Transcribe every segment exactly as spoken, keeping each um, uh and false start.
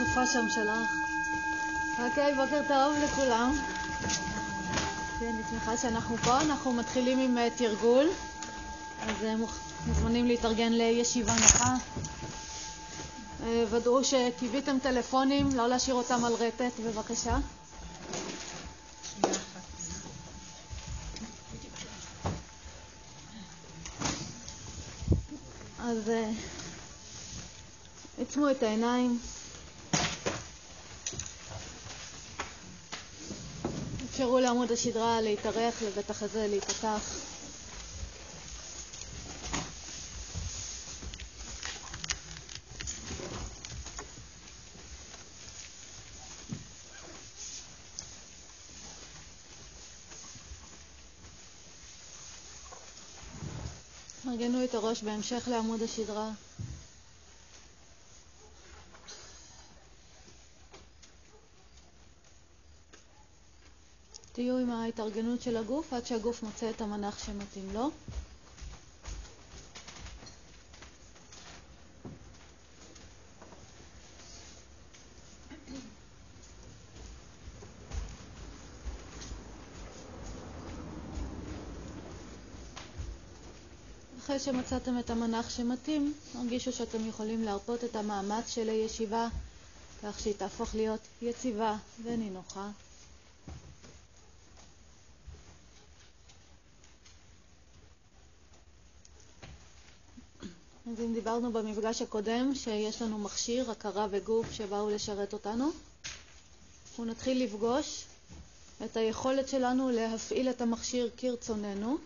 הסופה שם שלך. אוקיי, בוקר טוב לכולם. אני שמחה שאנחנו פה. אנחנו מתחילים עם תרגול. אז מוזמנים להתארגן לישיבה נוחה. ודאו שקיביתם טלפונים, לא להשאיר אותם על רטט, בבקשה. אז עצמו את העיניים. אפשרו לעמוד השדרה להתארך, לבית החזה להיפתח. ארגנו את הראש בהמשך לעמוד השדרה. תהיו עם ההתארגנות של הגוף עד שהגוף מוצא את המנח שמתאים לו. אחרי שמצאתם את המנח שמתאים, הרגישו שאתם יכולים להרפות את המאמץ של הישיבה, כך שהיא תהפוך להיות יציבה ונינוחה. אז אם דיברנו במפגש הקודם שיש לנו מכשיר, הכרה וגוף שבאו לשרת אותנו, אנחנו נתחיל לפגוש את היכולת שלנו להפעיל את המכשיר כרצוננו.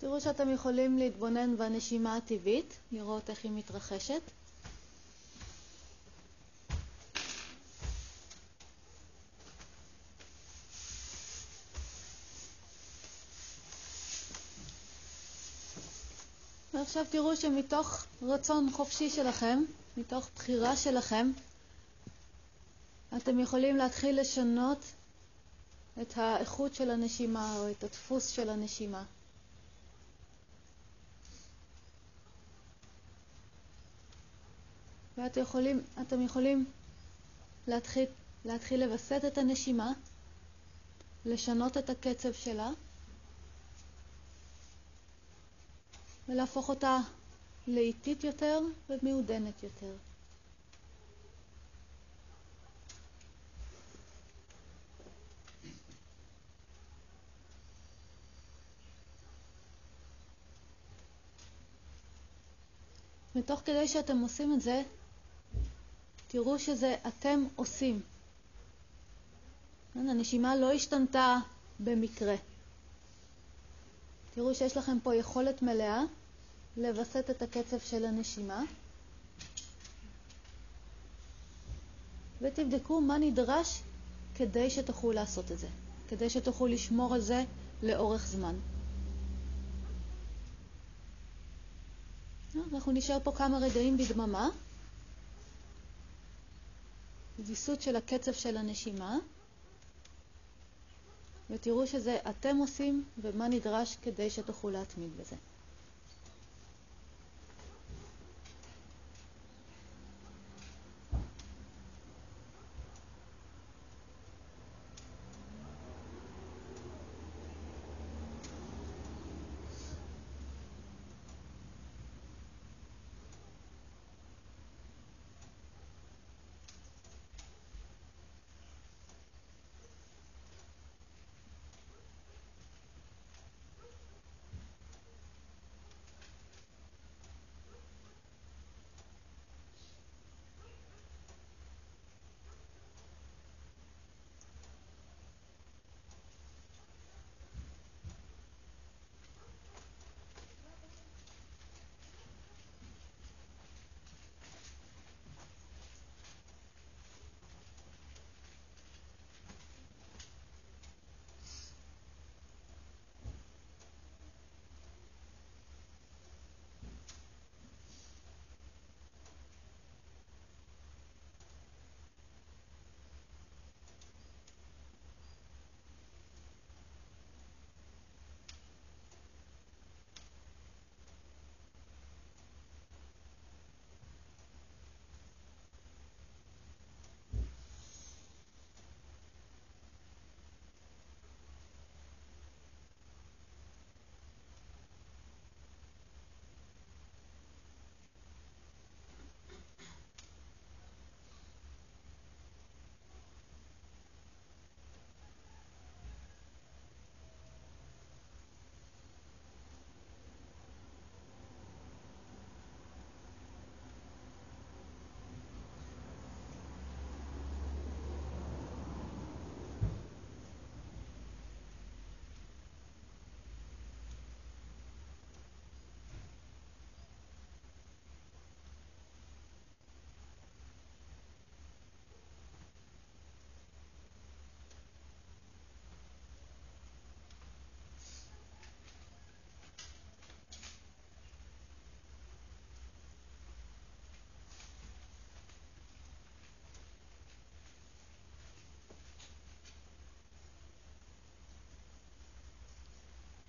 תראו שאתם יכולים להתבונן בנשימה הטבעית, לראות איך היא מתרחשת. ועכשיו תראו שמתוך רצון חופשי שלכם, מתוך בחירה שלכם, אתם יכולים להתחיל לשנות את האיכות של הנשימה או את הדפוס של הנשימה. ואתם יכולים, אתם יכולים להתחיל, להתחיל לבסט את הנשימה, לשנות את הקצב שלה, ולהפוך אותה לאיטית יותר ומעודנת יותר. ותוך כדי שאתם עושים את זה, תראו שזה אתם עושים. הנשימה לא השתנתה במקרה. תראו שיש לכם פה יכולת מלאה לבסט את הקצב של הנשימה. ותבדקו מה נדרש כדי שתוכלו לעשות את זה, כדי שתוכלו לשמור על זה לאורך זמן. אנחנו נשאר פה כמה רגעים בדממה. ויסות של הקצב של הנשימה. ותראו שזה אתם עושים ומה נדרש כדי שתוכלו להתמיד בזה.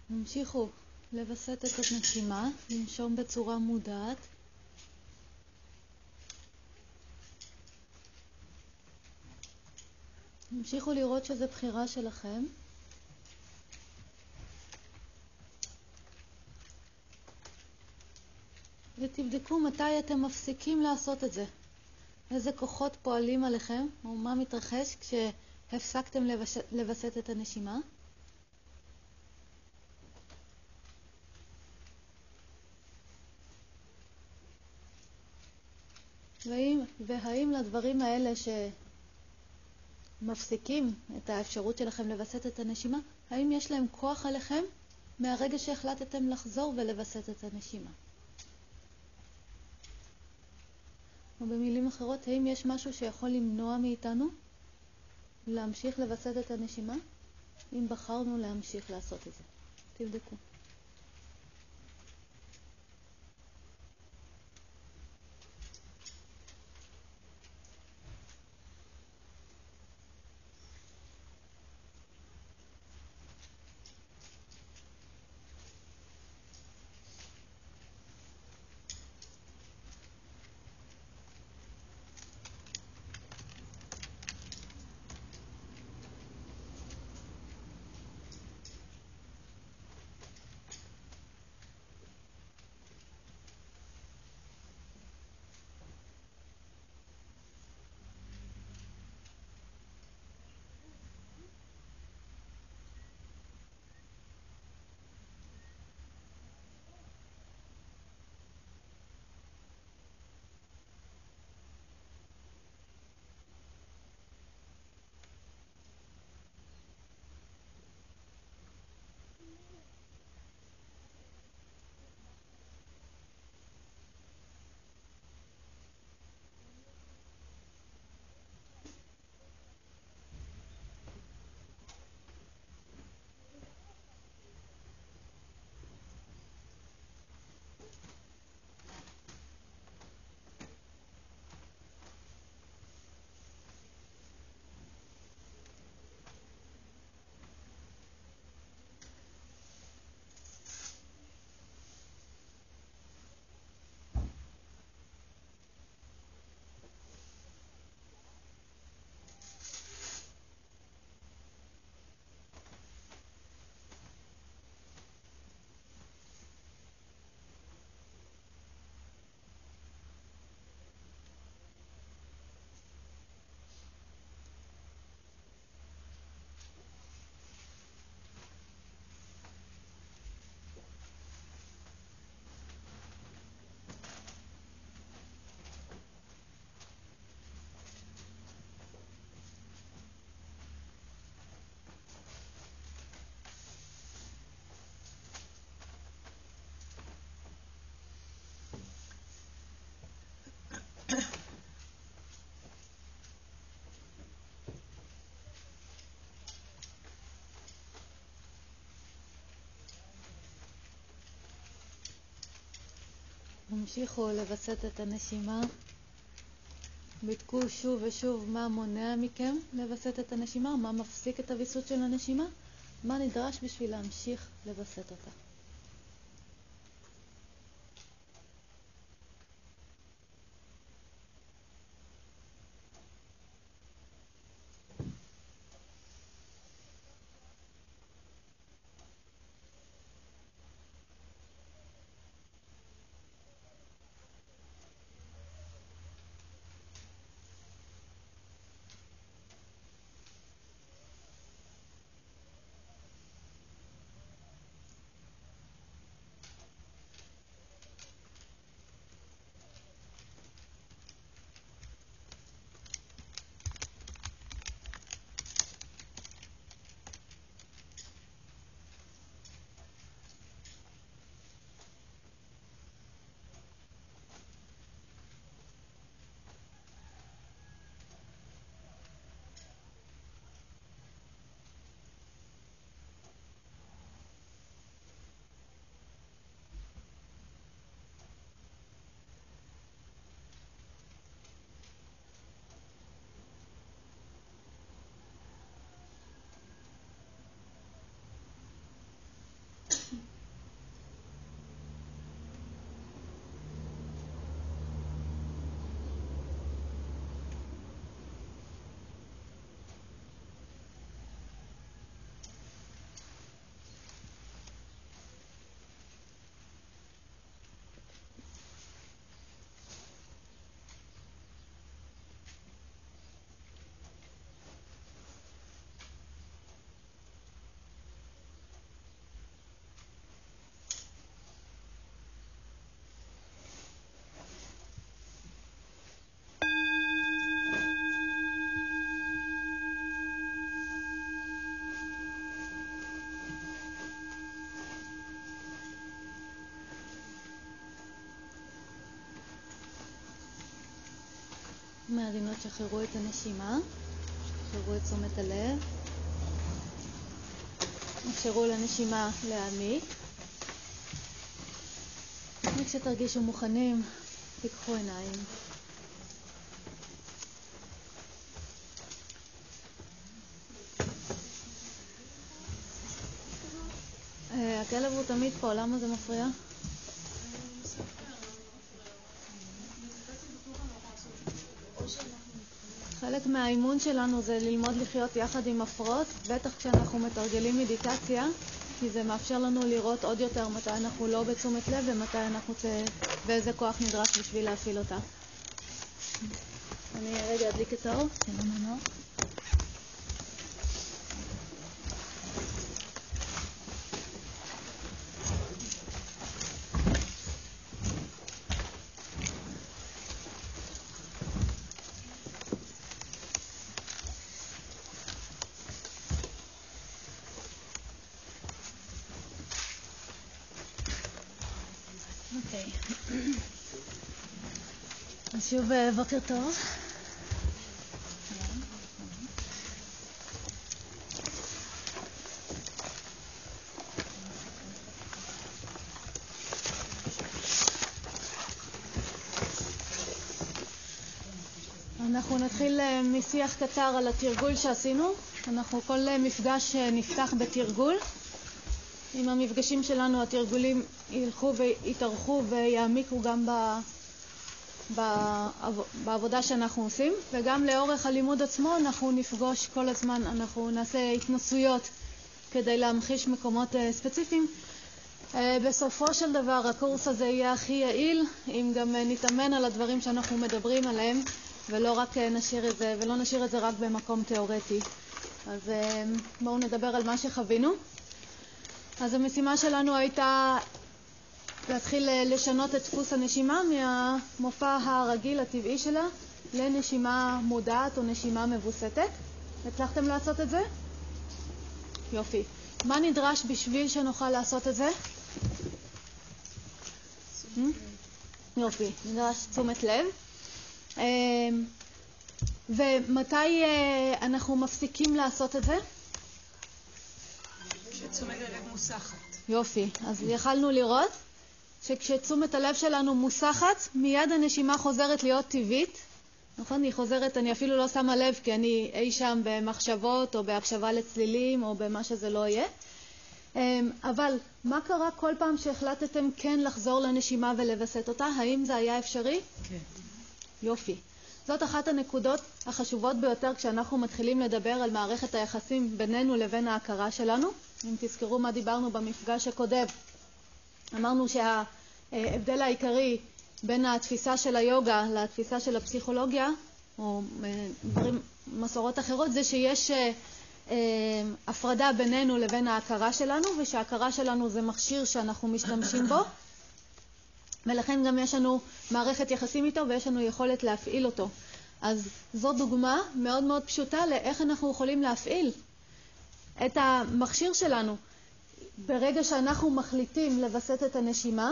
המשיכו לווסת את הנשימה, לנשום בצורה מודעת. המשיכו לראות שזו בחירה שלכם. ותבדקו מתי אתם מפסיקים לעשות את זה. איזה כוחות פועלים עליכם, או מה מתרחש כשהפסקתם לווסת את הנשימה. והאם, והאם לדברים האלה שמפסיקים את האפשרות שלכם לווסת את הנשימה, האם יש להם כוח עליכם מהרגע שהחלטתם לחזור ולווסת את הנשימה? או במילים אחרות, האם יש משהו שיכול למנוע מאיתנו להמשיך לווסת את הנשימה? אם בחרנו להמשיך לעשות את זה. תבדקו. המשיכו לווסת את הנשימה. בדקו שוב ושוב מה מונע מכם לווסת את הנשימה, מה מפסיק את הוויסות של הנשימה, מה נדרש בשביל להמשיך לווסת אותה. מהרינות שחררו את הנשימה, שחררו את תשומת הלב, אפשרו לנשימה להעמיק. וכשתרגישו מוכנים, תיקחו עיניים. הכלב הוא תמיד פה, למה זה מפריע? חלק מהאימון שלנו זה ללמוד לחיות יחד עם הפרעות, בטח כשאנחנו מתרגלים מדיטציה, כי זה מאפשר לנו לראות עוד יותר מתי אנחנו לא בתשומת לב ומתי אנחנו באיזה כוח נדרש בשביל להפעיל אותה. אני רגע אדליק את האור. שוב בוקר טוב. אנחנו נתחיל משיח קצר על התרגול שעשינו. אנחנו כל מפגש נפתח בתרגול. עם המפגשים שלנו התרגולים ילכו ויתארכו ויעמיקו גם ב... בעב... בעבודה שאנחנו עושים, וגם לאורך הלימוד עצמו אנחנו נפגוש כל הזמן, אנחנו נעשה התנסויות כדי להמחיש מקומות uh, ספציפיים. Uh, בסופו של דבר הקורס הזה יהיה הכי יעיל אם גם uh, נתאמן על הדברים שאנחנו מדברים עליהם, ולא רק uh, נשאיר את זה ולא נשאיר את זה רק במקום תיאורטי. אז uh, בואו נדבר על מה שחווינו. אז המשימה שלנו הייתה להתחיל לשנות את דפוס הנשימה מהמופע הרגיל הטבעי שלה לנשימה מודעת או נשימה מבוסתת. הצלחתם לעשות את זה? יופי. מה נדרש בשביל שנוכל לעשות את זה? יופי. נדרש תשומת לב. ומתי אנחנו מפסיקים לעשות את זה? כשתשומת הלב מוסחת. יופי. אז יכלנו לראות שכשתשומת הלב שלנו מוסחת, מיד הנשימה חוזרת להיות טבעית. נכון? היא חוזרת, אני אפילו לא שמה לב, כי אני אי שם במחשבות או בהקשבה לצלילים או במה שזה לא יהיה. אבל מה קרה כל פעם שהחלטתם כן לחזור לנשימה ולווסת אותה? האם זה היה אפשרי? כן. יופי. זאת אחת הנקודות החשובות ביותר כשאנחנו מתחילים לדבר על מערכת היחסים בינינו לבין ההכרה שלנו. אם תזכרו מה דיברנו במפגש הקודם, אמרנו שההבדל העיקרי בין התפיסה של היוגה לתפיסה של הפסיכולוגיה, או דברים, מסורות אחרות, זה שיש הפרדה בינינו לבין ההכרה שלנו, ושההכרה שלנו זה מכשיר שאנחנו משתמשים בו, ולכן גם יש לנו מערכת יחסים איתו ויש לנו יכולת להפעיל אותו. אז זו דוגמה מאוד מאוד פשוטה לאיך אנחנו יכולים להפעיל את המכשיר שלנו. ברגע שאנחנו מחליטים לווסת את הנשימה,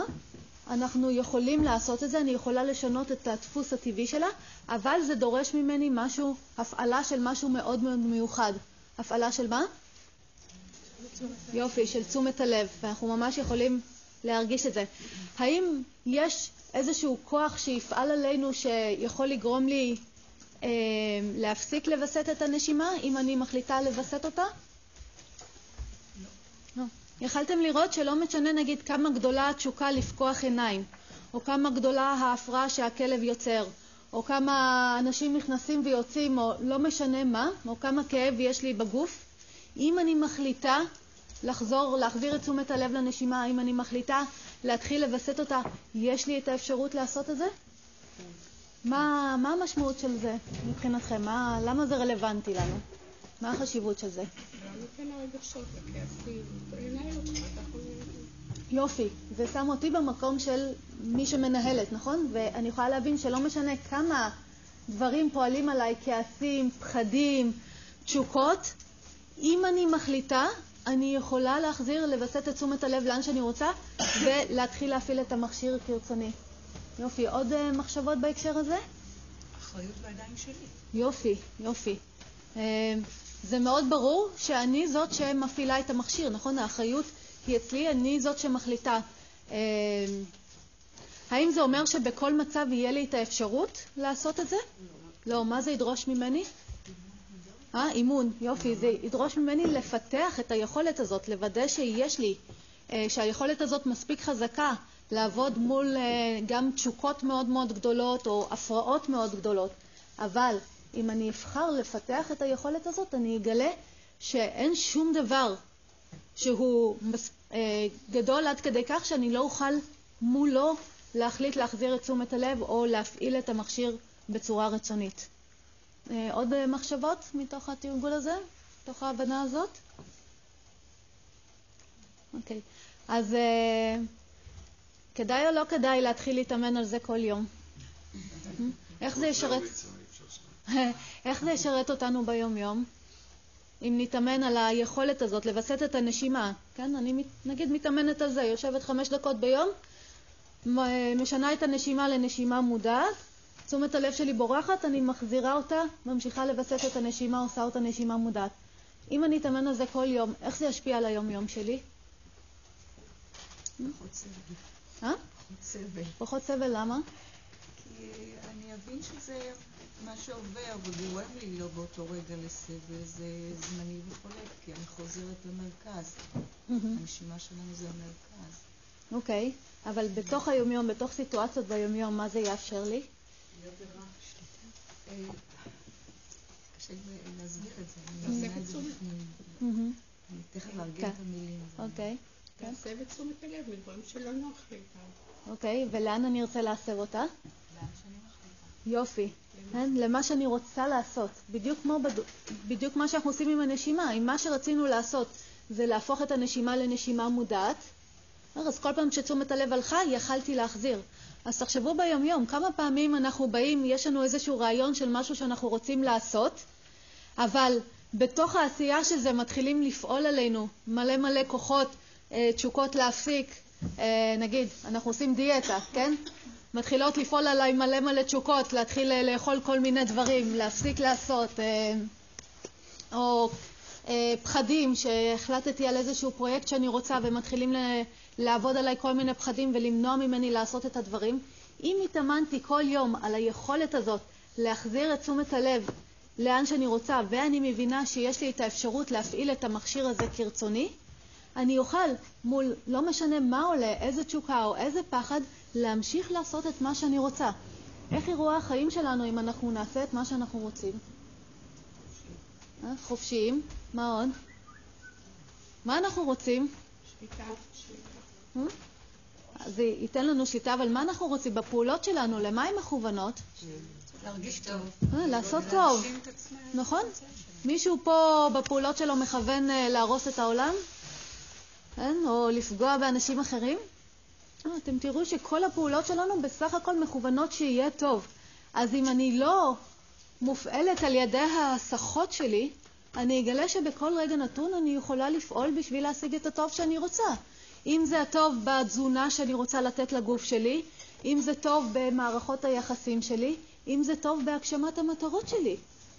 אנחנו יכולים לעשות את זה, אני יכולה לשנות את הדפוס הטבעי שלה, אבל זה דורש ממני משהו, הפעלה של משהו מאוד מאוד מיוחד. הפעלה של מה? יופי, של תשומת הלב, ואנחנו ממש יכולים להרגיש את זה. האם יש איזשהו כוח שיפעל עלינו שיכול לגרום לי אה, להפסיק לווסת את הנשימה, אם אני מחליטה לווסת אותה? יכלתם לראות שלא משנה נגיד כמה גדולה התשוקה לפקוח עיניים, או כמה גדולה ההפרעה שהכלב יוצר, או כמה אנשים נכנסים ויוצאים, או לא משנה מה, או כמה כאב יש לי בגוף. אם אני מחליטה לחזור, להחזיר את תשומת הלב לנשימה, אם אני מחליטה להתחיל לווסת אותה, יש לי את האפשרות לעשות את זה? מה, מה המשמעות של זה מבחינתכם? מה, למה זה רלוונטי לנו? מה החשיבות של זה? יופי, זה שם אותי במקום של מי שמנהלת, נכון? ואני יכולה להבין שלא משנה כמה דברים פועלים עליי, כעסים, פחדים, תשוקות, אם אני מחליטה, אני יכולה להחזיר, לווסת את תשומת הלב לאן שאני רוצה, ולהתחיל להפעיל את המכשיר כרצוני. יופי, עוד מחשבות בהקשר הזה? האחריות בידיים שלי. יופי, יופי. זה מאוד ברור שאני זאת שמפעילה את המכשיר, נכון? האחריות היא אצלי, אני זאת שמחליטה. האם זה אומר שבכל מצב יהיה לי את האפשרות לעשות את זה? לא, מה זה ידרוש ממני? אה, אימון, יופי, זה ידרוש ממני לפתח את היכולת הזאת, לוודא שיש לי, שהיכולת הזאת מספיק חזקה לעבוד מול גם תשוקות מאוד מאוד גדולות או הפרעות מאוד גדולות. אבל אם אני אבחר לפתח את היכולת הזאת, אני אגלה שאין שום דבר שהוא גדול עד כדי כך שאני לא אוכל מולו להחליט להחזיר את תשומת הלב או להפעיל את המכשיר בצורה רצונית. עוד מחשבות מתוך התרגול הזה, מתוך ההבנה הזאת? אוקיי. אז כדאי או לא כדאי להתחיל להתאמן על זה כל יום? איך זה ישרת? איך זה ישרת אותנו ביום-יום? אם נתאמן על היכולת הזאת, לבסט את הנשימה, כן? אני נגיד מתאמנת על זה, יושבת חמש דקות ביום, משנה את הנשימה לנשימה מודעת, תשומת הלב שלי בורחת, אני מחזירה אותה, ממשיכה לבסס את הנשימה, עושה אותה נשימה מודעת. אם אני אתאמן על זה כל יום, איך זה ישפיע על היום-יום שלי? פחות סבל. אה? פחות סבל. פחות סבל, למה? כי אני אבין שזה מה שעובר וגורם לי לא באותו רגע לסבל, זה זמני וחולף, כי אני חוזרת למרכז. הנשימה שלנו זה המרכז. אוקיי, אבל בתוך היום-יום, בתוך סיטואציות ביום-יום, מה זה יאפשר לי? קשה להסביר את זה. אני תכף להרגיע את המילים. אוקיי. תעשה בתשומת הלב, מדברים שלא נוח לי. אוקיי, ולאן אני ארצה להסב אותה? לאן שאני מחליטה. יופי. למה שאני רוצה לעשות. בדיוק מה שאנחנו עושים עם הנשימה. אם מה שרצינו לעשות זה להפוך את הנשימה לנשימה מודעת, אז כל פעם שתשומת הלב הלכה, יכלתי להחזיר. אז תחשבו ביום-יום, כמה פעמים אנחנו באים, יש לנו איזשהו רעיון של משהו שאנחנו רוצים לעשות, אבל בתוך העשייה של זה מתחילים לפעול עלינו מלא מלא כוחות, תשוקות להפסיק, נגיד, אנחנו עושים דיאטה, כן? מתחילות לפעול עליי מלא מלא תשוקות, להתחיל לאכול כל מיני דברים, להפסיק לעשות, או פחדים שהחלטתי על איזשהו פרויקט שאני רוצה ומתחילים לפעול, לעבוד עליי כל מיני פחדים ולמנוע ממני לעשות את הדברים. אם התאמנתי כל יום על היכולת הזאת להחזיר את תשומת הלב לאן שאני רוצה, ואני מבינה שיש לי את האפשרות להפעיל את המכשיר הזה כרצוני, אני אוכל מול, לא משנה מה עולה, איזה תשוקה או איזה פחד, להמשיך לעשות את מה שאני רוצה. איך יראו החיים שלנו אם אנחנו נעשה את מה שאנחנו רוצים? חופשיים. חופשיים. מה עוד? מה אנחנו רוצים? שליטה. זה ייתן לנו שליטה, אבל מה אנחנו רוצים בפעולות שלנו? למה הן מכוונות? להרגיש טוב. לעשות טוב. נכון? מישהו פה בפעולות שלו מכוון להרוס את העולם? או לפגוע באנשים אחרים? אתם תראו שכל הפעולות שלנו בסך הכל מכוונות שיהיה טוב. אז אם אני לא מופעלת על ידי ההסחות שלי, אני אגלה שבכל רגע נתון אני יכולה לפעול בשביל להשיג את הטוב שאני רוצה. אם זה הטוב בתזונה שאני רוצה לתת לגוף שלי, אם זה טוב במערכות היחסים שלי, אם זה טוב בהגשמת המטרות שלי.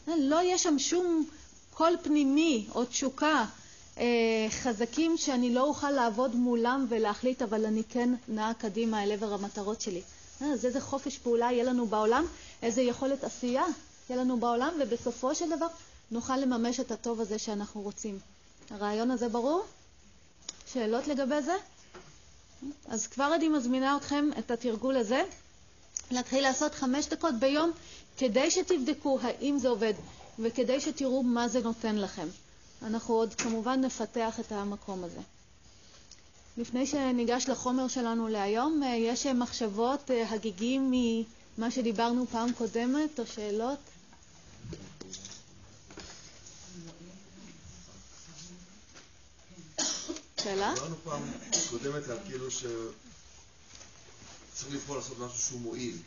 לא יש שם שום קול פנימי או תשוקה אה, חזקים שאני לא אוכל לעבוד מולם ולהחליט, אבל אני כן נעה קדימה אל עבר המטרות שלי. אז איזה חופש פעולה יהיה לנו בעולם, איזה יכולת עשייה יהיה לנו בעולם, ובסופו של דבר נוכל לממש את הטוב הזה שאנחנו רוצים. הרעיון הזה ברור? שאלות לגבי זה? אז כבר אני מזמינה אתכם את התרגול הזה, להתחיל לעשות חמש דקות ביום, כדי שתבדקו האם זה עובד, וכדי שתראו מה זה נותן לכם. אנחנו עוד כמובן נפתח את המקום הזה. לפני שניגש לחומר שלנו להיום, יש מחשבות, הגיגים ממה שדיברנו פעם קודמת, או שאלות? דיברנו פעם קודמת על כאילו שצריך לפעול לעשות משהו שהוא מועיל.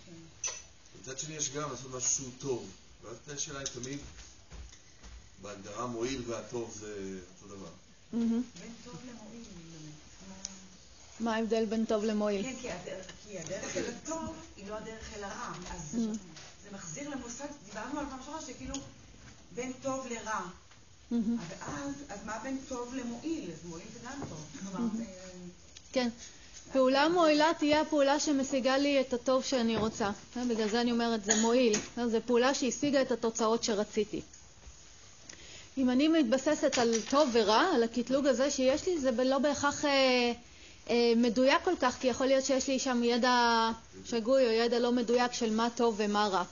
מצד שני יש גם לעשות משהו שהוא טוב. ואז השאלה היא תמיד, בהגדרה מועיל והטוב זה אותו דבר. בין טוב למועיל. מה ההבדל בין טוב למועיל? כן, כי הדרך אל הטוב היא לא הדרך אל הרע. אז זה מחזיר למושג, דיברנו על פעם שורה שכאילו בין טוב לרע. ואז, אז מה בין טוב למועיל? אז מועיל זה גם טוב. כן. פעולה מועילה תהיה הפעולה שמשיגה לי את הטוב שאני רוצה. בגלל זה אני אומרת, זה מועיל. זה פעולה שהשיגה את התוצאות שרציתי. אם אני מתבססת על טוב ורע, על הקטלוג הזה שיש לי, זה לא בהכרח אה, אה, מדויק כל כך, כי יכול להיות שיש לי שם ידע שגוי או ידע לא מדויק של מה טוב ומה רע.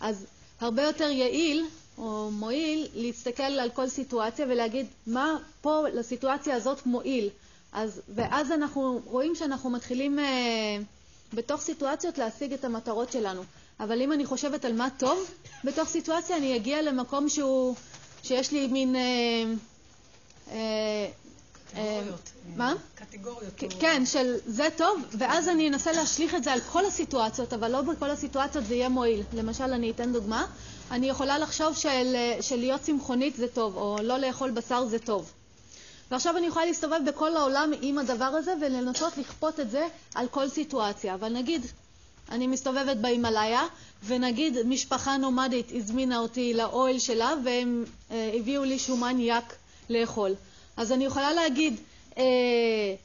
אז הרבה יותר יעיל או מועיל להסתכל על כל סיטואציה ולהגיד מה פה לסיטואציה הזאת מועיל. אז, ואז אנחנו רואים שאנחנו מתחילים אה, בתוך סיטואציות להשיג את המטרות שלנו. אבל אם אני חושבת על מה טוב בתוך סיטואציה, אני אגיע למקום שהוא... שיש לי מין... קטגוריות. מה? קטגוריות. כן, של זה טוב, ואז אני אנסה להשליך את זה על כל הסיטואציות, אבל לא בכל הסיטואציות זה יהיה מועיל. למשל, אני אתן דוגמה, אני יכולה לחשוב שלהיות צמחונית זה טוב, או לא לאכול בשר זה טוב. ועכשיו אני יכולה להסתובב בכל העולם עם הדבר הזה, ולנסות לכפות את זה על כל סיטואציה. אבל נגיד, אני מסתובבת בהימלאיה, ונגיד משפחה נומדית הזמינה אותי לאוהל שלה, והם אה, הביאו לי שומן יק לאכול. אז אני יכולה להגיד, אה,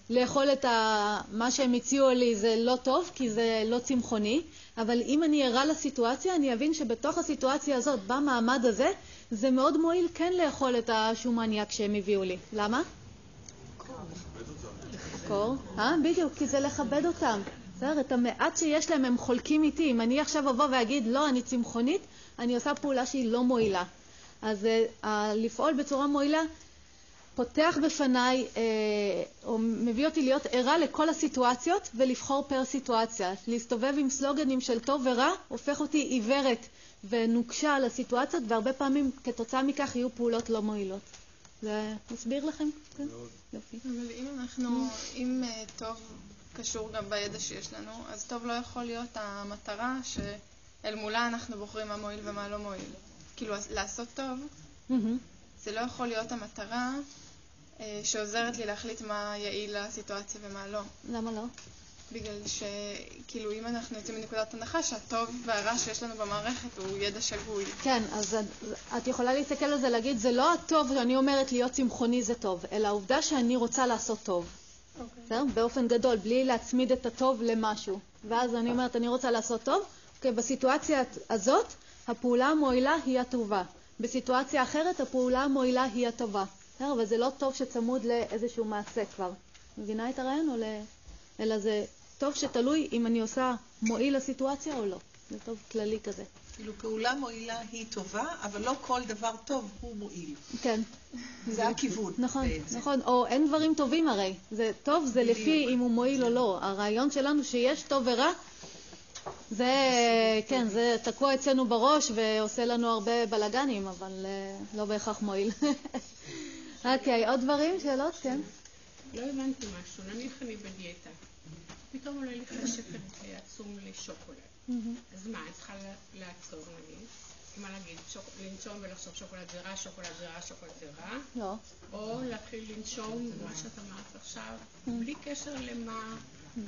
לאכול את ה... מה שהם הציעו לי זה לא טוב, כי זה לא צמחוני, אבל אם אני ערה לסיטואציה, אני אבין שבתוך הסיטואציה הזאת, במעמד הזה, זה מאוד מועיל כן לאכול את השומן יק שהם הביאו לי. למה? קור. קור. אה, בדיוק, כי זה לכבד אותם. את המעט שיש להם הם חולקים איתי. אם אני עכשיו אבוא ואגיד לא, אני צמחונית, אני עושה פעולה שהיא לא מועילה. אז uh, לפעול בצורה מועילה פותח בפניי uh, או מביא אותי להיות ערה לכל הסיטואציות ולבחור פר סיטואציה. להסתובב עם סלוגנים של טוב ורע הופך אותי עיוורת ונוקשה על הסיטואציות, והרבה פעמים כתוצאה מכך יהיו פעולות לא מועילות. זה מסביר לכם? כן? יופי. אבל אם אנחנו, אם טוב קשור גם בידע שיש לנו, אז טוב לא יכול להיות המטרה שאל מולה אנחנו בוחרים מה מועיל ומה לא מועיל. כאילו, לעשות טוב, זה לא יכול להיות המטרה שעוזרת לי להחליט מה יעיל לסיטואציה ומה לא. למה לא? בגלל שכאילו, אם אנחנו יוצאים מנקודת הנחה שהטוב והרע שיש לנו במערכת הוא ידע שגוי. כן, אז את יכולה להסתכל על זה, להגיד, זה לא הטוב שאני אומרת להיות צמחוני זה טוב, אלא העובדה שאני רוצה לעשות טוב. Okay. באופן גדול, בלי להצמיד את הטוב למשהו. ואז אני אומרת, אני רוצה לעשות טוב, כי בסיטואציה הזאת, הפעולה המועילה היא הטובה. בסיטואציה אחרת, הפעולה המועילה היא הטובה. אבל זה לא טוב שצמוד לאיזשהו מעשה כבר. מבינה את הרעיון? או לא... אלא זה טוב שתלוי אם אני עושה מועיל לסיטואציה או לא. זה טוב כללי כזה. כאילו פעולה מועילה היא טובה, אבל לא כל דבר טוב הוא מועיל. כן. זה הכיוון. נכון, בעצם. נכון. או אין דברים טובים הרי. זה טוב, זה בדיוק. לפי אם הוא מועיל או לא. הרעיון שלנו שיש טוב ורע, זה, כן, זה תקוע אצלנו בראש ועושה לנו הרבה בלגנים, אבל uh, לא בהכרח מועיל. אוקיי, okay, עוד דברים? שאלות? כן. לא הבנתי משהו. נניח אני בדיאטה. פתאום עולה לי חשפת עצום לשוקולד. אז מה, אני צריכה לעצור נגיד? מה להגיד? לנשום ולחשוב שוקולד זה רע, שוקולד זה רע, שוקולד זה רע? לא. או להתחיל לנשום מה שאת אמרת עכשיו, בלי קשר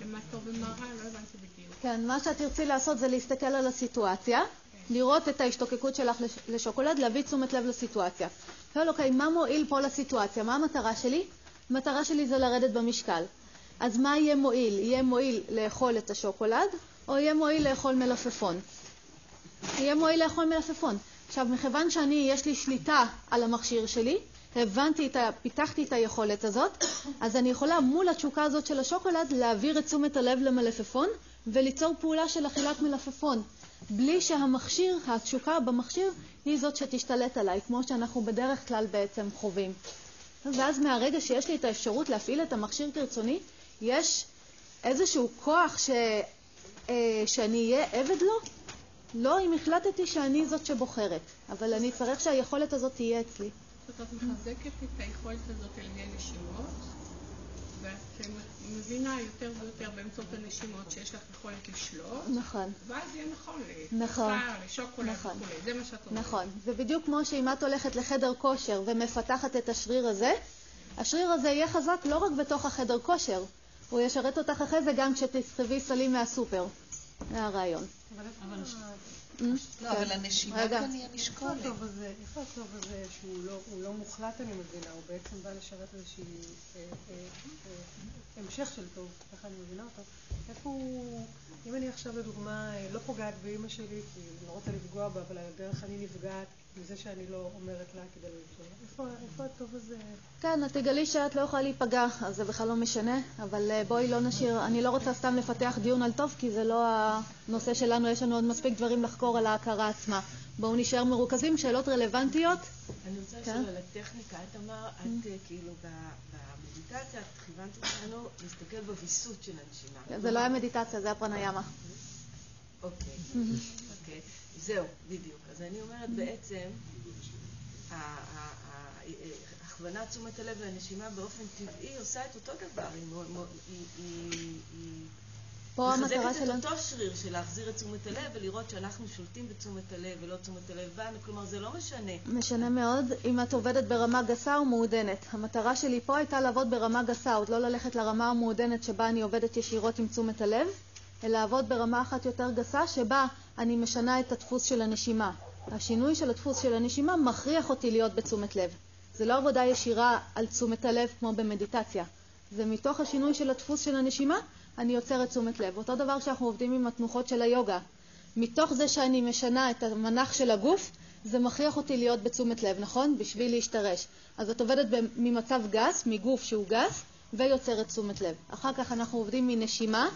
למה טוב ומה רע, לא הבנתי בדיוק. כן, מה שאת תרצי לעשות זה להסתכל על הסיטואציה, לראות את ההשתוקקות שלך לשוקולד, להביא תשומת לב לסיטואציה. לא, אוקיי, מה מועיל פה לסיטואציה? מה המטרה שלי? המטרה שלי זה לרדת במשקל. אז מה יהיה מועיל? יהיה מועיל לאכול את השוקולד, או יהיה מועיל לאכול מלפפון. יהיה מועיל לאכול מלפפון. עכשיו, מכיוון שאני, יש לי שליטה על המכשיר שלי, הבנתי את ה... פיתחתי את היכולת הזאת, אז אני יכולה מול התשוקה הזאת של השוקולד להעביר את תשומת הלב למלפפון, וליצור פעולה של אכילת מלפפון, בלי שהמכשיר, התשוקה במכשיר, היא זאת שתשתלט עליי, כמו שאנחנו בדרך כלל בעצם חווים. ואז מהרגע שיש לי את האפשרות להפעיל את המכשיר כרצוני, יש איזשהו כוח ש... שאני אהיה עבד לו? לא, אם החלטתי שאני זאת שבוחרת, אבל אני צריך שהיכולת הזאת תהיה אצלי. זאת אומרת, את מחזקת את היכולת הזאת על ידי נשימות, ואת מבינה יותר ויותר באמצעות הנשימות שיש לך יכולת לשלוט, נכון. ואז יהיה נכון לצער, לשוקולד וכולי, זה מה שאת אומרת. נכון, זה בדיוק כמו שאם את הולכת לחדר כושר ומפתחת את השריר הזה, השריר הזה יהיה חזק לא רק בתוך החדר כושר, הוא ישרת אותך אחרי זה גם כשתסחבי סלים מהסופר. זה הרעיון. אבל לא, אבל הנשימה כאן היא המשקולת. איפה הטוב הזה שהוא לא מוחלט, אני מבינה, הוא בעצם בא לשרת איזושהי המשך של טוב, ככה אני מבינה אותו. איפה הוא, אם אני עכשיו לדוגמה לא פוגעת באמא שלי, כי אני לא רוצה לפגוע בה, אבל על הדרך אני נפגעת מזה שאני לא אומרת לה כדי להיפגע. איפה הטוב הזה? כן, את תגלי שאת לא יכולה להיפגע, אז זה בכלל לא משנה, אבל בואי לא נשאיר, אני לא רוצה סתם לפתח דיון על טוב, כי זה לא הנושא שלנו, יש לנו עוד מספיק דברים לחקור על ההכרה עצמה. בואו נשאר מרוכזים, שאלות רלוונטיות. אני רוצה לשאול על הטכניקה, את אמרת, את כאילו במדיטציה, את כיוונת אותנו להסתכל בוויסות של הנשימה. זה לא היה מדיטציה, זה היה פרניאמה. אוקיי, אוקיי. זהו, בדיוק. אז אני אומרת בעצם, הכוונת תשומת הלב לנשימה באופן טבעי עושה את אותו דבר. היא... מחזקת את אותו שריר של להחזיר את תשומת הלב ולראות שאנחנו שולטים בתשומת הלב ולא תשומת הלב בנו, כלומר זה לא משנה. משנה מאוד אם את עובדת ברמה גסה או מעודנת. המטרה שלי פה הייתה לעבוד ברמה גסה, עוד לא ללכת לרמה המעודנת שבה אני עובדת ישירות עם תשומת הלב, אלא לעבוד ברמה אחת יותר גסה שבה אני משנה את הדפוס של הנשימה. השינוי של הדפוס של הנשימה מכריח אותי להיות בתשומת לב. זה לא עבודה ישירה על תשומת הלב כמו במדיטציה. זה מתוך השינוי של הדפוס של הנשימה אני יוצרת תשומת לב. אותו דבר שאנחנו עובדים עם התנוחות של היוגה. מתוך זה שאני משנה את המנח של הגוף, זה מכריח אותי להיות בתשומת לב, נכון? בשביל להשתרש. אז את עובדת ממצב גס, מגוף שהוא גס, ויוצרת תשומת לב. אחר כך אנחנו עובדים מנשימה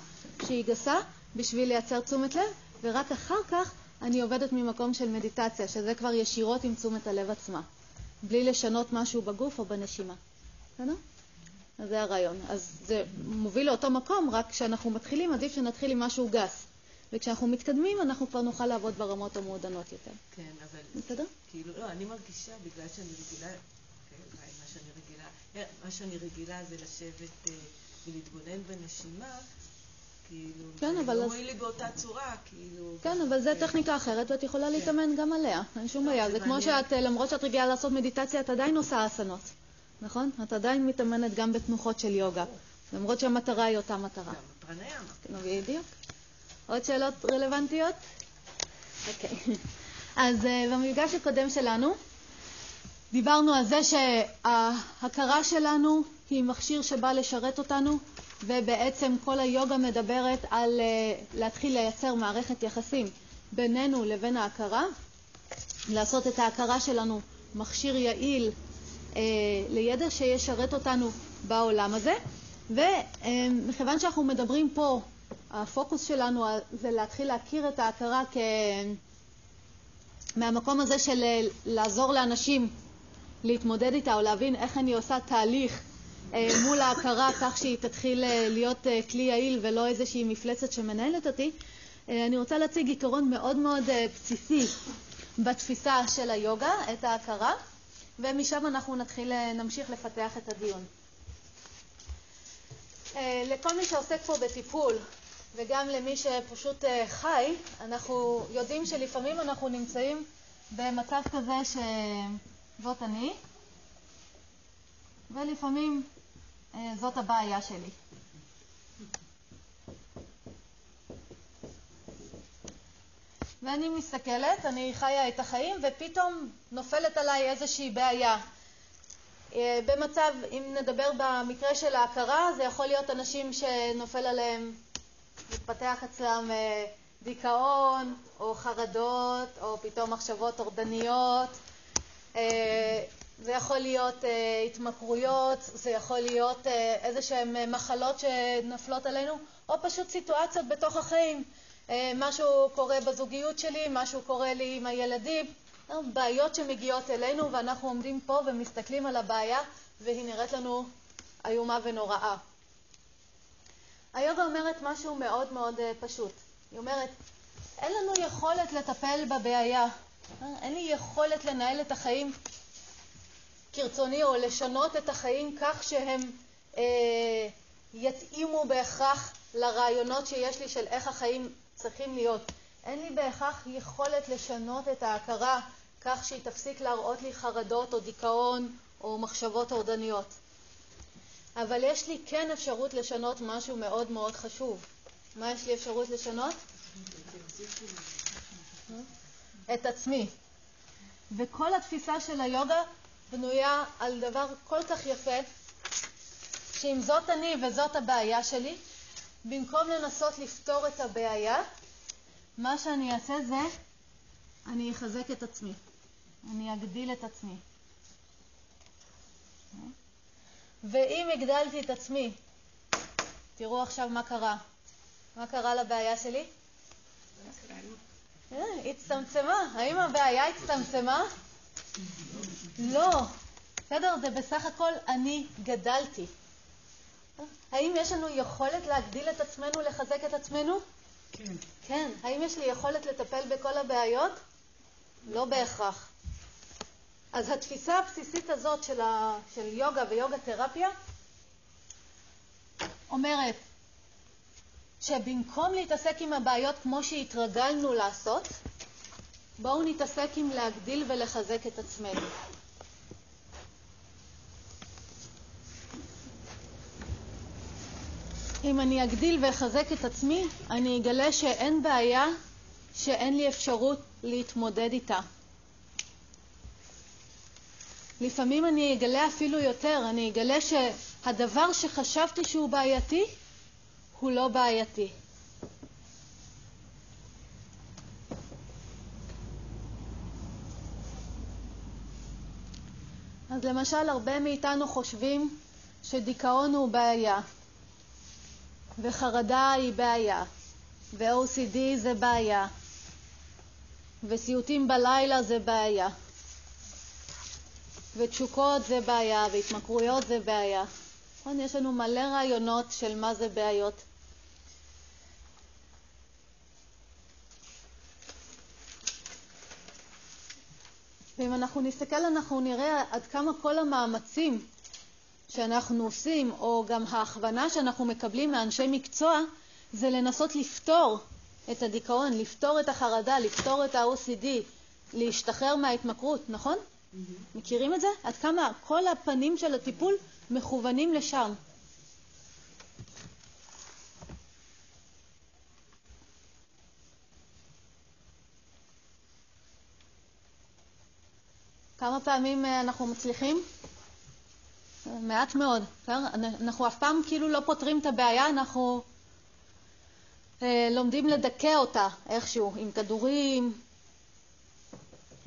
שהיא גסה, בשביל לייצר תשומת לב, ורק אחר כך אני עובדת ממקום של מדיטציה, שזה כבר ישירות עם תשומת הלב עצמה. בלי לשנות משהו בגוף או בנשימה. נכון? זה הרעיון. אז זה מוביל לאותו מקום, רק כשאנחנו מתחילים, עדיף שנתחיל עם משהו גס. וכשאנחנו מתקדמים, אנחנו כבר נוכל לעבוד ברמות המעודנות יותר. כן, אבל... בסדר? כאילו, לא, אני מרגישה, בגלל שאני רגילה, אולי מה שאני רגילה, מה שאני רגילה זה לשבת ולהתבונן בנשימה, כאילו... כן, אבל... הוא לי באותה צורה, כאילו... כן, אבל זה טכניקה אחרת, ואת יכולה להתאמן גם עליה. אין שום בעיה. זה כמו שאת, למרות שאת רגילה לעשות מדיטציה, את עדיין עושה אסנות. נכון? את עדיין מתאמנת גם בתנוחות של יוגה, למרות שהמטרה היא אותה מטרה. בדיוק. עוד שאלות רלוונטיות? אוקיי. אז במפגש הקודם שלנו דיברנו על זה שההכרה שלנו היא מכשיר שבא לשרת אותנו, ובעצם כל היוגה מדברת על להתחיל לייצר מערכת יחסים בינינו לבין ההכרה, לעשות את ההכרה שלנו מכשיר יעיל, לידע שישרת אותנו בעולם הזה. ומכיוון שאנחנו מדברים פה, הפוקוס שלנו זה להתחיל להכיר את ההכרה כ... מהמקום הזה של לעזור לאנשים להתמודד איתה, או להבין איך אני עושה תהליך מול ההכרה כך שהיא תתחיל להיות כלי יעיל ולא איזושהי מפלצת שמנהלת אותי, אני רוצה להציג עיקרון מאוד מאוד בסיסי בתפיסה של היוגה, את ההכרה. ומשם אנחנו נתחיל, נמשיך לפתח את הדיון. לכל מי שעוסק פה בטיפול, וגם למי שפשוט חי, אנחנו יודעים שלפעמים אנחנו נמצאים במצב כזה שזאת אני, ולפעמים זאת הבעיה שלי. ואני מסתכלת, אני חיה את החיים, ופתאום נופלת עליי איזושהי בעיה. במצב, אם נדבר במקרה של ההכרה, זה יכול להיות אנשים שנופל עליהם, מתפתח אצלם דיכאון, או חרדות, או פתאום מחשבות טורדניות. זה יכול להיות התמכרויות, זה יכול להיות איזשהם מחלות שנפלות עלינו, או פשוט סיטואציות בתוך החיים. משהו קורה בזוגיות שלי, משהו קורה לי עם הילדים, בעיות שמגיעות אלינו, ואנחנו עומדים פה ומסתכלים על הבעיה, והיא נראית לנו איומה ונוראה. היוגה אומרת משהו מאוד מאוד פשוט. היא אומרת, אין לנו יכולת לטפל בבעיה, אין לי יכולת לנהל את החיים כרצוני, או לשנות את החיים כך שהם אה, יתאימו בהכרח לרעיונות שיש לי של איך החיים צריכים להיות. אין לי בהכרח יכולת לשנות את ההכרה כך שהיא תפסיק להראות לי חרדות או דיכאון או מחשבות טורדניות. אבל יש לי כן אפשרות לשנות משהו מאוד מאוד חשוב. מה יש לי אפשרות לשנות? את עצמי. וכל התפיסה של היוגה בנויה על דבר כל כך יפה, שאם זאת אני וזאת הבעיה שלי, במקום לנסות לפתור את הבעיה, מה שאני אעשה זה, אני אחזק את עצמי. אני אגדיל את עצמי. ואם הגדלתי את עצמי, תראו עכשיו מה קרה. מה קרה לבעיה שלי? הצטמצמה. האם הבעיה הצטמצמה? לא. בסדר, זה בסך הכל אני גדלתי. האם יש לנו יכולת להגדיל את עצמנו, לחזק את עצמנו? כן. כן. האם יש לי יכולת לטפל בכל הבעיות? לא בהכרח. אז התפיסה הבסיסית הזאת של, ה... של יוגה ויוגה תרפיה אומרת שבמקום להתעסק עם הבעיות כמו שהתרגלנו לעשות, בואו נתעסק עם להגדיל ולחזק את עצמנו. אם אני אגדיל ואחזק את עצמי, אני אגלה שאין בעיה שאין לי אפשרות להתמודד איתה. לפעמים אני אגלה אפילו יותר, אני אגלה שהדבר שחשבתי שהוא בעייתי, הוא לא בעייתי. אז למשל, הרבה מאיתנו חושבים שדיכאון הוא בעיה, וחרדה היא בעיה, ו-או סי די זה בעיה, וסיוטים בלילה זה בעיה, ותשוקות זה בעיה, והתמכרויות זה בעיה. יש לנו מלא רעיונות של מה זה בעיות. ואם אנחנו נסתכל, אנחנו נראה עד כמה כל המאמצים שאנחנו עושים, או גם ההכוונה שאנחנו מקבלים מאנשי מקצוע, זה לנסות לפתור את הדיכאון, לפתור את החרדה, לפתור את ה-או סי די, להשתחרר מההתמכרות, נכון? Mm-hmm. מכירים את זה? עד כמה כל הפנים של הטיפול מכוונים לשם. כמה פעמים אנחנו מצליחים? מעט מאוד. אנחנו אף פעם כאילו לא פותרים את הבעיה, אנחנו לומדים לדכא אותה איכשהו, עם כדורים,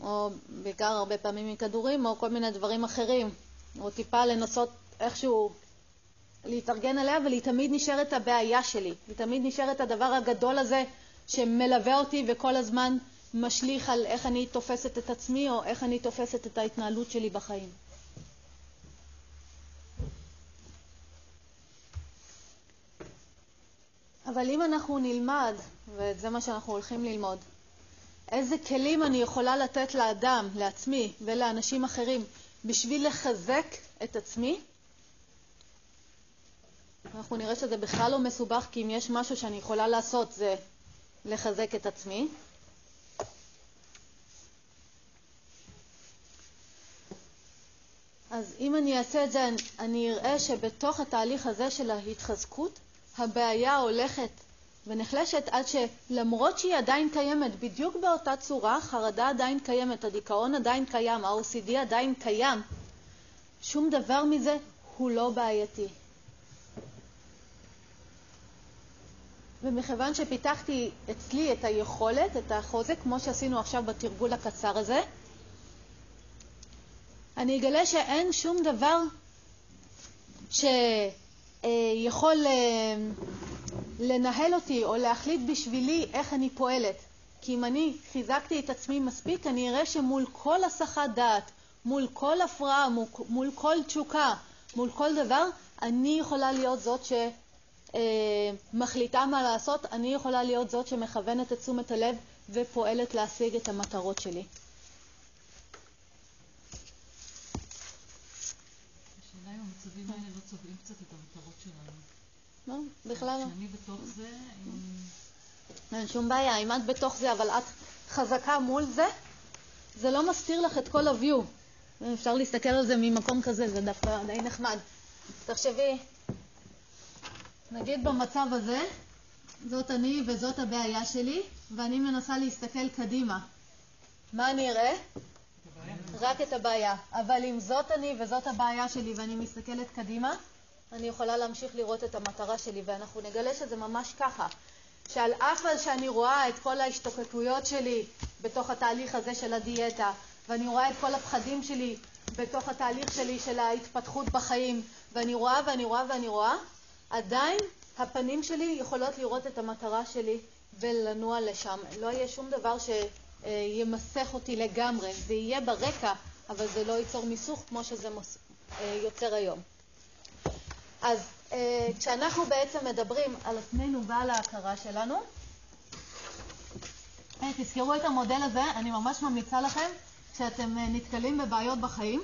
או בעיקר הרבה פעמים עם כדורים, או כל מיני דברים אחרים, או טיפה לנסות איכשהו להתארגן עליה, אבל היא תמיד נשארת הבעיה שלי. היא תמיד נשארת הדבר הגדול הזה שמלווה אותי וכל הזמן משליך על איך אני תופסת את עצמי, או איך אני תופסת את ההתנהלות שלי בחיים. אבל אם אנחנו נלמד, וזה מה שאנחנו הולכים ללמוד, איזה כלים אני יכולה לתת לאדם, לעצמי ולאנשים אחרים, בשביל לחזק את עצמי? אנחנו נראה שזה בכלל לא מסובך, כי אם יש משהו שאני יכולה לעשות זה לחזק את עצמי. אז אם אני אעשה את זה, אני אראה שבתוך התהליך הזה של ההתחזקות, הבעיה הולכת ונחלשת עד שלמרות שהיא עדיין קיימת בדיוק באותה צורה, חרדה עדיין קיימת, הדיכאון עדיין קיים, ה-או סי די עדיין קיים, שום דבר מזה הוא לא בעייתי. ומכיוון שפיתחתי אצלי את היכולת, את החוזק, כמו שעשינו עכשיו בתרגול הקצר הזה, אני אגלה שאין שום דבר ש... יכול לנהל אותי או להחליט בשבילי איך אני פועלת. כי אם אני חיזקתי את עצמי מספיק, אני אראה שמול כל הסחת דעת, מול כל הפרעה, מול כל תשוקה, מול כל דבר, אני יכולה להיות זאת שמחליטה מה לעשות, אני יכולה להיות זאת שמכוונת את תשומת הלב ופועלת להשיג את המטרות שלי. השאלה היום מצבים האלה לא צובעים קצת את המטרות שלנו. לא, בכלל לא. כשאני בתוך זה... אין שום בעיה, אם את בתוך זה, אבל את חזקה מול זה, זה לא מסתיר לך את כל הוויו. אפשר להסתכל על זה ממקום כזה, זה דווקא די נחמד. תחשבי, נגיד במצב הזה, זאת אני וזאת הבעיה שלי, ואני מנסה להסתכל קדימה. מה אני אראה? רק את הבעיה. אבל אם זאת אני וזאת הבעיה שלי ואני מסתכלת קדימה, אני יכולה להמשיך לראות את המטרה שלי, ואנחנו נגלה שזה ממש ככה. שעל אף שאני רואה את כל ההשתוקקויות שלי בתוך התהליך הזה של הדיאטה, ואני רואה את כל הפחדים שלי בתוך התהליך שלי של ההתפתחות בחיים, ואני רואה ואני רואה ואני רואה, עדיין הפנים שלי יכולות לראות את המטרה שלי ולנוע לשם. לא יהיה שום דבר שימסך אותי לגמרי. זה יהיה ברקע, אבל זה לא ייצור מיסוך כמו שזה מוס... יוצר היום. אז כשאנחנו בעצם מדברים על עצמנו ועל ההכרה שלנו, תזכרו את המודל הזה, אני ממש ממליצה לכם, כשאתם נתקלים בבעיות בחיים,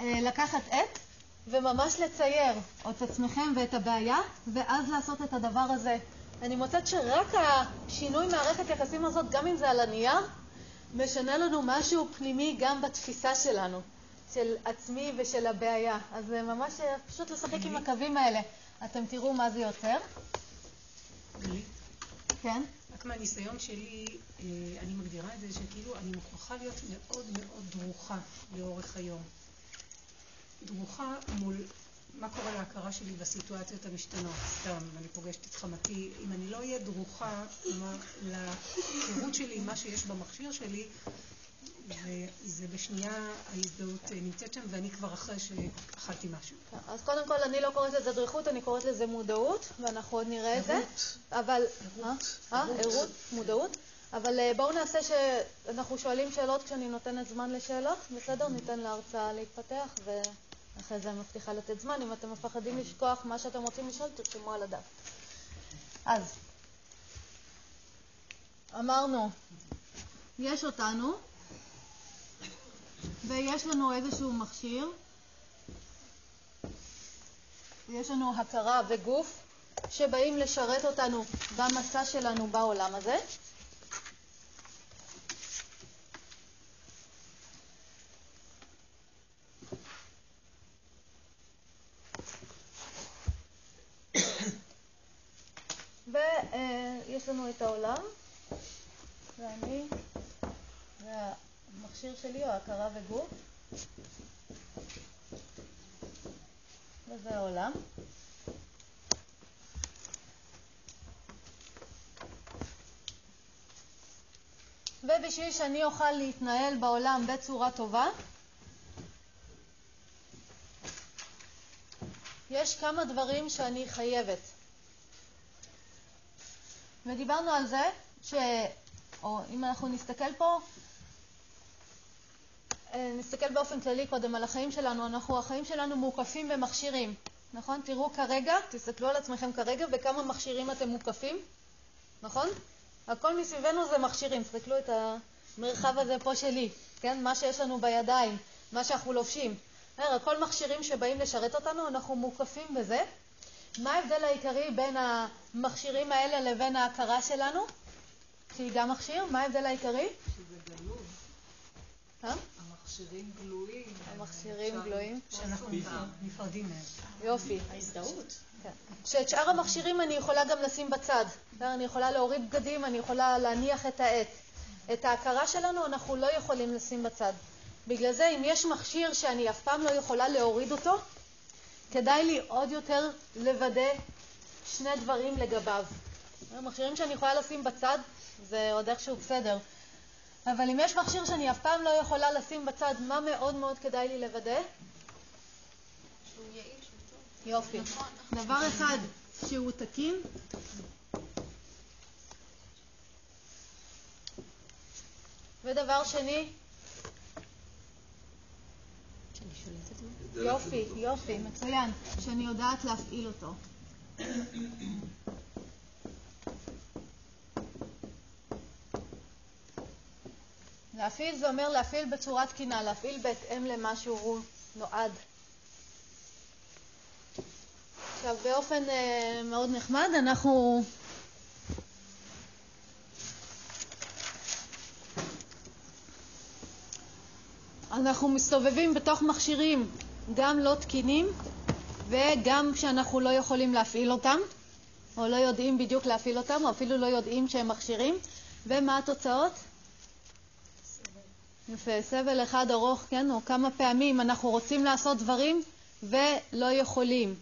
לקחת את וממש לצייר את עצמכם ואת הבעיה, ואז לעשות את הדבר הזה. אני מוצאת שרק השינוי מערכת יחסים הזאת, גם אם זה על הנייר, משנה לנו משהו פנימי גם בתפיסה שלנו, של עצמי ושל הבעיה. אז זה ממש פשוט לשחק עם הקווים האלה. אתם תראו מה זה יוצר. כן? רק מהניסיון שלי, אני מגדירה את זה שכאילו אני מוכרחה להיות מאוד מאוד דרוכה לאורך היום. דרוכה מול מה קורה להכרה שלי בסיטואציות המשתנות. סתם, אני פוגשת את חמתי. אם אני לא אהיה דרוכה להכרות שלי, מה שיש במכשיר שלי, וזה בשנייה ההזדהות נמצאת שם, ואני כבר אחרי שאכלתי משהו. אז קודם כל, אני לא קוראת לזה דריכות, אני קוראת לזה מודעות, ואנחנו עוד נראה את זה. אבל... עירות. מודעות. אבל בואו נעשה שאנחנו שואלים שאלות כשאני נותנת זמן לשאלות. בסדר, ניתן להרצאה להתפתח, ואחרי זה אני מבטיחה לתת זמן. אם אתם מפחדים לשכוח מה שאתם רוצים לשאול, תרשמו על הדף. אז, אמרנו, יש אותנו, ויש לנו איזשהו מכשיר, ויש לנו הכרה וגוף שבאים לשרת אותנו במסע שלנו בעולם הזה. ויש לנו את העולם, ואני, וה... המכשיר שלי הוא הכרה וגוף, וזה העולם. ובשביל שאני אוכל להתנהל בעולם בצורה טובה, יש כמה דברים שאני חייבת. ודיברנו על זה ש... או אם אנחנו נסתכל פה, נסתכל באופן כללי קודם על החיים שלנו. אנחנו, החיים שלנו מוקפים במכשירים, נכון? תראו כרגע, תסתכלו על עצמכם כרגע בכמה מכשירים אתם מוקפים, נכון? הכל מסביבנו זה מכשירים. תסתכלו את המרחב הזה פה שלי, כן? מה שיש לנו בידיים, מה שאנחנו לובשים. הכל מכשירים שבאים לשרת אותנו, אנחנו מוקפים בזה. מה ההבדל העיקרי בין המכשירים האלה לבין ההכרה שלנו, שהיא גם מכשיר? מה ההבדל העיקרי? שזה גלוי. אה? המכשירים גלויים. המכשירים גלויים. שאנחנו נפרדים מהם. יופי. ההזדהות. שאת שאר המכשירים אני יכולה גם לשים בצד. אני יכולה להוריד בגדים, אני יכולה להניח את העט. את ההכרה שלנו אנחנו לא יכולים לשים בצד. בגלל זה, אם יש מכשיר שאני אף פעם לא יכולה להוריד אותו, כדאי לי עוד יותר לוודא שני דברים לגביו. המכשירים שאני יכולה לשים בצד, זה עוד איכשהו בסדר. אבל אם יש מכשיר שאני אף פעם לא יכולה לשים בצד, מה מאוד מאוד כדאי לי לוודא? שהוא יעיל, שהוא טוב. יופי. דבר אחד, שהוא תקין. ודבר שני? שאני שולטת בו. יופי, יופי, מצוין. שאני יודעת להפעיל אותו. להפעיל זה אומר להפעיל בצורה תקינה, להפעיל בהתאם למה שהוא נועד. עכשיו, באופן אה, מאוד נחמד, אנחנו אנחנו מסתובבים בתוך מכשירים גם לא תקינים וגם שאנחנו לא יכולים להפעיל אותם. או לא יודעים בדיוק להפעיל אותם, או אפילו לא יודעים שהם מכשירים. ומה התוצאות? יפה, סבל אחד ארוך, כן? או כמה פעמים אנחנו רוצים לעשות דברים ולא יכולים.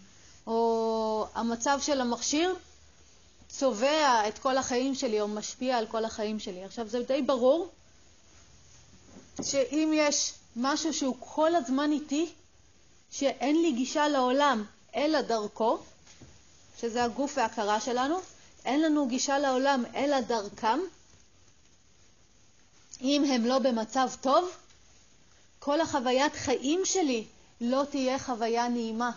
או המצב של המכשיר צובע את כל החיים שלי, או משפיע על כל החיים שלי. עכשיו, זה די ברור שאם יש משהו שהוא כל הזמן איתי, שאין לי גישה לעולם אלא דרכו, שזה הגוף וההכרה שלנו, אין לנו גישה לעולם אלא דרכם, אם הם לא במצב טוב, כל החוויית חיים שלי לא תהיה חוויה נעימה.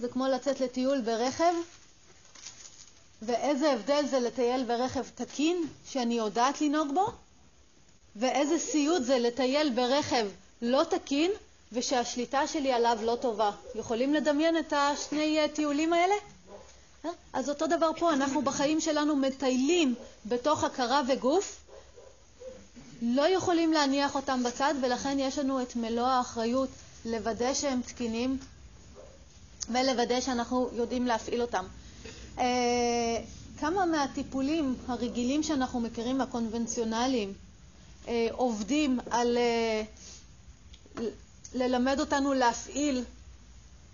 זה כמו לצאת לטיול ברכב, ואיזה הבדל זה לטייל ברכב תקין, שאני יודעת לנהוג בו, ואיזה סיוט זה לטייל ברכב לא תקין, ושהשליטה שלי עליו לא טובה. יכולים לדמיין את השני טיולים האלה? אז אותו דבר פה, אנחנו בחיים שלנו מטיילים בתוך הכרה וגוף, לא יכולים להניח אותם בצד, ולכן יש לנו את מלוא האחריות לוודא שהם תקינים, ולוודא שאנחנו יודעים להפעיל אותם. אה, כמה מהטיפולים הרגילים שאנחנו מכירים, הקונבנציונליים, אה, עובדים על אה, ללמד אותנו להפעיל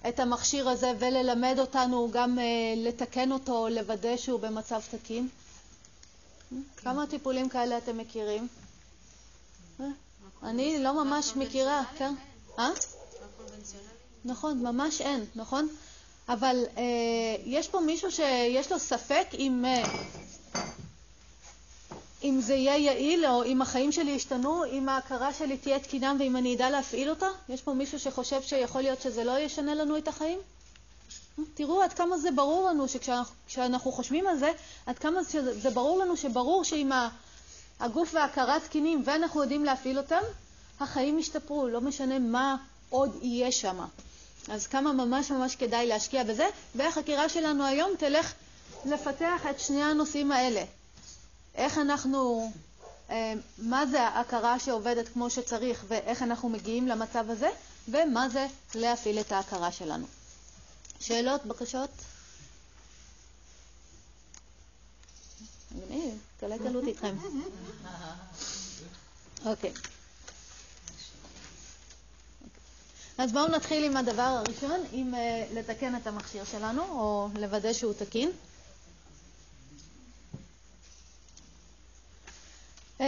את המכשיר הזה, וללמד אותנו גם אה, לתקן אותו, לוודא שהוא במצב תקין? כן. כמה טיפולים כאלה אתם מכירים? אה? אני לא ממש מכירה. כן? אה? נכון, ממש אין, נכון? אבל אה, יש פה מישהו שיש לו ספק אם, אה, אם זה יהיה יעיל, או אם החיים שלי ישתנו, אם ההכרה שלי תהיה תקינה ואם אני ידע להפעיל אותה? יש פה מישהו שחושב שיכול להיות שזה לא ישנה לנו את החיים? תראו עד כמה זה ברור לנו, שכשאנחנו חושבים על זה, עד כמה זה ברור לנו שברור שאם הגוף וההכרה תקינים ואנחנו יודעים להפעיל אותם, החיים ישתפרו, לא משנה מה עוד יהיה שם. אז כמה ממש ממש כדאי להשקיע בזה, והחקירה שלנו היום תלך לפתח את שני הנושאים האלה. איך אנחנו, מה זה ההכרה שעובדת כמו שצריך ואיך אנחנו מגיעים למצב הזה, ומה זה להפעיל את ההכרה שלנו. שאלות, בקשות? אני קלה קלות איתכם. אוקיי. אז בואו נתחיל עם הדבר הראשון, עם uh, לתקן את המכשיר שלנו, או לוודא שהוא תקין. Uh,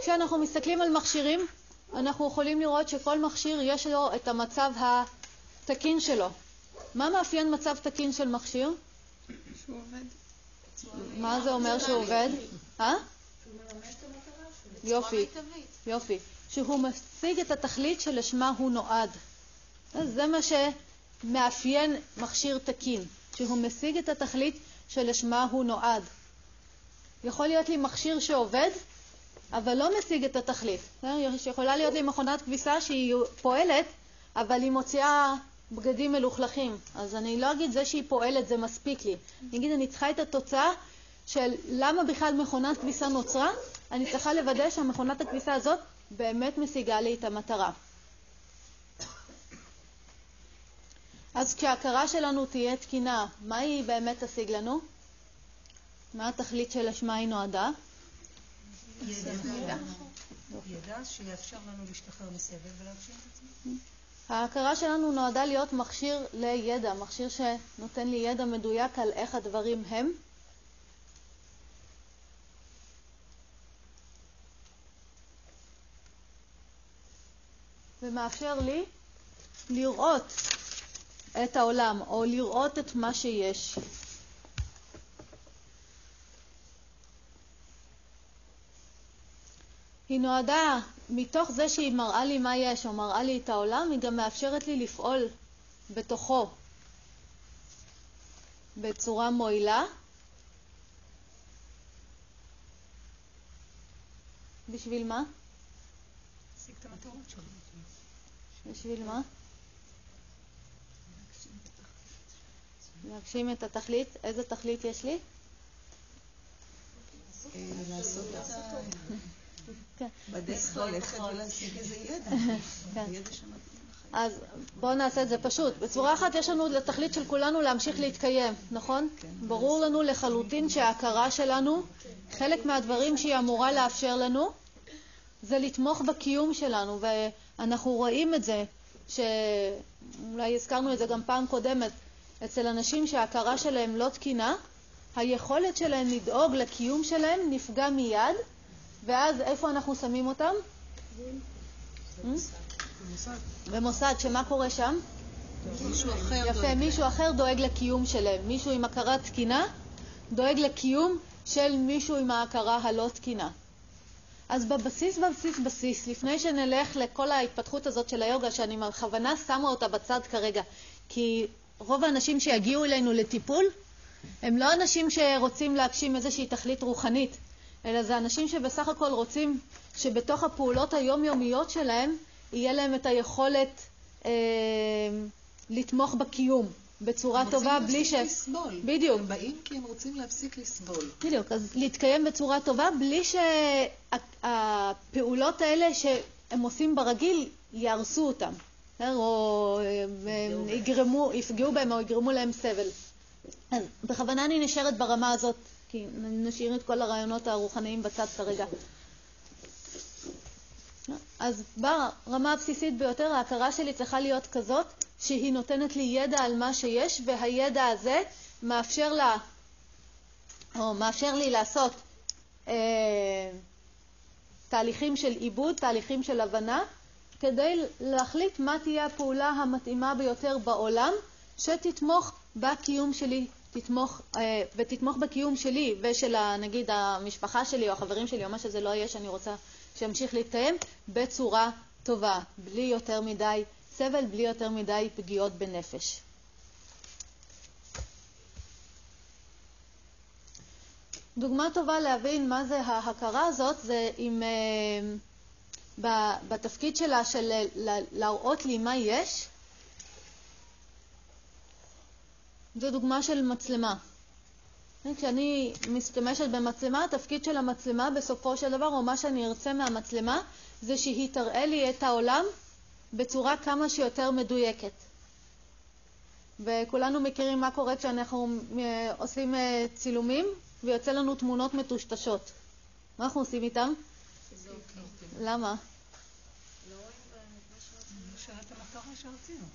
כשאנחנו מסתכלים על מכשירים, אנחנו יכולים לראות שכל מכשיר יש לו את המצב התקין שלו. מה מאפיין מצב תקין של מכשיר? שהוא עובד. מה זה אומר שהוא עובד? אה? שהוא מרמש את המטרה שלו. יופי, יופי. שהוא משיג את התכלית שלשמה הוא נועד. זה מה שמאפיין מכשיר תקין, שהוא משיג את התכלית שלשמה הוא נועד. יכול להיות לי מכשיר שעובד, אבל לא משיג את התכלית. יכולה להיות לי מכונת כביסה שהיא פועלת, אבל היא מוציאה בגדים מלוכלכים. אז אני לא אגיד זה שהיא פועלת, זה מספיק לי. אני אגיד, אני צריכה את התוצאה של למה בכלל מכונת כביסה נוצרה, אני צריכה לוודא שהמכונת הכביסה הזאת באמת משיגה לי את המטרה. אז כשההכרה שלנו תהיה תקינה, מה היא באמת תשיג לנו? מה התכלית של השמה היא נועדה? ידע. ידע שיאפשר לנו להשתחרר מסבל ולהגשים את עצמנו. ההכרה שלנו נועדה להיות מכשיר לידע, מכשיר שנותן לי ידע מדויק על איך הדברים הם. ומאפשר לי לראות את העולם, או לראות את מה שיש. היא נועדה, מתוך זה שהיא מראה לי מה יש, או מראה לי את העולם, היא גם מאפשרת לי לפעול בתוכו בצורה מועילה, בשביל מה? להשיג את המטרות שלנו. בשביל מה? להגשים את התכלית. איזה תכלית יש לי? לעשות את... בדרך כלל להשיג איזה ידע. אז בואו נעשה את זה פשוט. בצורה אחת יש לנו לתכלית של כולנו להמשיך להתקיים, נכון? ברור לנו לחלוטין שההכרה שלנו, חלק מהדברים שהיא אמורה לאפשר לנו, זה לתמוך בקיום שלנו, ואנחנו רואים את זה, שאולי הזכרנו את זה גם פעם קודמת, אצל אנשים שההכרה שלהם לא תקינה, היכולת שלהם לדאוג לקיום שלהם נפגע מיד, ואז איפה אנחנו שמים אותם? במוסד, שמה קורה שם? יפה, מישהו אחר דואג לקיום שלהם. מישהו עם הכרה תקינה דואג לקיום של מישהו עם ההכרה הלא תקינה. אז בבסיס, בבסיס, בסיס, לפני שנלך לכל ההתפתחות הזאת של היוגה, שאני בכוונה שמה אותה בצד כרגע, כי רוב האנשים שיגיעו אלינו לטיפול, הם לא אנשים שרוצים להגשים איזושהי תכלית רוחנית, אלא זה אנשים שבסך הכל רוצים שבתוך הפעולות היומיומיות שלהם יהיה להם את היכולת אה, לתמוך בקיום בצורה טובה בלי ש... לסבול. בדיוק. הם באים כי הם רוצים להפסיק לסבול. בדיוק, אז להתקיים בצורה טובה בלי שהפעולות האלה שהם עושים ברגיל יערסו אותם. או יגרמו, יפגעו בהם או יגרמו להם סבל. אז בכוונה אני נשארת ברמה הזאת, כי נשאיר את כל הרעיונות הרוחניים בצד כרגע. אז ברמה הבסיסית ביותר, ההכרה שלי צריכה להיות כזאת שהיא נותנת לי ידע על מה שיש, והידע הזה מאפשר לה, או מאפשר לי לעשות אה, תהליכים של עיבוד, תהליכים של הבנה, כדי להחליט מה תהיה הפעולה המתאימה ביותר בעולם, שתתמוך בקיום שלי, תתמוך, אה, ותתמוך בקיום שלי ושל נגיד המשפחה שלי או החברים שלי או מה שזה לא יהיה שאני רוצה שימשיך להתקיים בצורה טובה, בלי יותר מדי סבל, בלי יותר מדי פגיעות בנפש. דוגמה טובה להבין מה זה ההכרה הזאת, זה עם, אה, בתפקיד שלה של להראות לי מה יש, זו דוגמה של מצלמה. כשאני משתמשת במצלמה, התפקיד של המצלמה בסופו של דבר, או מה שאני ארצה מהמצלמה, זה שהיא תראה לי את העולם בצורה כמה שיותר מדויקת. וכולנו מכירים מה קורה כשאנחנו עושים צילומים, ויוצא לנו תמונות מטושטשות. מה אנחנו עושים איתם? למה?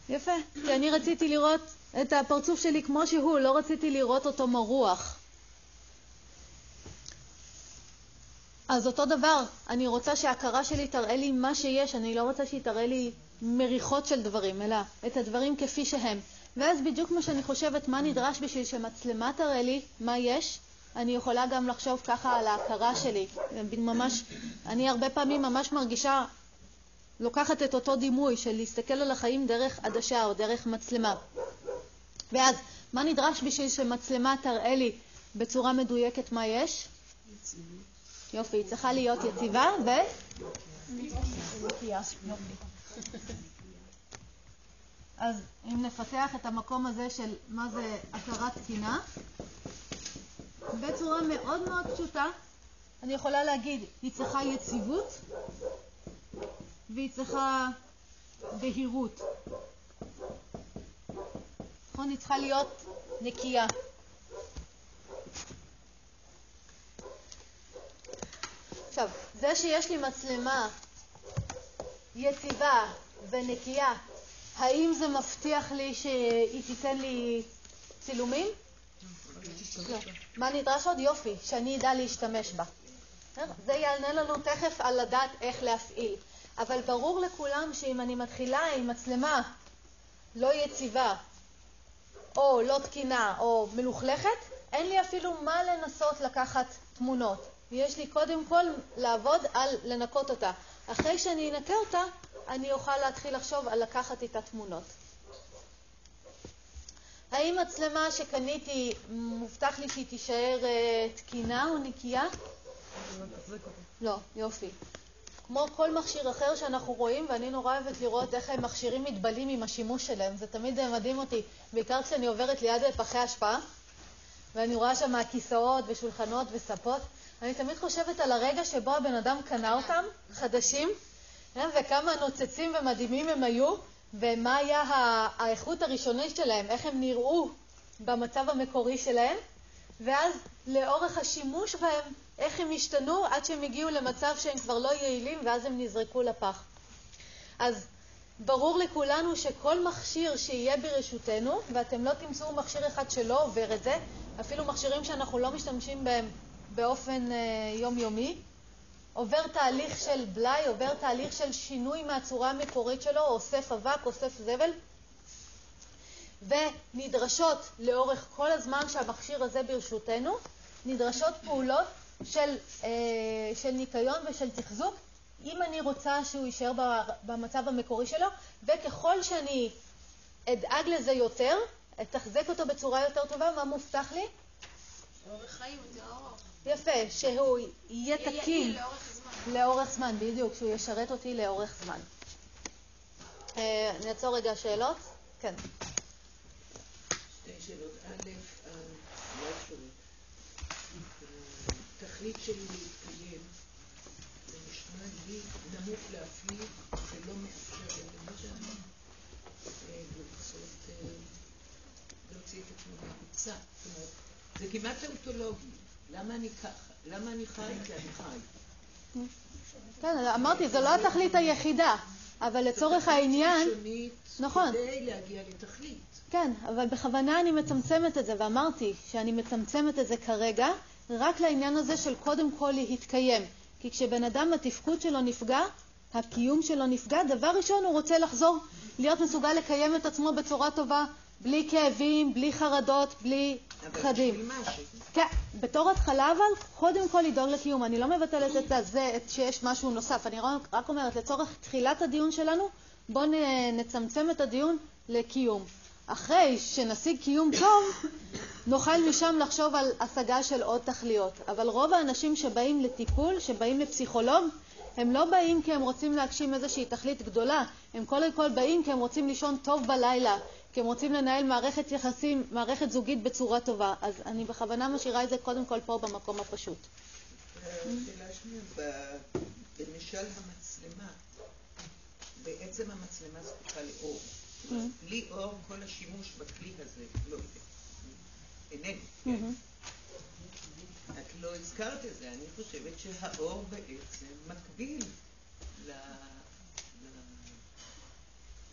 יפה, כי אני רציתי לראות את הפרצוף שלי כמו שהוא, לא רציתי לראות אותו מרוח. אז אותו דבר, אני רוצה שההכרה שלי תראה לי מה שיש, אני לא רוצה שהיא תראה לי מריחות של דברים, אלא את הדברים כפי שהם. ואז בדיוק מה שאני חושבת, מה נדרש בשביל שמצלמה תראה לי מה יש, אני יכולה גם לחשוב ככה על ההכרה שלי. ממש, אני הרבה פעמים ממש מרגישה, לוקחת את אותו דימוי של להסתכל על החיים דרך עדשה או דרך מצלמה. ואז, מה נדרש בשביל שמצלמה תראה לי בצורה מדויקת מה יש? יציבות. יופי, היא צריכה להיות יציבה ו... אז אם נפתח את המקום הזה של מה זה הכרה תקינה, בצורה מאוד מאוד פשוטה, אני יכולה להגיד, היא צריכה יציבות, והיא צריכה בהירות. נכון, היא צריכה להיות נקייה. עכשיו, זה שיש לי מצלמה יציבה ונקייה, האם זה מבטיח לי שהיא תיתן לי צילומים? לא. מה נדרש עוד? יופי, שאני אדע להשתמש בה. זה יענה לנו תכף על לדעת איך להפעיל. אבל ברור לכולם שאם אני מתחילה עם מצלמה לא יציבה, או לא תקינה, או מלוכלכת, אין לי אפילו מה לנסות לקחת תמונות. יש לי קודם כל לעבוד על לנקות אותה. אחרי שאני אנקה אותה, אני אוכל להתחיל לחשוב על לקחת איתה תמונות. האם מצלמה שקניתי מובטח לי שהיא תישאר uh, תקינה או נקייה? לא, יופי. כמו כל מכשיר אחר שאנחנו רואים, ואני נורא אוהבת לראות איך המכשירים מתבלים עם השימוש שלהם. זה תמיד מדהים אותי, בעיקר כשאני עוברת ליד פחי השפעה, ואני רואה שם כיסאות ושולחנות וספות. אני תמיד חושבת על הרגע שבו הבן אדם קנה אותם, חדשים, וכמה נוצצים ומדהימים הם היו, ומה היה האיכות הראשונית שלהם, איך הם נראו במצב המקורי שלהם, ואז לאורך השימוש בהם, איך הם השתנו עד שהם הגיעו למצב שהם כבר לא יעילים ואז הם נזרקו לפח. אז ברור לכולנו שכל מכשיר שיהיה ברשותנו, ואתם לא תמצאו מכשיר אחד שלא עובר את זה, אפילו מכשירים שאנחנו לא משתמשים בהם באופן אה, יומיומי, עובר תהליך של בלי, עובר תהליך של שינוי מהצורה המקורית שלו, אוסף אבק, אוסף זבל, ונדרשות לאורך כל הזמן שהמכשיר הזה ברשותנו, נדרשות פעולות של, אה, של ניקיון ושל תחזוק, אם אני רוצה שהוא יישאר במצב המקורי שלו, וככל שאני אדאג לזה יותר, אתחזק אותו בצורה יותר טובה, מה מובטח לי? לאורך חיים, יותר ארוך. יפה, שהוא יהיה תקין לאורך זמן, בדיוק, שהוא ישרת אותי לאורך זמן. נעצור רגע שאלות? כן. שתי שאלות. א', התכלית שלי להתקיים, זה נשמע לי נמוך להפליג, שלא מאפשר את מה שאני לרצות להוציא את עצמו מהקבוצה. זאת אומרת, זה כמעט אוטולוגי. למה אני ככה? למה אני חי? כי אני חי. כן, אמרתי, זו לא התכלית היחידה, אבל לצורך העניין... זו תכלית ראשונית כדי להגיע לתכלית. כן, אבל בכוונה אני מצמצמת את זה, ואמרתי שאני מצמצמת את זה כרגע, רק לעניין הזה של קודם כל להתקיים. כי כשבן אדם התפקוד שלו נפגע, הקיום שלו נפגע, דבר ראשון הוא רוצה לחזור, להיות מסוגל לקיים את עצמו בצורה טובה, בלי כאבים, בלי חרדות, בלי חדים. כן, בתור התחלה אבל, קודם כל לדאוג לקיום. אני לא מבטלת את זה שיש משהו נוסף. אני רק אומרת, לצורך תחילת הדיון שלנו, בואו נצמצם את הדיון לקיום. אחרי שנשיג קיום טוב, נוכל משם לחשוב על השגה של עוד תכליות. אבל רוב האנשים שבאים לטיפול, שבאים לפסיכולוג, הם לא באים כי הם רוצים להגשים איזושהי תכלית גדולה. הם קודם כל באים כי הם רוצים לישון טוב בלילה. כי הם רוצים לנהל מערכת יחסים, מערכת זוגית בצורה טובה. אז אני בכוונה משאירה את זה קודם כל פה במקום הפשוט. השאלה שנייה, במשל המצלמה, בעצם המצלמה זקוקה לאור. בלי אור כל השימוש בכלי הזה, לא יודע, איננו. את לא הזכרת את זה, אני חושבת שהאור בעצם מקביל ל...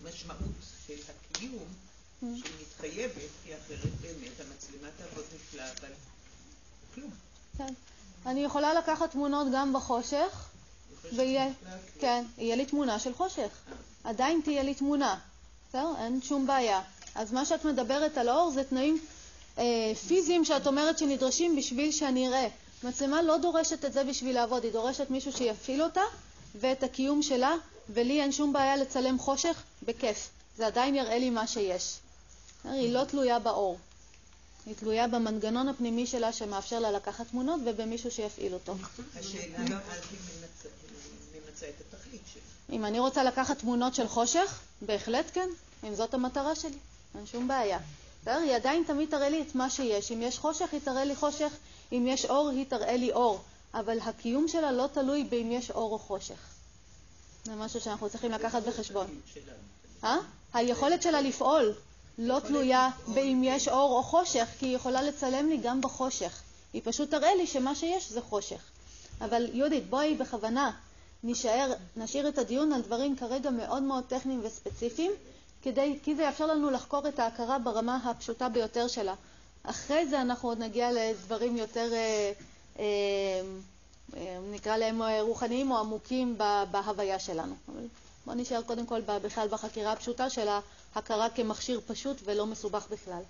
משמעות של הקיום שמתחייבת, כי אחרת באמת המצלמה תעבוד נפלא, אבל כלום. כן. אני יכולה לקחת תמונות גם בחושך, ויהיה לי תמונה של חושך. עדיין תהיה לי תמונה. אין שום בעיה. אז מה שאת מדברת על האור זה תנאים פיזיים שאת אומרת שנדרשים בשביל שאני אראה. מצלמה לא דורשת את זה בשביל לעבוד, היא דורשת מישהו שיפעיל אותה ואת הקיום שלה, ולי אין שום בעיה לצלם חושך בכיף. זה עדיין יראה לי מה שיש. היא לא תלויה באור. היא תלויה במנגנון הפנימי שלה שמאפשר לה לקחת תמונות ובמישהו שיפעיל אותו. השאלה היא ממצה את התכלית שלה. אם אני רוצה לקחת תמונות של חושך, בהחלט כן. אם זאת המטרה שלי, אין שום בעיה. היא עדיין תמיד תראה לי את מה שיש. אם יש חושך, היא תראה לי חושך. אם יש אור, היא תראה לי אור. אבל הקיום שלה לא תלוי באם יש אור או חושך. זה משהו שאנחנו צריכים לקחת בחשבון. היכולת שלה לפעול לא תלויה באם יש אור או חושך, כי היא יכולה לצלם לי גם בחושך. היא פשוט תראה לי שמה שיש זה חושך. אבל יהודית, בואי בכוונה נשאר, נשאיר את הדיון על דברים כרגע מאוד מאוד טכניים וספציפיים, כדי, כי זה יאפשר לנו לחקור את ההכרה ברמה הפשוטה ביותר שלה. אחרי זה אנחנו עוד נגיע לדברים יותר... נקרא להם רוחניים או עמוקים בהוויה שלנו. בוא נשאר קודם כל בכלל בחקירה הפשוטה של ההכרה כמכשיר פשוט ולא מסובך בכלל.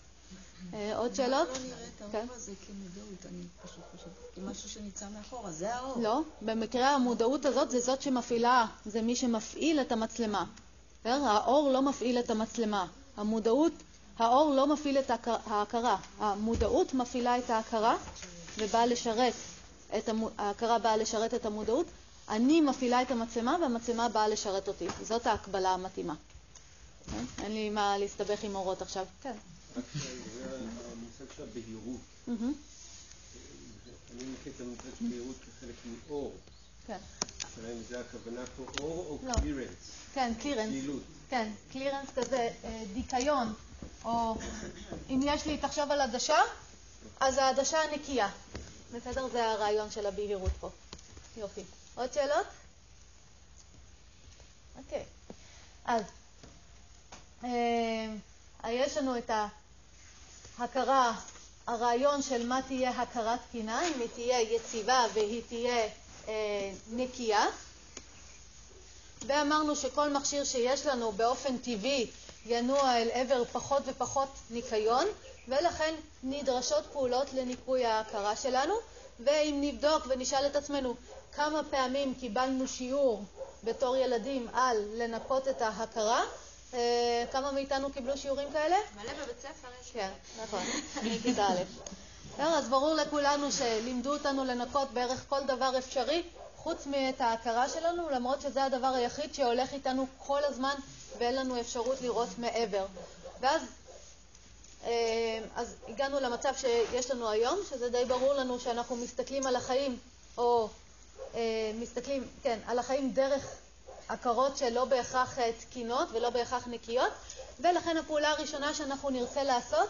עוד שאלות? לא נראה את האור הזה כמודעות, אני פשוט פשוט, כמשהו שניצא מאחורה, זה האור. לא, במקרה המודעות הזאת זה זאת שמפעילה, זה מי שמפעיל את המצלמה. האור לא מפעיל את המצלמה. המודעות, האור לא מפעיל את ההכרה. המודעות מפעילה את ההכרה ובאה לשרת. ההכרה באה לשרת את המודעות, אני מפעילה את המצלמה והמצלמה באה לשרת אותי. זאת ההקבלה המתאימה. אין לי מה להסתבך עם אורות עכשיו. כן. רק זה המושג של הבהירות. אני מכיר את המושג של בהירות כחלק מאור. כן. השאלה אם זה הכוונה פה אור או קלירנס? כן, קלירנס. כן, קלירנס כזה דיקיון, או אם יש לי תחשוב על עדשה, אז העדשה הנקייה. בסדר? זה הרעיון של הבהירות פה. יופי. עוד שאלות? אוקיי. אז יש לנו את ההכרה, הרעיון של מה תהיה הכרה תקינה, אם היא תהיה יציבה והיא תהיה אה, נקייה. ואמרנו שכל מכשיר שיש לנו באופן טבעי ינוע אל עבר פחות ופחות ניקיון, ולכן נדרשות פעולות לניקוי ההכרה שלנו. ואם נבדוק ונשאל את עצמנו כמה פעמים קיבלנו שיעור בתור ילדים על לנפות את ההכרה, כמה מאיתנו קיבלו שיעורים כאלה? מלא בבית ספר יש. כן, נכון. מכיתה א'. אז ברור לכולנו שלימדו אותנו לנקות בערך כל דבר אפשרי, חוץ מאת ההכרה שלנו, למרות שזה הדבר היחיד שהולך איתנו כל הזמן, ואין לנו אפשרות לראות מעבר. ואז אז הגענו למצב שיש לנו היום, שזה די ברור לנו שאנחנו מסתכלים על החיים, או מסתכלים, כן, על החיים דרך הכרות שלא בהכרח תקינות ולא בהכרח נקיות, ולכן הפעולה הראשונה שאנחנו נרצה לעשות,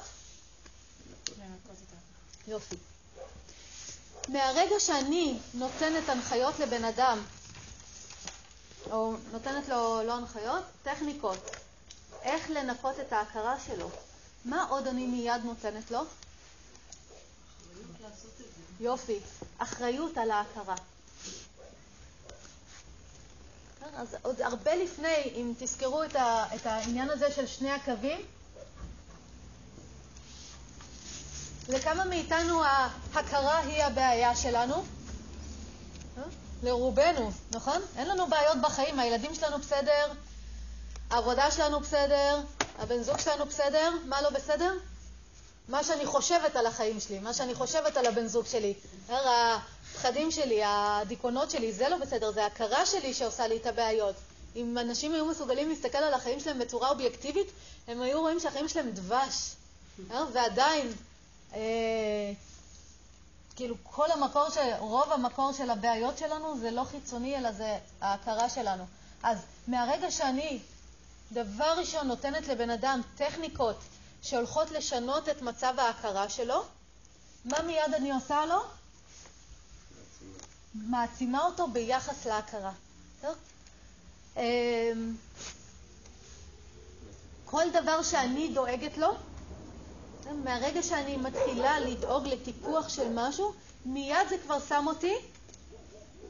יופי. מהרגע שאני נותנת הנחיות לבן אדם, או נותנת לו לא הנחיות, טכניקות, איך לנקות את ההכרה שלו, מה עוד אני מיד נותנת לו? יופי, אחריות על ההכרה. אז עוד הרבה לפני, אם תזכרו את, ה, את העניין הזה של שני הקווים, לכמה מאיתנו ההכרה היא הבעיה שלנו? לרובנו, נכון? אין לנו בעיות בחיים, הילדים שלנו בסדר, העבודה שלנו בסדר, הבן זוג שלנו בסדר, מה לא בסדר? מה שאני חושבת על החיים שלי, מה שאני חושבת על הבן זוג שלי. הפחדים שלי, הדיכאונות שלי, זה לא בסדר, זה ההכרה שלי שעושה לי את הבעיות. אם אנשים היו מסוגלים להסתכל על החיים שלהם בצורה אובייקטיבית, הם היו רואים שהחיים שלהם דבש. ועדיין, אה, כאילו כל המקור, של, רוב המקור של הבעיות שלנו זה לא חיצוני, אלא זה ההכרה שלנו. אז מהרגע שאני דבר ראשון נותנת לבן אדם טכניקות שהולכות לשנות את מצב ההכרה שלו, מה מיד אני עושה לו? מעצימה אותו ביחס להכרה. כל דבר שאני דואגת לו, מהרגע שאני מתחילה לדאוג לטיפוח של משהו, מיד זה כבר שם אותי,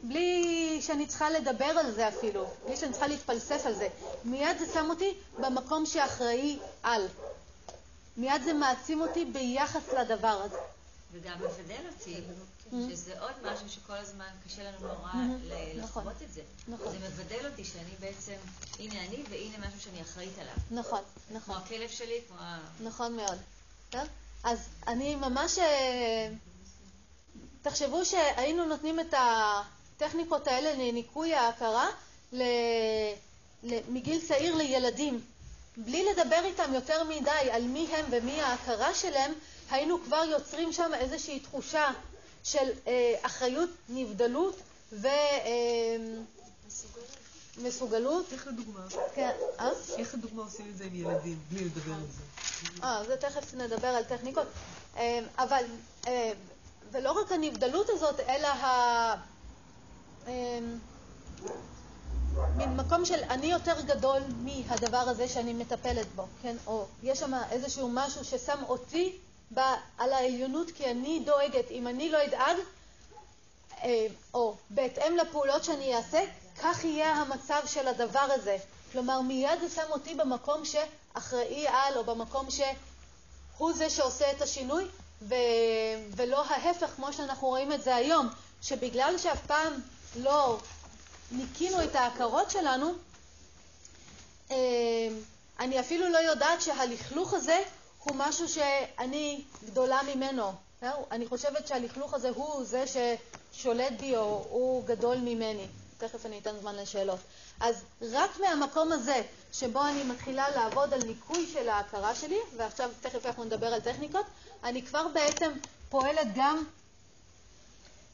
בלי שאני צריכה לדבר על זה אפילו, בלי שאני צריכה להתפלסף על זה. מיד זה שם אותי במקום שאחראי על. מיד זה מעצים אותי ביחס לדבר הזה. וגם מבדל אותי, שזה עוד משהו שכל הזמן קשה לנו נורא לחוות את זה. זה מבדל אותי שאני בעצם, הנה אני והנה משהו שאני אחראית עליו. נכון, נכון. כמו הכלב שלי, כמו ה... נכון מאוד. אז אני ממש... תחשבו שהיינו נותנים את הטכניקות האלה לניקוי ההכרה מגיל צעיר לילדים. בלי לדבר איתם יותר מדי על מי הם ומי ההכרה שלהם, היינו כבר יוצרים שם איזושהי תחושה של אה, אחריות, נבדלות ומסוגלות. אה, איך לדוגמה? כן. אה? איך לדוגמה עושים את זה עם ילדים, בלי לדבר על זה? אה, זה תכף נדבר על טכניקות. אה, אבל, אה, ולא רק הנבדלות הזאת, אלא ה... אה, מן מקום של אני יותר גדול מהדבר הזה שאני מטפלת בו, כן? או יש שם איזשהו משהו ששם אותי על העליונות, כי אני דואגת, אם אני לא אדאג, או בהתאם לפעולות שאני אעשה, כך יהיה המצב של הדבר הזה. כלומר, מיד זה שם אותי במקום שאחראי על, או במקום שהוא זה שעושה את השינוי, ו... ולא ההפך, כמו שאנחנו רואים את זה היום, שבגלל שאף פעם לא ניקינו את ההכרות שלנו, אני אפילו לא יודעת שהלכלוך הזה הוא משהו שאני גדולה ממנו. אני חושבת שהלכלוך הזה הוא זה ששולט בי, או הוא גדול ממני. תכף אני אתן זמן לשאלות. אז רק מהמקום הזה שבו אני מתחילה לעבוד על ניקוי של ההכרה שלי, ועכשיו תכף אנחנו נדבר על טכניקות, אני כבר בעצם פועלת גם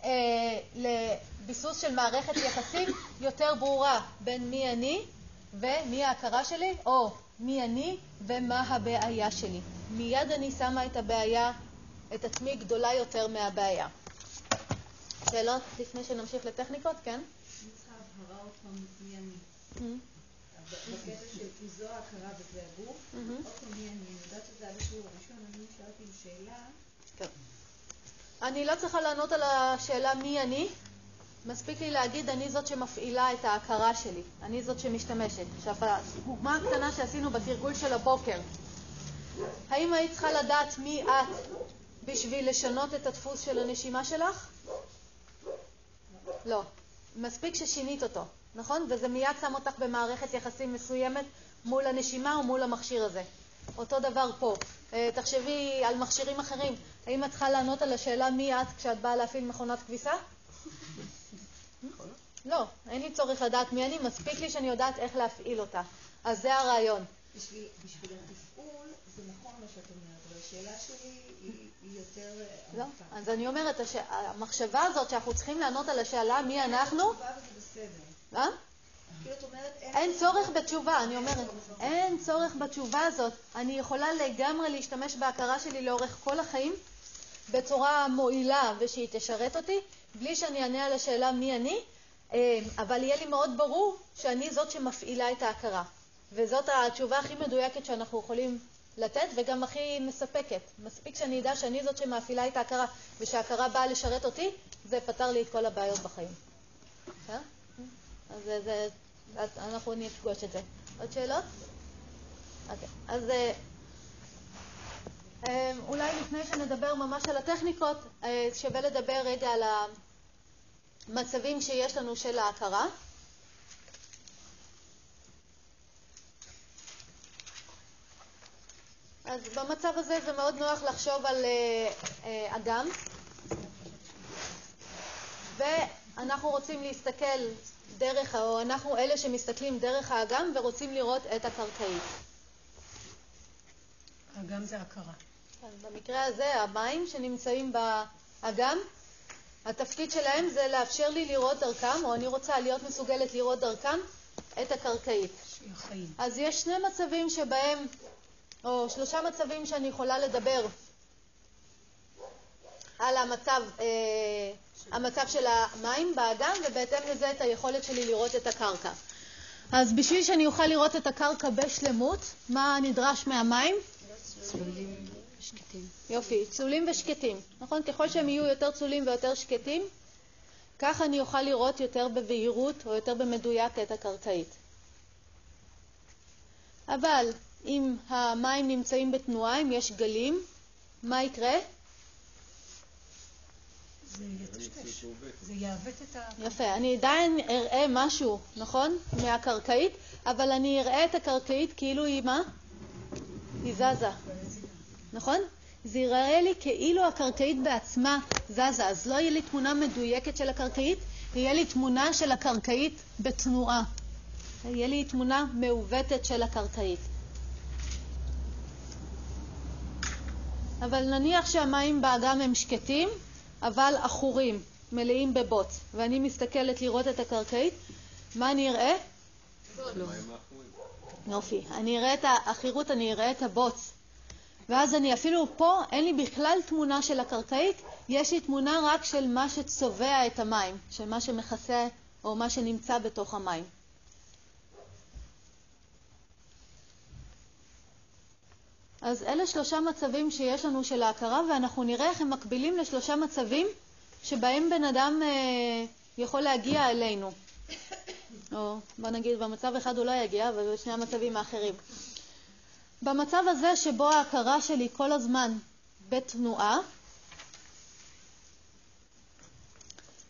אה, לביסוס של מערכת יחסים יותר ברורה בין מי אני ומי ההכרה שלי, או מי אני ומה הבעיה שלי. מיד אני שמה את הבעיה, את עצמי גדולה יותר מהבעיה. שאלות לפני שנמשיך לטכניקות, כן? אני צריכה הבהרה אותם מי אני. בקטע של איזו ההכרה בזה הגוף, אותו מי אני. אני יודעת שזה היה בשיעור הראשון, אני שאלתי עם שאלה. כן. אני לא צריכה לענות על השאלה מי אני. מספיק לי להגיד, אני זאת שמפעילה את ההכרה שלי. אני זאת שמשתמשת. עכשיו, הדוגמה הקטנה שעשינו בתרגול של הבוקר. האם היית צריכה לדעת מי את בשביל לשנות את הדפוס של הנשימה שלך? לא. מספיק ששינית אותו, נכון? וזה מיד שם אותך במערכת יחסים מסוימת מול הנשימה או מול המכשיר הזה. אותו דבר פה. תחשבי על מכשירים אחרים. האם את צריכה לענות על השאלה מי את כשאת באה להפעיל מכונת כביסה? לא, אין לי צורך לדעת מי אני, מספיק לי שאני יודעת איך להפעיל אותה. אז זה הרעיון. בשביל התפעול, זה נכון מה שאת אומרת, אבל השאלה שלי היא יותר עמוקה. אז אני אומרת, המחשבה הזאת שאנחנו צריכים לענות על השאלה מי אנחנו... התשובה וזה בסדר. אה? כאילו את אומרת... אין צורך בתשובה, אני אומרת. אין צורך בתשובה הזאת. אני יכולה לגמרי להשתמש בהכרה שלי לאורך כל החיים, בצורה מועילה ושהיא תשרת אותי, בלי שאני אענה על השאלה מי אני, אבל יהיה לי מאוד ברור שאני זאת שמפעילה את ההכרה. וזאת התשובה הכי מדויקת שאנחנו יכולים לתת, וגם הכי מספקת. מספיק שאני יודע שאני זאת שמאפילה את ההכרה, ושההכרה באה לשרת אותי, זה פתר לי את כל הבעיות בחיים. כן? אז זה, זה, אנחנו נפגוש את זה. עוד שאלות? אוקיי. אז אולי לפני שנדבר ממש על הטכניקות, שווה לדבר רגע על המצבים שיש לנו של ההכרה. אז במצב הזה זה מאוד נוח לחשוב על אדם, ואנחנו רוצים להסתכל דרך, או אנחנו אלה שמסתכלים דרך האגם ורוצים לראות את הקרקעית. האגם זה הכרה. במקרה הזה המים שנמצאים באגם, התפקיד שלהם זה לאפשר לי לראות דרכם, או אני רוצה להיות מסוגלת לראות דרכם את הקרקעית. החיים. אז יש שני מצבים שבהם, או שלושה מצבים שאני יכולה לדבר על המצב, אה, המצב של המים באגם, ובהתאם לזה את היכולת שלי לראות את הקרקע. אז בשביל שאני אוכל לראות את הקרקע בשלמות, מה נדרש מהמים? צלולים ושקטים. יופי, צלולים ושקטים. נכון? ככל שהם יהיו יותר צלולים ויותר שקטים, כך אני אוכל לראות יותר בבהירות או יותר במדויק את הקרקעית. אבל... אם המים נמצאים בתנועה, אם יש גלים, מה יקרה? זה יטשטש. זה יעוות את ה... יפה, אני עדיין אראה משהו, נכון? מהקרקעית, אבל אני אראה את הקרקעית כאילו היא מה? היא זזה. נכון? זה יראה לי כאילו הקרקעית בעצמה זזה, אז לא יהיה לי תמונה מדויקת של הקרקעית, יהיה לי תמונה של הקרקעית בתנועה. יהיה לי תמונה מעוותת של הקרקעית. אבל נניח שהמים באגם הם שקטים, אבל אחורים, מלאים בבוץ, ואני מסתכלת לראות את הקרקעית, מה אני אראה? נופי. אני אראה את האחירות, אני אראה את הבוץ. ואז אני אפילו פה, אין לי בכלל תמונה של הקרקעית, יש לי תמונה רק של מה שצובע את המים, של מה שמכסה או מה שנמצא בתוך המים. אז אלה שלושה מצבים שיש לנו של ההכרה, ואנחנו נראה איך הם מקבילים לשלושה מצבים שבהם בן אדם אה, יכול להגיע אלינו. או בוא נגיד, במצב אחד הוא לא יגיע, אבל בשני המצבים האחרים. במצב הזה שבו ההכרה שלי כל הזמן בתנועה,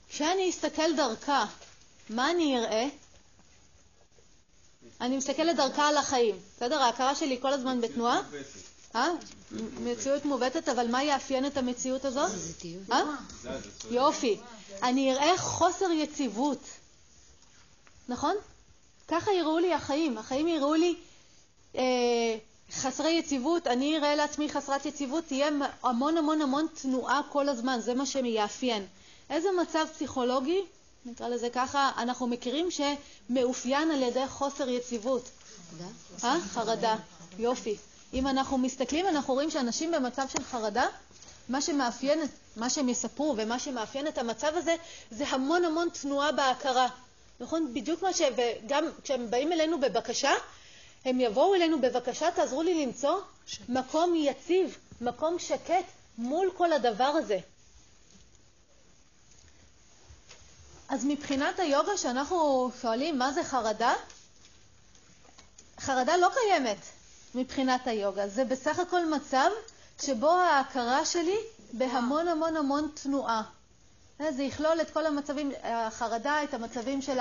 כשאני אסתכל דרכה, מה אני אראה? אני מסתכלת דרכה על החיים. בסדר? ההכרה שלי כל הזמן בתנועה. מציאות מובטת, אבל מה יאפיין את המציאות הזאת? יופי. אני אראה חוסר יציבות. נכון? ככה יראו לי החיים. החיים יראו לי חסרי יציבות. אני אראה לעצמי חסרת יציבות. תהיה המון המון המון תנועה כל הזמן. זה מה שמייאפיין. איזה מצב פסיכולוגי, נקרא לזה ככה, אנחנו מכירים שמאופיין על ידי חוסר יציבות? חרדה. חרדה, יופי. אם אנחנו מסתכלים, אנחנו רואים שאנשים במצב של חרדה, מה שמאפיין, מה שהם יספרו ומה שמאפיין את המצב הזה, זה המון המון תנועה בהכרה. נכון? בדיוק מה ש... וגם כשהם באים אלינו בבקשה, הם יבואו אלינו בבקשה, תעזרו לי למצוא שקט. מקום יציב, מקום שקט מול כל הדבר הזה. אז מבחינת היוגה שאנחנו שואלים מה זה חרדה, חרדה לא קיימת מבחינת היוגה. זה בסך הכל מצב שבו ההכרה שלי בהמון המון המון תנועה. זה יכלול את כל המצבים, החרדה, את המצבים של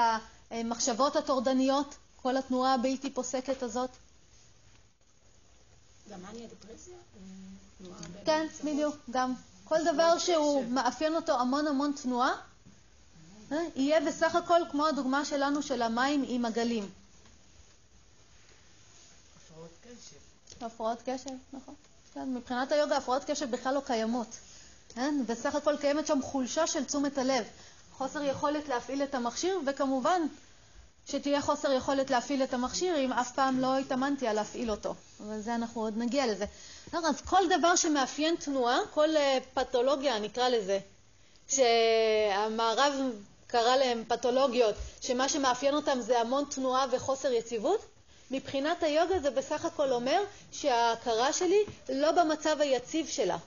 המחשבות הטורדניות, כל התנועה הבלתי פוסקת הזאת. גם מניה דפרסיה? כן, בדיוק, גם. כל דבר שהוא מאפיין אותו המון המון תנועה, יהיה בסך הכל כמו הדוגמה שלנו של המים עם הגלים. הפרעות קשב. הפרעות קשב, נכון. מבחינת היוגה הפרעות קשב בכלל לא קיימות. בסך הכל קיימת שם חולשה של תשומת הלב, חוסר יכולת להפעיל את המכשיר, וכמובן שתהיה חוסר יכולת להפעיל את המכשיר אם אף פעם לא התאמנתי על להפעיל אותו. אבל זה אנחנו עוד נגיע לזה. אז כל דבר שמאפיין תנועה, כל פתולוגיה נקרא לזה, שהמערב קרא להם פתולוגיות, שמה שמאפיין אותם זה המון תנועה וחוסר יציבות, מבחינת היוגה זה בסך הכל אומר שההכרה שלי לא במצב היציב שלה.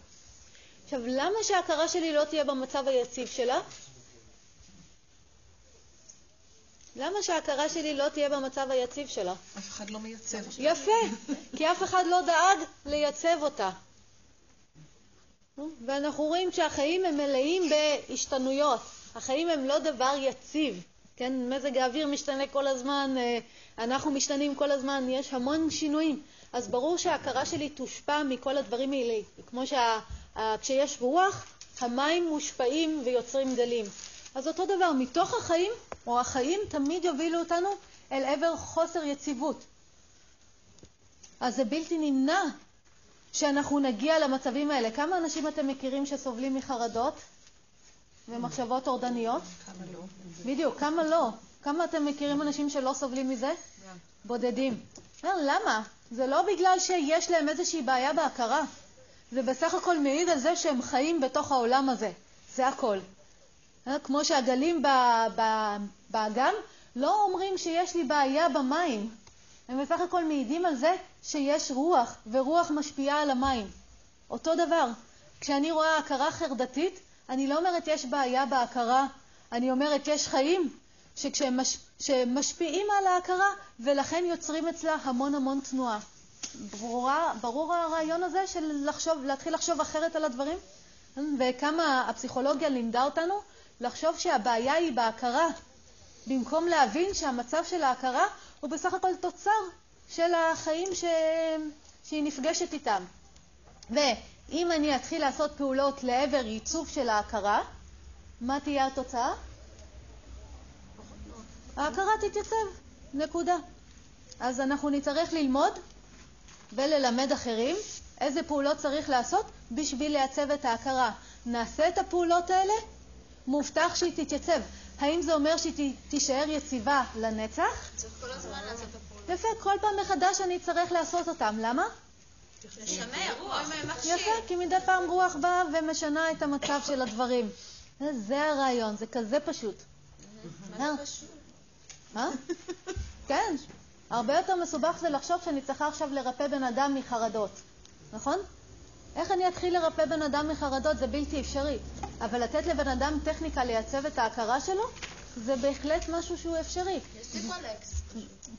עכשיו, למה שההכרה שלי לא תהיה במצב היציב שלה? למה שההכרה שלי לא תהיה במצב היציב שלה? אף אחד לא מייצב אותה. יפה, כי אף אחד לא דאג לייצב אותה. ואנחנו רואים שהחיים הם מלאים בהשתנויות. החיים הם לא דבר יציב. כן, מזג האוויר משתנה כל הזמן, אנחנו משתנים כל הזמן, יש המון שינויים. אז ברור שההכרה שלי תושפע מכל הדברים האלה. כמו שה... כשיש רוח, המים מושפעים ויוצרים גלים. אז אותו דבר, מתוך החיים, או החיים תמיד יובילו אותנו אל עבר חוסר יציבות. אז זה בלתי נמנע שאנחנו נגיע למצבים האלה. כמה אנשים אתם מכירים שסובלים מחרדות ומחשבות טורדניות? כמה לא. בדיוק, כמה לא. כמה אתם מכירים אנשים שלא סובלים מזה? בודדים. למה? זה לא בגלל שיש להם איזושהי בעיה בהכרה. זה בסך הכל מעיד על זה שהם חיים בתוך העולם הזה. זה הכל. כמו שהגלים באגם לא אומרים שיש לי בעיה במים. הם בסך הכל מעידים על זה שיש רוח, ורוח משפיעה על המים. אותו דבר. כשאני רואה הכרה חרדתית, אני לא אומרת יש בעיה בהכרה. אני אומרת יש חיים שכשהם משפיעים על ההכרה, ולכן יוצרים אצלה המון המון תנועה. ברורה, ברור הרעיון הזה של לחשוב, להתחיל לחשוב אחרת על הדברים? וכמה הפסיכולוגיה לימדה אותנו לחשוב שהבעיה היא בהכרה, במקום להבין שהמצב של ההכרה הוא בסך הכל תוצר של החיים ש... שהיא נפגשת איתם. ואם אני אתחיל לעשות פעולות לעבר ייצוב של ההכרה, מה תהיה התוצאה? ההכרה תתייצב, נקודה. אז אנחנו נצטרך ללמוד וללמד אחרים איזה פעולות צריך לעשות בשביל לייצב את ההכרה. נעשה את הפעולות האלה, מובטח שהיא תתייצב. האם זה אומר שהיא תישאר יציבה לנצח? צריך כל הזמן לעשות את הפעולות. יפה, כל פעם מחדש אני צריך לעשות אותם. למה? לשמר רוח. יפה, כי מדי פעם רוח באה ומשנה את המצב של הדברים. זה הרעיון, זה כזה פשוט. מה זה פשוט? מה? כן. הרבה יותר מסובך זה לחשוב שאני צריכה עכשיו לרפא בן אדם מחרדות, נכון? איך אני אתחיל לרפא בן אדם מחרדות? זה בלתי אפשרי. אבל לתת לבן אדם טכניקה לייצב את ההכרה שלו, זה בהחלט משהו שהוא אפשרי. יש לי קולקס.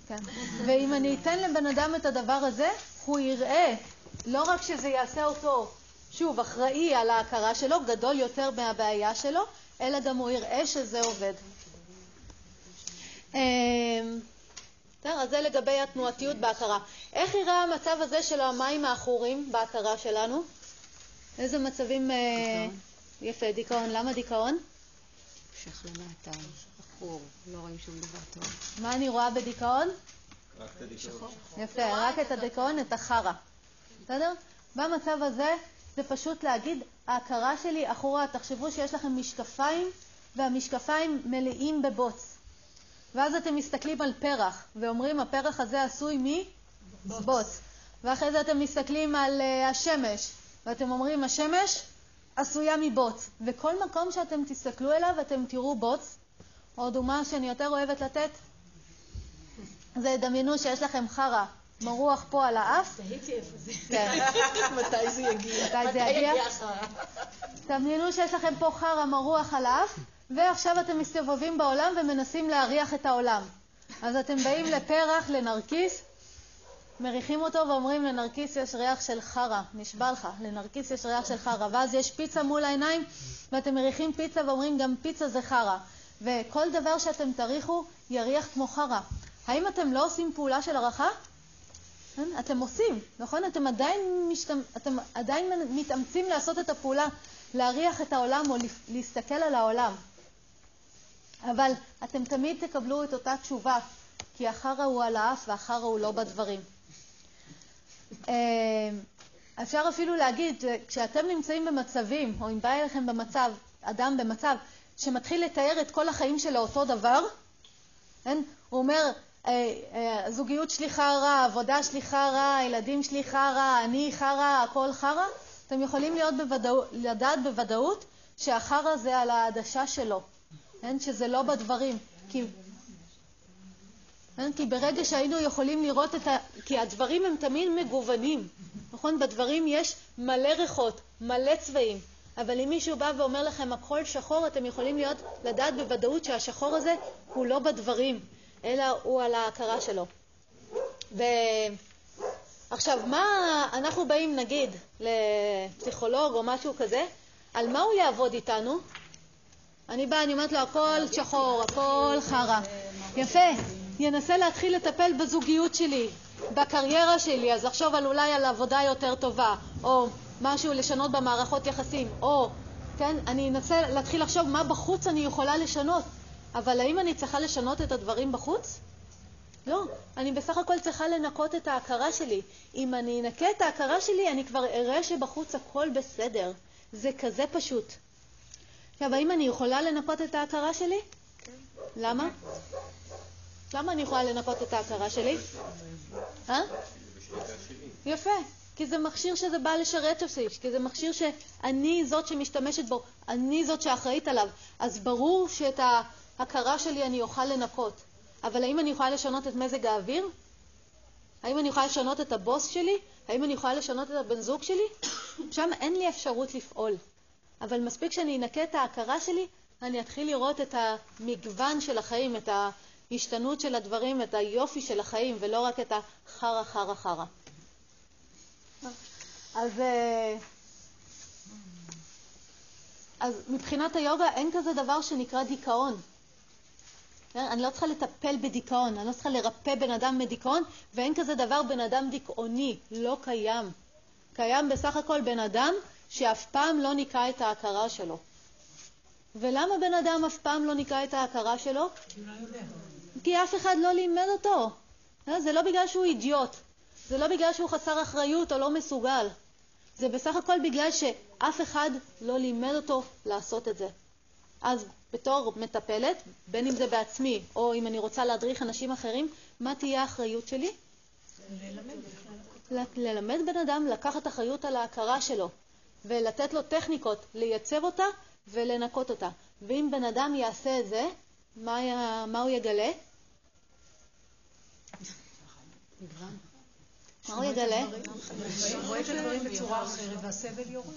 כן. ואם אני אתן לבן אדם את הדבר הזה, הוא יראה, לא רק שזה יעשה אותו, שוב, אחראי על ההכרה שלו, גדול יותר מהבעיה שלו, אלא גם הוא יראה שזה עובד. אז זה לגבי התנועתיות בהכרה. איך יראה המצב הזה של המים האחורים בהכרה שלנו? איזה מצבים... דיכאון. יפה, דיכאון. למה דיכאון? המשך למטה, אחור, לא רואים שום דבר טוב. מה אני רואה בדיכאון? רק את הדיכאון. יפה, רק את הדיכאון, את החרה. בסדר? במצב הזה זה פשוט להגיד, ההכרה שלי אחורה, תחשבו שיש לכם משקפיים, והמשקפיים מלאים בבוץ. ואז אתם מסתכלים על פרח, ואומרים, הפרח הזה עשוי מבוץ. ואחרי זה אתם מסתכלים על uh, השמש, ואתם אומרים, השמש עשויה מבוץ. וכל מקום שאתם תסתכלו אליו, אתם תראו בוץ. או דוגמה שאני יותר אוהבת לתת, זה דמיינו שיש לכם חרה, מרוח פה על האף. תהיתי איפה זה. כן. מתי זה יגיע? מתי זה יגיע? דמיינו שיש לכם פה חרה, מרוח על האף, ועכשיו אתם מסתובבים בעולם ומנסים להריח את העולם. אז אתם באים לפרח, לנרקיס, מריחים אותו ואומרים, לנרקיס יש ריח של חרה, נשבע לך, לנרקיס יש ריח של חרה. ואז יש פיצה מול העיניים, ואתם מריחים פיצה ואומרים, גם פיצה זה חרה. וכל דבר שאתם תריחו יריח כמו חרה. האם אתם לא עושים פעולה של ערכה? אתם עושים, נכון? אתם עדיין, משתמ... אתם עדיין מתאמצים לעשות את הפעולה, להריח את העולם או להסתכל על העולם. אבל אתם תמיד תקבלו את אותה תשובה, כי החרה הוא על האף והחרה הוא לא בדברים. אפשר אפילו להגיד, כשאתם נמצאים במצבים, או אם בא אליכם במצב, אדם במצב, שמתחיל לתאר את כל החיים שלו אותו דבר, אין? הוא אומר, זוגיות שלי חרה, עבודה שלי חרה, ילדים שלי חרה, אני חרה, הכל חרה. אתם יכולים להיות בוודאו, לדעת בוודאות שהחרה זה על העדשה שלו, אין? שזה לא בדברים. כי, אין? כי ברגע שהיינו יכולים לראות את ה... כי הדברים הם תמיד מגוונים, נכון? בדברים יש מלא ריחות, מלא צבעים. אבל אם מישהו בא ואומר לכם, הכל שחור, אתם יכולים להיות, לדעת בוודאות שהשחור הזה הוא לא בדברים, אלא הוא על ההכרה שלו. ו... עכשיו, מה אנחנו באים, נגיד, לפסיכולוג או משהו כזה, על מה הוא יעבוד איתנו? אני באה, אני אומרת לו, הכל שחור, הכל חרה. יפה, ינסה להתחיל לטפל בזוגיות שלי, בקריירה שלי, אז לחשוב על אולי על עבודה יותר טובה, או... משהו לשנות במערכות יחסים, או, כן, אני אנסה להתחיל לחשוב מה בחוץ אני יכולה לשנות, אבל האם אני צריכה לשנות את הדברים בחוץ? לא, אני בסך הכל צריכה לנקות את ההכרה שלי. אם אני אנקה את ההכרה שלי, אני כבר אראה שבחוץ הכל בסדר. זה כזה פשוט. עכשיו, האם אני יכולה לנקות את ההכרה שלי? כן. למה? למה אני יכולה לנקות את ההכרה שלי? אה? יפה. כי זה מכשיר שזה בא לשרת אותי, כי זה מכשיר שאני זאת שמשתמשת בו, אני זאת שאחראית עליו. אז ברור שאת ההכרה שלי אני אוכל לנקות. אבל האם אני יכולה לשנות את מזג האוויר? האם אני יכולה לשנות את הבוס שלי? האם אני יכולה לשנות את הבן זוג שלי? שם אין לי אפשרות לפעול. אבל מספיק שאני אנקה את ההכרה שלי, אני אתחיל לראות את המגוון של החיים, את ההשתנות של הדברים, את היופי של החיים, ולא רק את החרה, חרה, חרה. אז, אז מבחינת היוגה אין כזה דבר שנקרא דיכאון. אני לא צריכה לטפל בדיכאון, אני לא צריכה לרפא בן אדם מדיכאון, ואין כזה דבר בן אדם דיכאוני, לא קיים. קיים בסך הכל בן אדם שאף פעם לא ניקה את ההכרה שלו. ולמה בן אדם אף פעם לא ניקה את ההכרה שלו? כי אף אחד לא לימד אותו. זה לא בגלל שהוא אידיוט. זה לא בגלל שהוא חסר אחריות או לא מסוגל. זה בסך הכל בגלל שאף אחד לא לימד אותו לעשות את זה. אז בתור מטפלת, בין אם זה בעצמי, או אם אני רוצה להדריך אנשים אחרים, מה תהיה האחריות שלי? ללמד. ללמד בן אדם לקחת אחריות על ההכרה שלו, ולתת לו טכניקות, לייצב אותה ולנקות אותה. ואם בן אדם יעשה את זה, מה, מה הוא יגלה? נגרם. מה הוא יגלה? הוא רואה את הדברים בצורה אחרת והסבל יורד.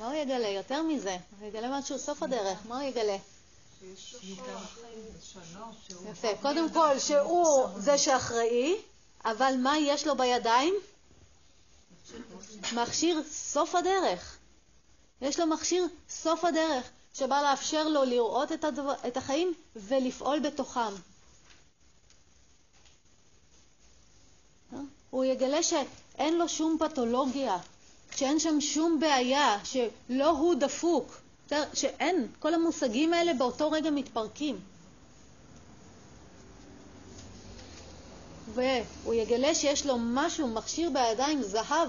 מה הוא יגלה? יותר מזה. הוא יגלה משהו סוף הדרך. מה הוא יגלה? יפה. קודם כל, שהוא זה שאחראי, אבל מה יש לו בידיים? מכשיר סוף הדרך. יש לו מכשיר סוף הדרך, שבא לאפשר לו לראות את החיים ולפעול בתוכם. הוא יגלה שאין לו שום פתולוגיה, שאין שם שום בעיה, שלא הוא דפוק, שאין. כל המושגים האלה באותו רגע מתפרקים. והוא יגלה שיש לו משהו, מכשיר בידיים, זהב,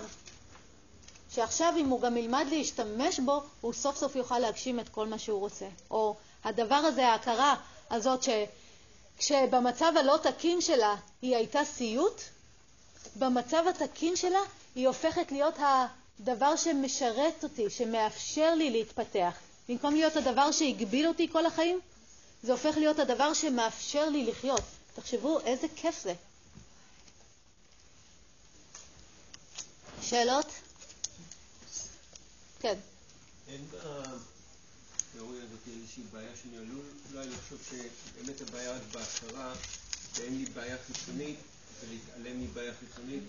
שעכשיו אם הוא גם ילמד להשתמש בו, הוא סוף סוף יוכל להגשים את כל מה שהוא רוצה. או הדבר הזה, ההכרה הזאת שכשבמצב הלא תקין שלה היא הייתה סיוט, במצב התקין שלה היא הופכת להיות הדבר שמשרת אותי, שמאפשר לי להתפתח. במקום להיות הדבר שהגביל אותי כל החיים, זה הופך להיות הדבר שמאפשר לי לחיות. תחשבו איזה כיף זה. שאלות? כן. אין בתיאוריה הזאת איזושהי בעיה שאני עלול אולי לחשוב שבאמת הבעיה רק בהכרה, ואין לי בעיה חיצונית, ולהתעלם מבעיה חיצונית,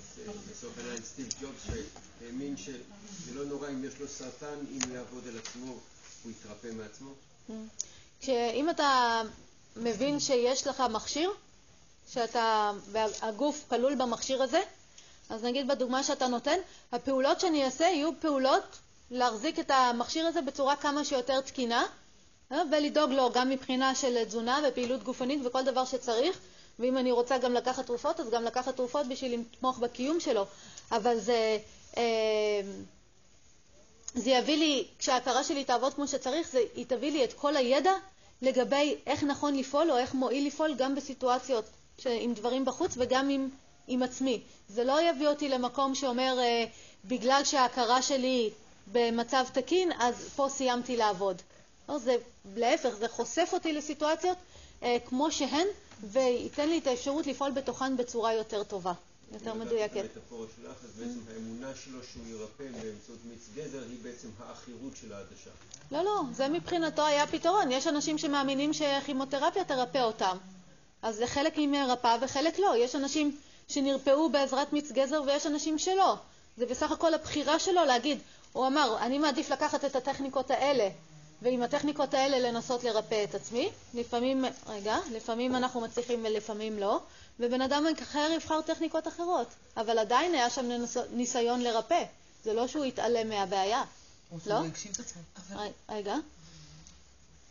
בסוף העניין סטיב ג'ובס שהאמין שזה לא נורא אם יש לו סרטן, אם יעבוד על עצמו, הוא יתרפא מעצמו. כשאם אתה מבין שיש לך מכשיר, שאתה, והגוף כלול במכשיר הזה, אז נגיד בדוגמה שאתה נותן, הפעולות שאני אעשה יהיו פעולות להחזיק את המכשיר הזה בצורה כמה שיותר תקינה, ולדאוג לו גם מבחינה של תזונה ופעילות גופנית וכל דבר שצריך, ואם אני רוצה גם לקחת תרופות, אז גם לקחת תרופות בשביל לתמוך בקיום שלו. אבל זה, זה יביא לי, כשההכרה שלי תעבוד כמו שצריך, זה יתביא לי את כל הידע לגבי איך נכון לפעול או איך מועיל לפעול, גם בסיטואציות עם דברים בחוץ וגם עם, עם עצמי. זה לא יביא אותי למקום שאומר, בגלל שההכרה שלי במצב תקין, אז פה סיימתי לעבוד. לא, זה, להפך, זה חושף אותי לסיטואציות כמו שהן, וייתן לי את האפשרות לפעול בתוכן בצורה יותר טובה, יותר מדויקת. המטאפורה שלך, אז בעצם האמונה שלו שהוא ירפא באמצעות מיץ גזר היא בעצם האחירות של העדשה. לא, לא, זה מבחינתו היה פתרון. יש אנשים שמאמינים שכימותרפיה תרפא אותם. אז זה חלק מרפא וחלק לא. יש אנשים שנרפאו בעזרת מיץ גזר ויש אנשים שלא. זה בסך הכל הבחירה שלו להגיד, הוא אמר, אני מעדיף לקחת את הטכניקות האלה. ועם הטכניקות האלה לנסות לרפא את עצמי. לפעמים, רגע, לפעמים אנחנו מצליחים ולפעמים לא, ובן אדם אחר יבחר טכניקות אחרות. אבל עדיין היה שם ניסיון לרפא. זה לא שהוא יתעלם מהבעיה. לא? רגע.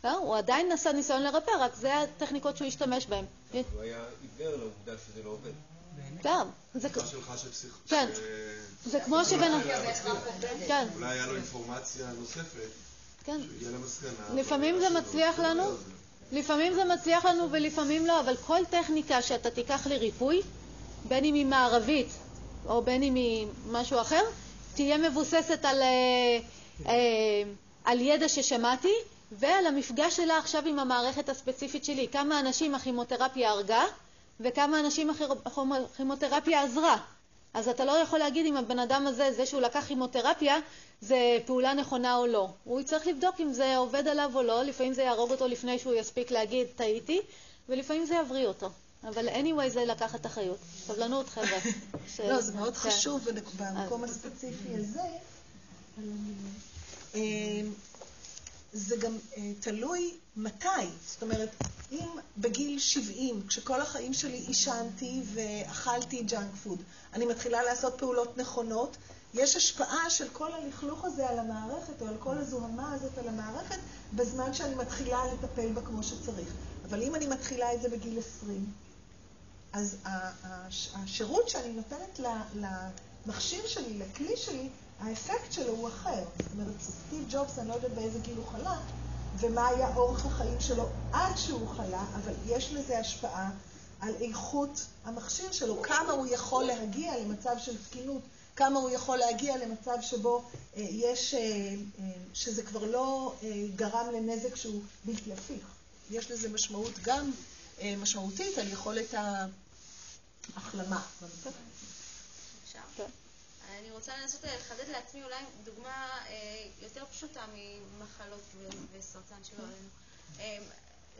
הוא עדיין נסע ניסיון לרפא, רק זה הטכניקות שהוא השתמש בהן. הוא היה עיוור לעובדה שזה לא עובד. גם. זה כמו שבן... אולי היה לו אינפורמציה נוספת. כן. לפעמים זה מצליח לנו, לפעמים זה מצליח לנו ולפעמים לא, אבל כל טכניקה שאתה תיקח לריפוי, בין אם היא מערבית או בין אם היא משהו אחר, תהיה מבוססת על, על ידע ששמעתי ועל המפגש שלה עכשיו עם המערכת הספציפית שלי. כמה אנשים הכימותרפיה הרגה וכמה אנשים הכימותרפיה עזרה. אז אתה לא יכול להגיד אם הבן אדם הזה, זה שהוא לקח כימותרפיה, זה פעולה נכונה או לא. הוא צריך לבדוק אם זה עובד עליו או לא. לפעמים זה יהרוג אותו לפני שהוא יספיק להגיד, טעיתי, ולפעמים זה יבריא אותו. אבל anyway זה לקחת אחריות. סבלנות, חבר'ה. לא, זה מאוד חשוב במקום הספציפי הזה. זה גם תלוי מתי. זאת אומרת, אם בגיל שבעים, כשכל החיים שלי עישנתי ואכלתי ג'אנק פוד, אני מתחילה לעשות פעולות נכונות, יש השפעה של כל הלכלוך הזה על המערכת, או על כל הזוהמה הזאת על המערכת, בזמן שאני מתחילה לטפל בה כמו שצריך. אבל אם אני מתחילה את זה בגיל עשרים, אז השירות שאני נותנת למכשיר שלי, לכלי שלי, האפקט שלו הוא אחר. זאת אומרת, סטיב ג'ובס, אני לא יודעת באיזה גיל הוא חלה, ומה היה אורך החיים שלו עד שהוא חלה, אבל יש לזה השפעה על איכות המכשיר שלו, כמה הוא יכול להגיע למצב של תקינות, כמה הוא יכול להגיע למצב שבו אה, יש, אה, אה, שזה כבר לא אה, גרם לנזק שהוא בלתי הפיך. יש לזה משמעות גם אה, משמעותית על יכולת ההחלמה. אפשר? כן. אני רוצה לנסות לחדד לעצמי אולי דוגמה אה, יותר פשוטה ממחלות וסרטן שלא עלינו. אה,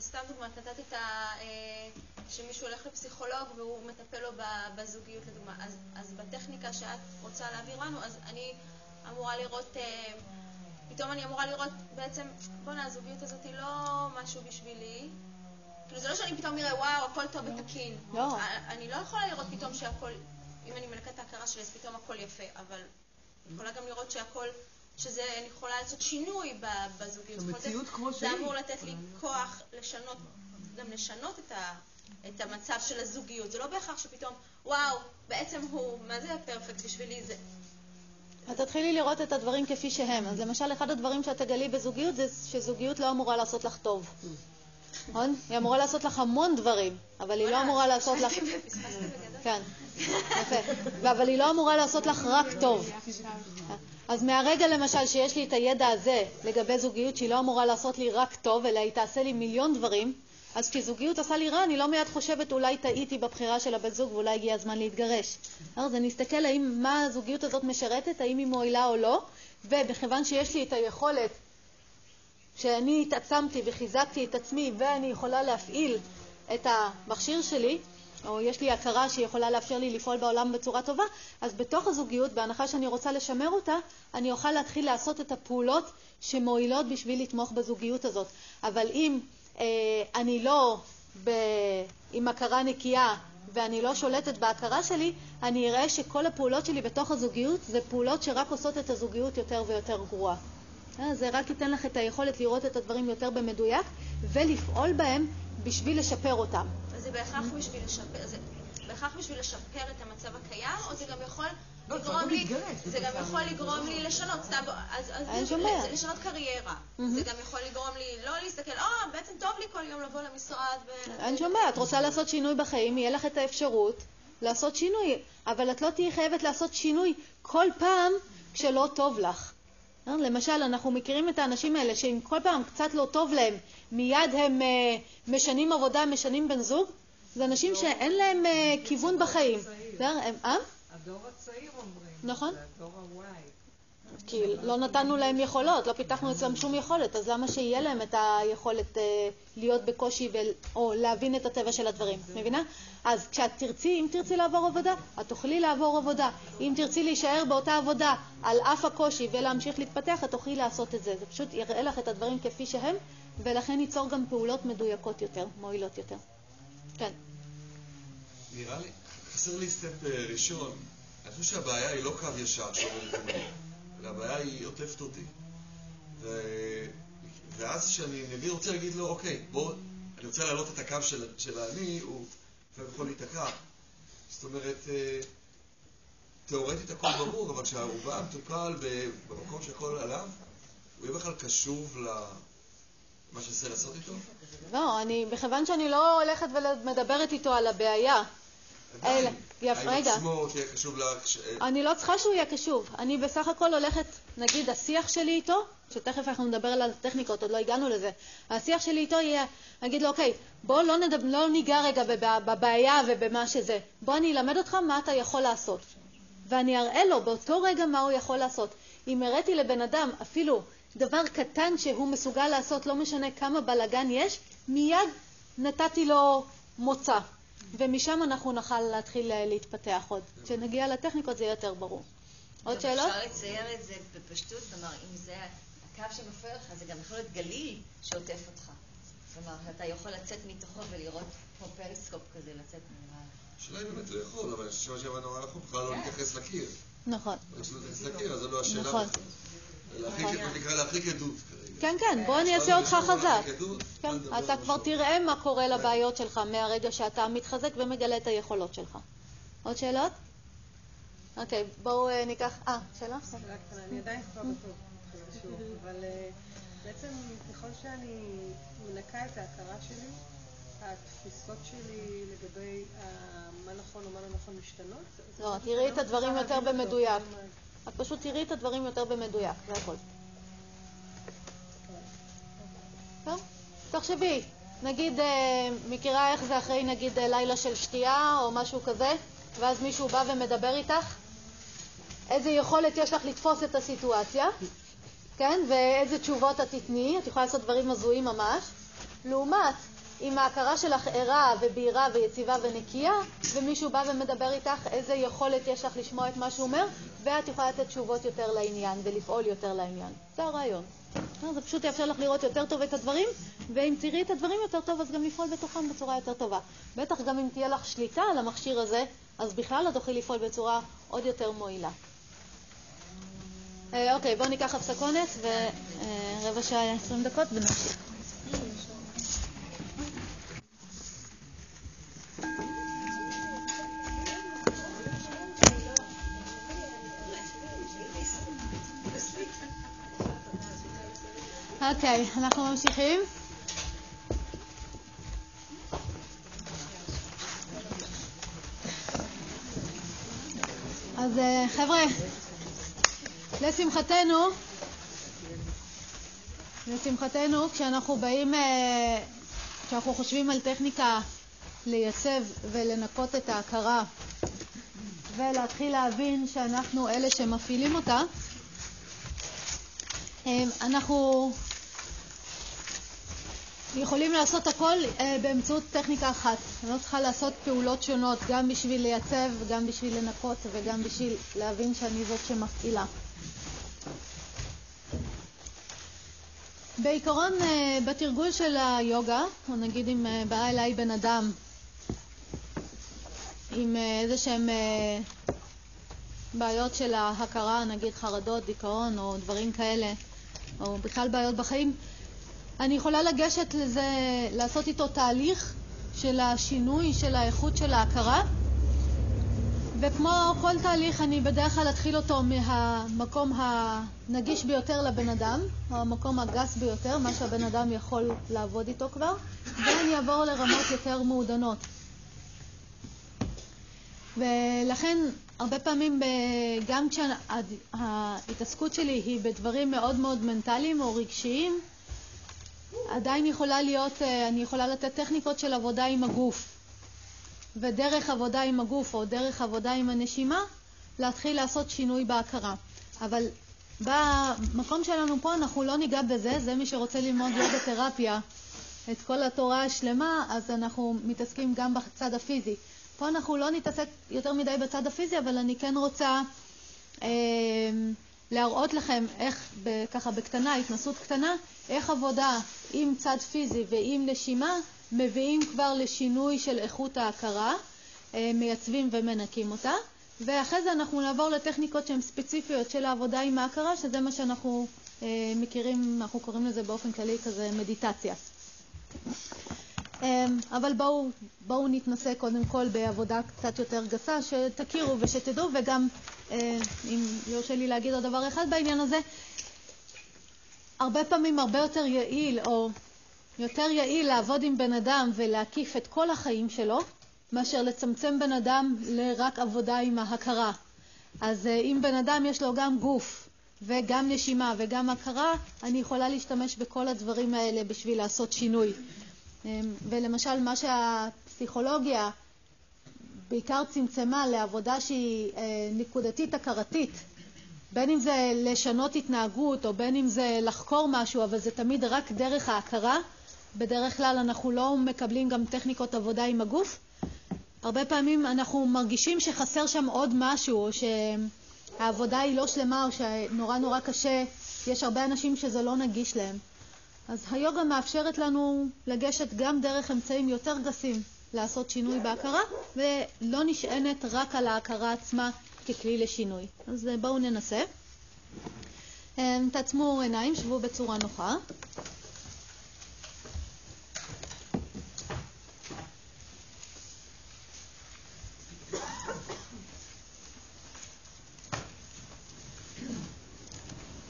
סתם דוגמה, נתת את ה... אה, שמישהו הולך לפסיכולוג והוא מטפל לו בזוגיות לדוגמה. אז, אז בטכניקה שאת רוצה להעביר לנו, אז אני אמורה לראות... אה, פתאום אני אמורה לראות בעצם, בונה, הזוגיות הזאת היא לא משהו בשבילי. כאילו זה לא שאני פתאום נראה, וואו, הכל טוב ותקין. לא. אני לא יכולה לראות פתאום שהכל... אם אני מנקה את ההכרה שלי, אז פתאום הכל יפה, אבל אני יכולה גם לראות שהכל, שזה, אני יכולה לעשות שינוי בזוגיות. המציאות כמו שהיא. זה אמור לתת לי כוח לשנות, גם לשנות את, ה, את המצב של הזוגיות. זה לא בהכרח שפתאום, וואו, בעצם הוא, מה זה הפרפקט בשבילי? זה, את תתחילי לראות את הדברים כפי שהם. אז למשל, אחד הדברים שאת תגלי בזוגיות זה שזוגיות לא אמורה לעשות לך טוב. היא אמורה לעשות לך המון דברים, אבל היא לא אמורה לעשות לך... כן, יפה. אבל היא לא אמורה לעשות לך רק טוב. אז מהרגע למשל שיש לי את הידע הזה לגבי זוגיות שהיא לא אמורה לעשות לי רק טוב, אלא היא תעשה לי מיליון דברים, אז כשזוגיות עשה לי רע, אני לא מיד חושבת אולי טעיתי בבחירה של הבת זוג ואולי הגיע הזמן להתגרש. אז אני אסתכל האם מה הזוגיות הזאת משרתת, האם היא מועילה או לא, ובכיוון שיש לי את היכולת שאני התעצמתי וחיזקתי את עצמי ואני יכולה להפעיל את המכשיר שלי, או יש לי הכרה שיכולה לאפשר לי לפעול בעולם בצורה טובה, אז בתוך הזוגיות, בהנחה שאני רוצה לשמר אותה, אני אוכל להתחיל לעשות את הפעולות שמועילות בשביל לתמוך בזוגיות הזאת. אבל אם אה, אני לא ב... עם הכרה נקייה ואני לא שולטת בהכרה שלי, אני אראה שכל הפעולות שלי בתוך הזוגיות זה פעולות שרק עושות את הזוגיות יותר ויותר גרועה. זה רק ייתן לך את היכולת לראות את הדברים יותר במדויק ולפעול בהם בשביל לשפר אותם. אז זה בהכרח בשביל לשפר, זה בהכרח בשביל לשפר את המצב הקיים, או זה גם יכול לגרום לי, זה גם יכול לגרום לי לשנות, אז אז לשנות קריירה. זה גם יכול לגרום לי לא להסתכל, אה, בעצם טוב לי כל יום לבוא למשרד. אני שומע, את רוצה לעשות שינוי בחיים, יהיה לך את האפשרות לעשות שינוי, אבל את לא תהיה חייבת לעשות שינוי כל פעם כשלא טוב לך. למשל, אנחנו מכירים את האנשים האלה שאם כל פעם קצת לא טוב להם, מיד הם uh, משנים עבודה, משנים בן זוג. זה אנשים שאין להם uh, כיוון בחיים. הדור הצעיר אומרים. נכון. זה הדור הוואי. כי לא נתנו להם יכולות, לא פיתחנו אצלם שום יכולת, אז למה שיהיה להם את היכולת uh, להיות בקושי ו... או להבין את הטבע של הדברים? מבינה? אז כשאת תרצי, אם תרצי לעבור עבודה, את תוכלי לעבור עבודה. אם תרצי להישאר באותה עבודה על אף הקושי ולהמשיך להתפתח, את תוכלי לעשות את זה. זה פשוט יראה לך את הדברים כפי שהם, ולכן ייצור גם פעולות מדויקות יותר, מועילות יותר. כן. נראה לי, חסר לי סטפ ראשון. אני חושב שהבעיה היא לא קו ישר שעובד את זה, אלא הבעיה היא עוטפת אותי. ו... ואז שאני נביא רוצה להגיד לו, אוקיי, בוא, אני רוצה להעלות את הקו של, של אני, הוא... ויכול להתקע. זאת אומרת, תיאורטית הכל ברור, אבל כשהערובה המטופל במקום שהכל עליו, הוא יהיה בכלל קשוב למה שעשה לעשות איתו? לא, אני, מכיוון שאני לא הולכת ומדברת איתו על הבעיה. עדיין, האם עצמו תהיה קשוב לה... אני לא צריכה שהוא יהיה קשוב. אני בסך הכל הולכת, נגיד, השיח שלי איתו, שתכף אנחנו נדבר על הטכניקות, עוד לא הגענו לזה. השיח שלי איתו יהיה, נגיד לו, אוקיי, בוא לא, נדב, לא ניגע רגע בבעיה ובמה שזה. בוא אני אלמד אותך מה אתה יכול לעשות. ואני אראה לו באותו רגע מה הוא יכול לעשות. אם הראתי לבן אדם אפילו דבר קטן שהוא מסוגל לעשות, לא משנה כמה בלגן יש, מיד נתתי לו מוצא. ומשם אנחנו נוכל להתחיל להתפתח עוד. כשנגיע לטכניקות זה יותר ברור. עוד שאלות? אפשר לצייר את זה בפשטות, כלומר, אם זה הקו שנופל לך, זה גם יכול להיות גליל שעוטף אותך. כלומר, אתה יכול לצאת מתוכו ולראות כמו פריסקופ כזה, לצאת ממנו. השאלה היא באמת לא יכול, אבל שמה שאמרנו, אנחנו בכלל לא נתייחס לקיר. נכון. לא נתייחס לקיר, אז זה לא השאלה בכלל. נקרא להרחיק עדות כרגע. כן, כן, בוא אני אעשה אותך חזק. אתה כבר תראה מה קורה לבעיות שלך מהרגע שאתה מתחזק ומגלה את היכולות שלך. עוד שאלות? אוקיי, בואו ניקח... אה, שאלה? אני עדיין כבר בטוח, אבל בעצם ככל שאני מנקה את ההכרה שלי, התפיסות שלי לגבי מה נכון או מה לא נכון משתנות? לא, תראי את הדברים יותר במדויק. את פשוט תראי את הדברים יותר במדויק, זה הכל. טוב? תחשבי, נגיד, מכירה איך זה אחרי, נגיד, לילה של שתייה או משהו כזה, ואז מישהו בא ומדבר איתך, איזה יכולת יש לך לתפוס את הסיטואציה, כן? ואיזה תשובות את תתני, את יכולה לעשות דברים מזויים ממש. לעומת, אם ההכרה שלך ערה ובהירה ויציבה ונקייה, ומישהו בא ומדבר איתך, איזה יכולת יש לך לשמוע את מה שהוא אומר, ואת יכולה לתת תשובות יותר לעניין ולפעול יותר לעניין. זה הרעיון. זה פשוט יאפשר לך לראות יותר טוב את הדברים, ואם תראי את הדברים יותר טוב, אז גם לפעול בתוכם בצורה יותר טובה. בטח גם אם תהיה לך שליטה על המכשיר הזה, אז בכלל את תוכלי לפעול בצורה עוד יותר מועילה. אוקיי, בואו ניקח הפסקונת, ורבע שעה עשרים דקות ונמשיך. Thank you. אוקיי, אנחנו ממשיכים. אז חבר'ה, לשמחתנו, לשמחתנו, כשאנחנו באים, כשאנחנו חושבים על טכניקה לייצב ולנקות את ההכרה ולהתחיל להבין שאנחנו אלה שמפעילים אותה, אנחנו יכולים לעשות הכל באמצעות טכניקה אחת. אני לא צריכה לעשות פעולות שונות, גם בשביל לייצב וגם בשביל לנקות וגם בשביל להבין שאני זאת שמפעילה. בעיקרון, בתרגול של היוגה, או נגיד אם בא אליי בן אדם עם איזה שהם בעיות של ההכרה, נגיד חרדות, דיכאון או דברים כאלה, או בכלל בעיות בחיים, אני יכולה לגשת לזה, לעשות איתו תהליך של השינוי של האיכות של ההכרה, וכמו כל תהליך אני בדרך כלל אתחיל אותו מהמקום הנגיש ביותר לבן אדם, או המקום הגס ביותר, מה שהבן אדם יכול לעבוד איתו כבר, ואני אעבור לרמות יותר מעודנות. ולכן הרבה פעמים גם כשההתעסקות שלי היא בדברים מאוד מאוד מנטליים או רגשיים, עדיין יכולה להיות, אני יכולה לתת טכניקות של עבודה עם הגוף, ודרך עבודה עם הגוף או דרך עבודה עם הנשימה להתחיל לעשות שינוי בהכרה. אבל במקום שלנו פה אנחנו לא ניגע בזה. זה מי שרוצה ללמוד יוגה תרפיה, את כל התורה השלמה, אז אנחנו מתעסקים גם בצד הפיזי. פה אנחנו לא נתעסק יותר מדי בצד הפיזי, אבל אני כן רוצה אה, להראות לכם איך, ככה בקטנה, התנסות קטנה, איך עבודה עם צד פיזי ועם נשימה מביאים כבר לשינוי של איכות ההכרה, מייצבים ומנקים אותה. ואחרי זה אנחנו נעבור לטכניקות שהן ספציפיות של העבודה עם ההכרה, שזה מה שאנחנו מכירים, אנחנו קוראים לזה באופן כללי כזה מדיטציה. אבל בואו, בואו נתנסה קודם כל בעבודה קצת יותר גסה, שתכירו ושתדעו. וגם, אם יורשה לי להגיד עוד דבר אחד בעניין הזה, הרבה פעמים הרבה יותר יעיל או יותר יעיל לעבוד עם בן אדם ולהקיף את כל החיים שלו, מאשר לצמצם בן אדם לרק עבודה עם ההכרה. אז אם בן אדם יש לו גם גוף וגם נשימה וגם הכרה, אני יכולה להשתמש בכל הדברים האלה בשביל לעשות שינוי. ולמשל, מה שהפסיכולוגיה בעיקר צמצמה לעבודה שהיא נקודתית הכרתית, בין אם זה לשנות התנהגות או בין אם זה לחקור משהו, אבל זה תמיד רק דרך ההכרה. בדרך כלל אנחנו לא מקבלים גם טכניקות עבודה עם הגוף. הרבה פעמים אנחנו מרגישים שחסר שם עוד משהו, או שהעבודה היא לא שלמה, או שנורא נורא קשה. יש הרבה אנשים שזה לא נגיש להם. אז היוגה מאפשרת לנו לגשת גם דרך אמצעים יותר גסים לעשות שינוי בהכרה, ולא נשענת רק על ההכרה עצמה ככלי לשינוי. אז בואו ננסה. תעצמו עיניים, שבו בצורה נוחה.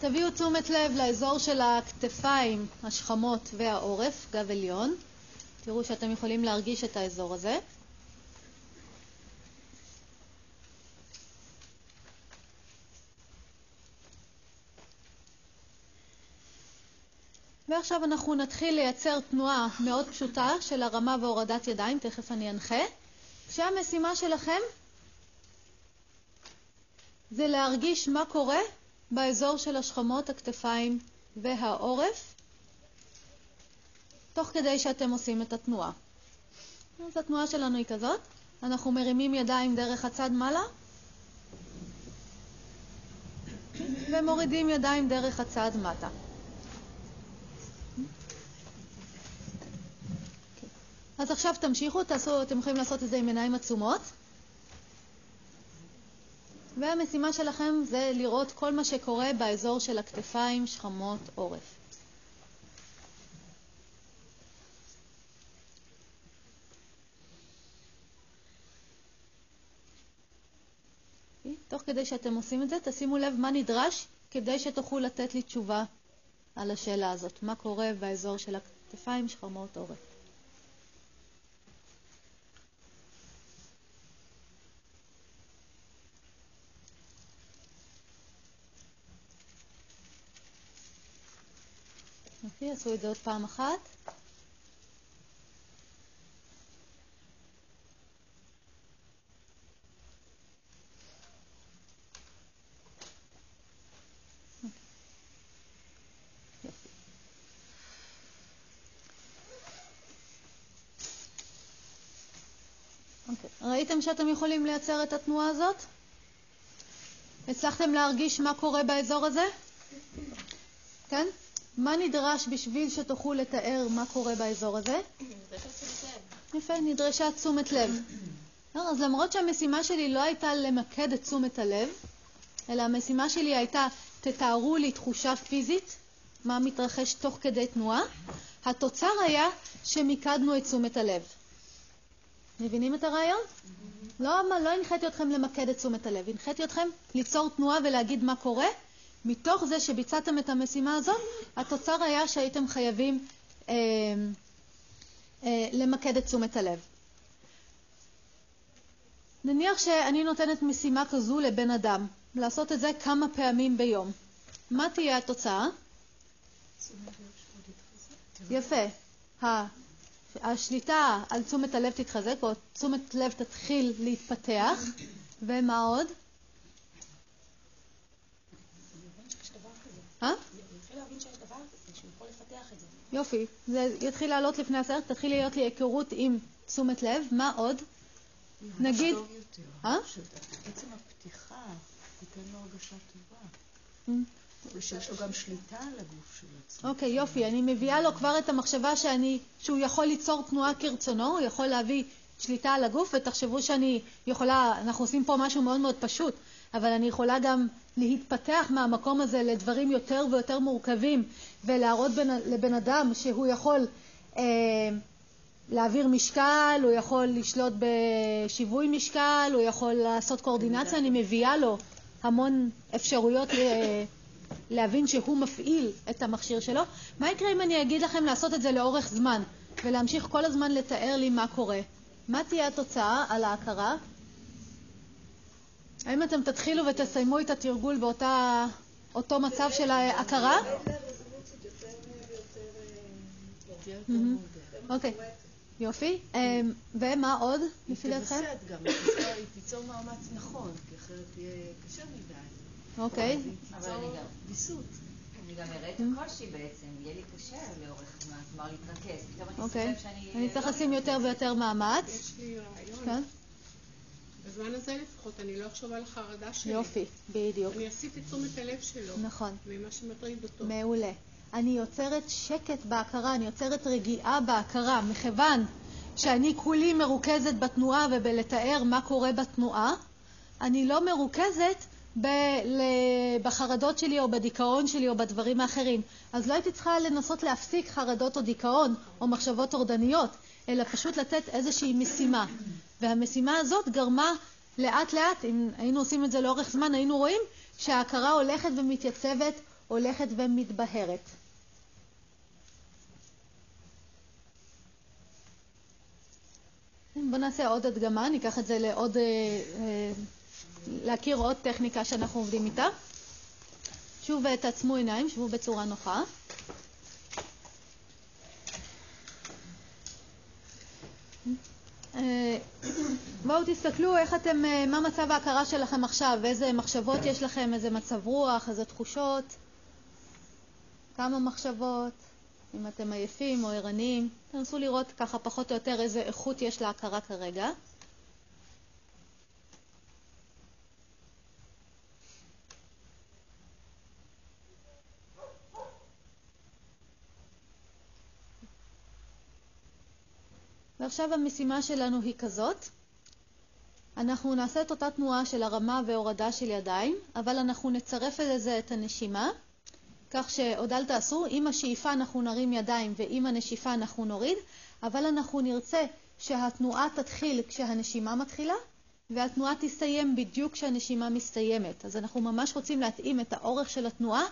תביאו תשומת לב לאזור של הכתפיים, השכמות והעורף, גב עליון. תראו שאתם יכולים להרגיש את האזור הזה. ועכשיו אנחנו נתחיל לייצר תנועה מאוד פשוטה של הרמה והורדת ידיים, תכף אני אנחה. שהמשימה שלכם זה להרגיש מה קורה באזור של השכמות, הכתפיים והעורף, תוך כדי שאתם עושים את התנועה. אז התנועה שלנו היא כזאת, אנחנו מרימים ידיים דרך הצד מעלה, ומורידים ידיים דרך הצד מטה. אז עכשיו תמשיכו, תעשו, אתם יכולים לעשות את זה עם עיניים עצומות. והמשימה שלכם זה לראות כל מה שקורה באזור של הכתפיים, שכמות, עורף. תוך כדי שאתם עושים את זה, תשימו לב מה נדרש כדי שתוכלו לתת לי תשובה על השאלה הזאת. מה קורה באזור של הכתפיים, שכמות עורף? אוקיי, עשו את זה עוד פעם אחת. ראיתם שאתם יכולים לייצר את התנועה הזאת? הצלחתם להרגיש מה קורה באזור הזה? כן? מה נדרש בשביל שתוכלו לתאר מה קורה באזור הזה? נדרשת תשומת לב. יפה, נדרשת תשומת לב. אז למרות שהמשימה שלי לא הייתה למקד את תשומת הלב, אלא המשימה שלי הייתה, תתארו לי תחושה פיזית, מה מתרחש תוך כדי תנועה, התוצר היה שמיקדנו את תשומת הלב. מבינים את הרעיון? Mm-hmm. לא, לא הנחיתי אתכם למקד את תשומת הלב, הנחיתי אתכם ליצור תנועה ולהגיד מה קורה. מתוך זה שביצעתם את המשימה הזאת, התוצר היה שהייתם חייבים אה, אה, למקד את תשומת הלב. נניח שאני נותנת משימה כזו לבן אדם, לעשות את זה כמה פעמים ביום. מה תהיה התוצאה? יפה. ה... השליטה על תשומת הלב תתחזק, או תשומת לב תתחיל להתפתח. ומה עוד? יש דבר כזה. יתחיל להבין שיש דבר כזה, שהוא יכול לפתח את זה. יופי. זה יתחיל לעלות לפני הסרט, תתחיל להיות לי היכרות עם תשומת לב. מה עוד? נגיד... בעצם הפתיחה ייתן לו הרגשה טובה. ושיש לו גם שליטה על הגוף של עצמו. אוקיי, יופי. אני מביאה לו כבר את המחשבה שאני, שהוא יכול ליצור תנועה כרצונו, הוא יכול להביא שליטה על הגוף, ותחשבו שאני יכולה, אנחנו עושים פה משהו מאוד מאוד פשוט, אבל אני יכולה גם להתפתח מהמקום הזה לדברים יותר ויותר מורכבים, ולהראות בן, לבן אדם שהוא יכול אה, להעביר משקל, הוא יכול לשלוט בשיווי משקל, הוא יכול לעשות קורדינציה. אני מביאה לו המון אפשרויות אה, להבין שהוא מפעיל את המכשיר שלו. מה יקרה אם אני אגיד לכם לעשות את זה לאורך זמן, ולהמשיך כל הזמן לתאר לי מה קורה? מה תהיה התוצאה על ההכרה? האם אתם תתחילו ותסיימו את התרגול באותה, אותו מצב של ההכרה? אוקיי, יופי. ומה עוד? לפי דעתכם? היא תיצור מאמץ נכון, כי אחרת תהיה קשה מדי. אוקיי. אבל אני גם ביסות. אני גם אראה את הקושי בעצם. יהיה לי קשה לאורך זמן, כלומר להתרכז. פתאום אני חושב שאני... אני צריך לשים יותר ויותר מאמץ. יש לי רעיון. בזמן הזה לפחות אני לא אחשוב על החרדה שלי. יופי, בדיוק. אני אסיט את תשומת הלב שלו. נכון. ממה שמטריד אותו. מעולה. אני יוצרת שקט בהכרה, אני יוצרת רגיעה בהכרה, מכיוון שאני כולי מרוכזת בתנועה ובלתאר מה קורה בתנועה, אני לא מרוכזת בחרדות שלי או בדיכאון שלי או בדברים האחרים. אז לא הייתי צריכה לנסות להפסיק חרדות או דיכאון או מחשבות טורדניות, אלא פשוט לתת איזושהי משימה. והמשימה הזאת גרמה לאט לאט, אם היינו עושים את זה לאורך זמן, היינו רואים שההכרה הולכת ומתייצבת, הולכת ומתבהרת. בוא נעשה עוד הדגמה, ניקח את זה לעוד... להכיר עוד טכניקה שאנחנו עובדים איתה. שוב תעצמו עיניים, שבו בצורה נוחה. בואו תסתכלו איך אתם, מה מצב ההכרה שלכם עכשיו, איזה מחשבות יש לכם, איזה מצב רוח, איזה תחושות, כמה מחשבות, אם אתם עייפים או ערניים. תנסו לראות ככה פחות או יותר איזה איכות יש להכרה כרגע. ועכשיו המשימה שלנו היא כזאת. אנחנו נעשה את אותה תנועה של הרמה והורדה של ידיים, אבל אנחנו נצרף לזה את הנשימה, כך שעוד אל תעשו, עם השאיפה אנחנו נרים ידיים ועם הנשיפה אנחנו נוריד, אבל אנחנו נרצה שהתנועה תתחיל כשהנשימה מתחילה, והתנועה תסתיים בדיוק כשהנשימה מסתיימת. אז אנחנו ממש רוצים להתאים את האורך של התנועה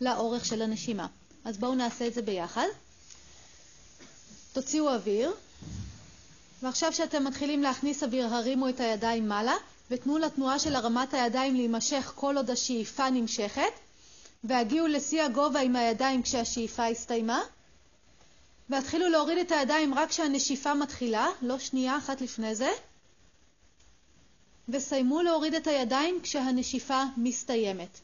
לאורך של הנשימה. אז בואו נעשה את זה ביחד. תוציאו אוויר, ועכשיו שאתם מתחילים להכניס אוויר, הרימו את הידיים מעלה, ותנו לתנועה של הרמת הידיים להימשך כל עוד השאיפה נמשכת, והגיעו לשיא הגובה עם הידיים כשהשאיפה הסתיימה, והתחילו להוריד את הידיים רק כשהנשיפה מתחילה, לא שנייה אחת לפני זה, וסיימו להוריד את הידיים כשהנשיפה מסתיימת.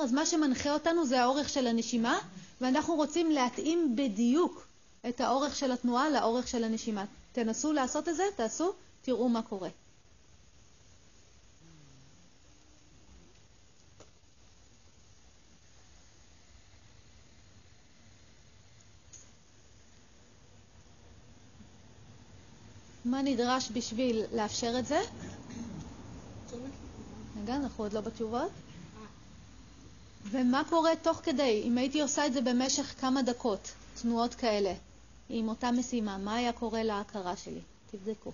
אז מה שמנחה אותנו זה האורך של הנשימה, ואנחנו רוצים להתאים בדיוק את האורך של התנועה לאורך של הנשימה. תנסו לעשות את זה, תעשו, תראו מה קורה. מה נדרש בשביל לאפשר את זה? רגע, אנחנו עוד לא בתשובות. ומה קורה תוך כדי? אם הייתי עושה את זה במשך כמה דקות, תנועות כאלה, עם אותה משימה, מה היה קורה להכרה שלי? תבדקו.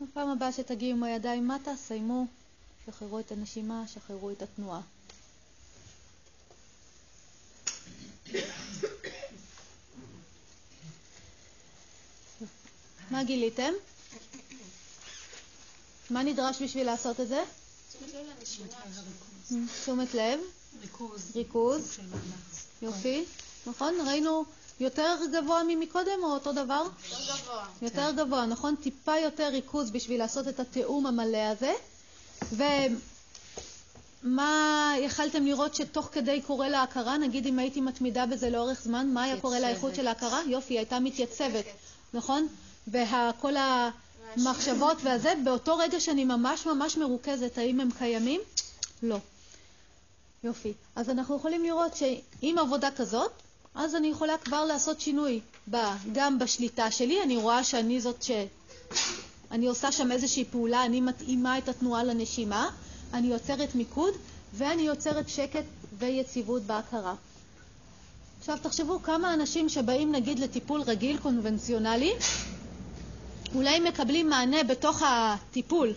בפעם הבאה שתגיעו עם הידיים מטה, סיימו, שחררו את הנשימה, שחררו את התנועה. מה גיליתם? מה נדרש בשביל לעשות את זה? תשומת לב, ריכוז, יופי, נכון? ראינו יותר גבוה ממקודם או אותו דבר? יותר גבוה, נכון? טיפה יותר ריכוז בשביל לעשות את התיאום המלא הזה. ומה יכלתם לראות שתוך כדי קורה להכרה? נגיד אם הייתי מתמידה בזה לאורך זמן, מה היה קורה לאיכות של ההכרה? יופי, היא הייתה מתייצבת, נכון? וכל המחשבות והזה, באותו רגע שאני ממש ממש מרוכזת, האם הם קיימים? לא. יופי. אז אנחנו יכולים לראות שעם עבודה כזאת, אז אני יכולה כבר לעשות שינוי גם בשליטה שלי. אני רואה שאני זאת ש... אני עושה שם איזושהי פעולה, אני מתאימה את התנועה לנשימה, אני יוצרת מיקוד, ואני יוצרת שקט ויציבות בהכרה. עכשיו תחשבו כמה אנשים שבאים נגיד לטיפול רגיל, קונבנציונלי, אולי מקבלים מענה בתוך הטיפול,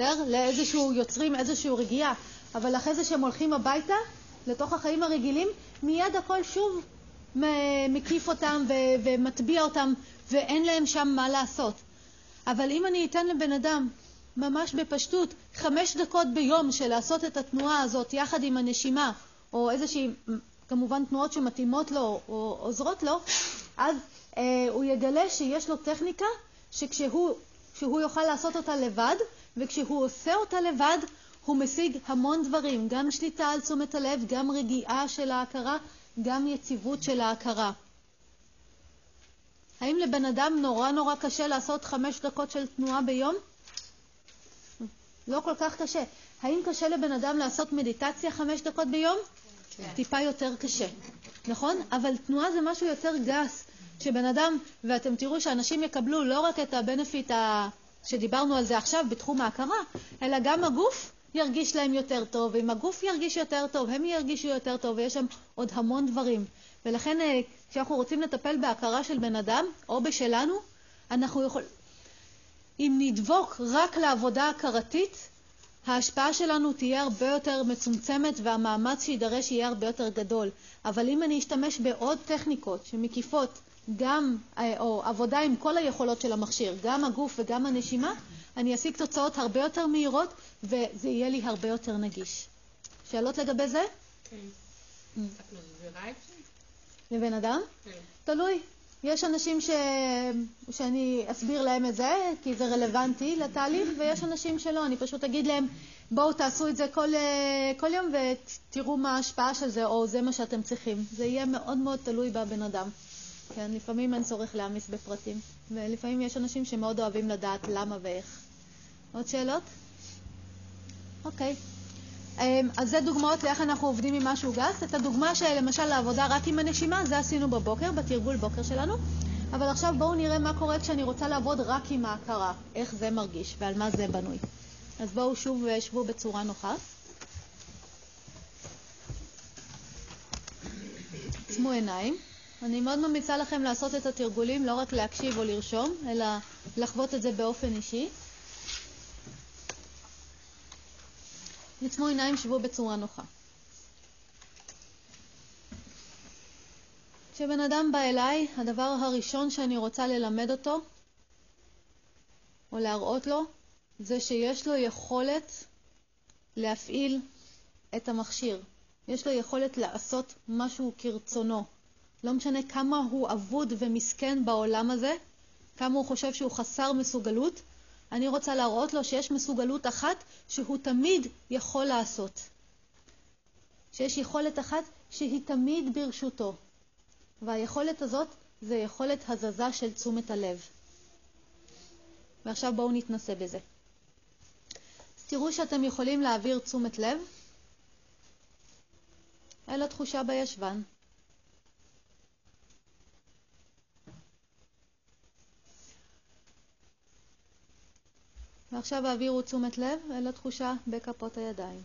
לאיזשהו, יוצרים איזשהו רגיעה, אבל אחרי זה שהם הולכים הביתה, לתוך החיים הרגילים, מיד הכל שוב מקיף אותם ומטביע אותם, ואין להם שם מה לעשות. אבל אם אני אתן לבן אדם, ממש בפשטות, חמש דקות ביום של לעשות את התנועה הזאת יחד עם הנשימה, או איזושהי, כמובן, תנועות שמתאימות לו או עוזרות לו, אז אה, הוא יגלה שיש לו טכניקה שכשהוא שהוא יוכל לעשות אותה לבד, וכשהוא עושה אותה לבד, הוא משיג המון דברים, גם שליטה על תשומת הלב, גם רגיעה של ההכרה, גם יציבות של ההכרה. האם לבן אדם נורא נורא קשה לעשות חמש דקות של תנועה ביום? לא כל כך קשה. האם קשה לבן אדם לעשות מדיטציה חמש דקות ביום? כן. טיפה יותר קשה, נכון? אבל תנועה זה משהו יותר גס, שבן אדם, ואתם תראו שאנשים יקבלו לא רק את הבנפיט שדיברנו על זה עכשיו בתחום ההכרה, אלא גם הגוף ירגיש להם יותר טוב, ואם הגוף ירגיש יותר טוב, הם ירגישו יותר טוב, ויש שם עוד המון דברים. ולכן כשאנחנו רוצים לטפל בהכרה של בן אדם, או בשלנו, אנחנו יכול... אם נדבוק רק לעבודה הכרתית, ההשפעה שלנו תהיה הרבה יותר מצומצמת, והמאמץ שידרש יהיה הרבה יותר גדול. אבל אם אני אשתמש בעוד טכניקות שמקיפות גם, או עבודה עם כל היכולות של המכשיר, גם הגוף וגם הנשימה, אני אשיג תוצאות הרבה יותר מהירות, וזה יהיה לי הרבה יותר נגיש. שאלות לגבי זה? כן. לבן אדם? כן. תלוי. יש אנשים ש... שאני אסביר להם את זה, כי זה רלוונטי לתהליך, ויש אנשים שלא. אני פשוט אגיד להם, בואו תעשו את זה כל, כל יום ותראו מה ההשפעה של זה, או זה מה שאתם צריכים. זה יהיה מאוד מאוד תלוי בבן אדם. כן, לפעמים אין צורך להמיס בפרטים, ולפעמים יש אנשים שמאוד אוהבים לדעת למה ואיך. עוד שאלות? אוקיי. אז זה דוגמאות לאיך אנחנו עובדים עם משהו גס. את הדוגמה שלמשל לעבודה רק עם הנשימה, זה עשינו בבוקר, בתרגול בוקר שלנו. אבל עכשיו בואו נראה מה קורה כשאני רוצה לעבוד רק עם ההכרה, איך זה מרגיש ועל מה זה בנוי. אז בואו שוב שבו בצורה נוחה. עצמו עיניים. אני מאוד ממליצה לכם לעשות את התרגולים, לא רק להקשיב או לרשום, אלא לחוות את זה באופן אישי. נצמו עיניים, שבו בצורה נוחה. כשבן אדם בא אליי, הדבר הראשון שאני רוצה ללמד אותו, או להראות לו, זה שיש לו יכולת להפעיל את המכשיר. יש לו יכולת לעשות משהו כרצונו. לא משנה כמה הוא עבוד ומסכן בעולם הזה, כמה הוא חושב שהוא חסר מסוגלות, אני רוצה להראות לו שיש מסוגלות אחת שהוא תמיד יכול לעשות. שיש יכולת אחת שהיא תמיד ברשותו. והיכולת הזאת זה יכולת הזזה של תשומת הלב. ועכשיו בואו נתנסה בזה. אז תראו שאתם יכולים להעביר תשומת לב אל התחושה בישבן. ועכשיו העבירו תשומת לב אל התחושה בכפות הידיים.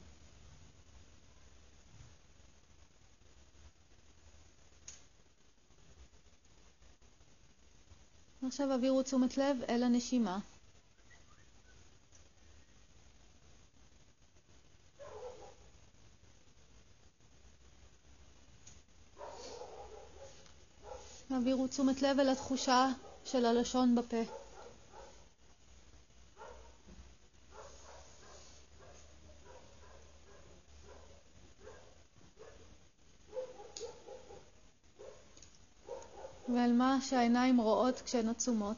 עכשיו העבירו תשומת לב אל הנשימה. העבירו תשומת לב אל התחושה של הלשון בפה. ועל מה שהעיניים רואות כשהן עצומות.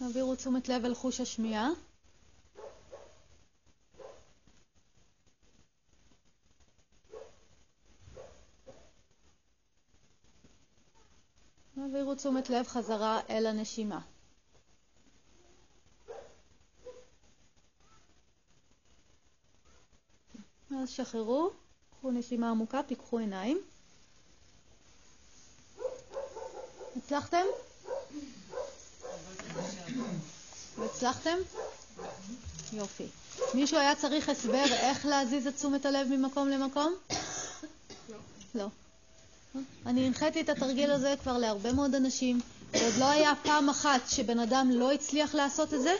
העבירו תשומת לב אל חוש השמיעה. העבירו תשומת לב חזרה אל הנשימה. אז שחררו, קחו נשימה עמוקה, פיקחו עיניים. הצלחתם? הצלחתם? יופי. מישהו היה צריך הסבר איך להזיז את תשומת הלב ממקום למקום? לא. לא. אני הנחיתי את התרגיל הזה כבר להרבה מאוד אנשים, ועוד לא היה פעם אחת שבן אדם לא הצליח לעשות את זה,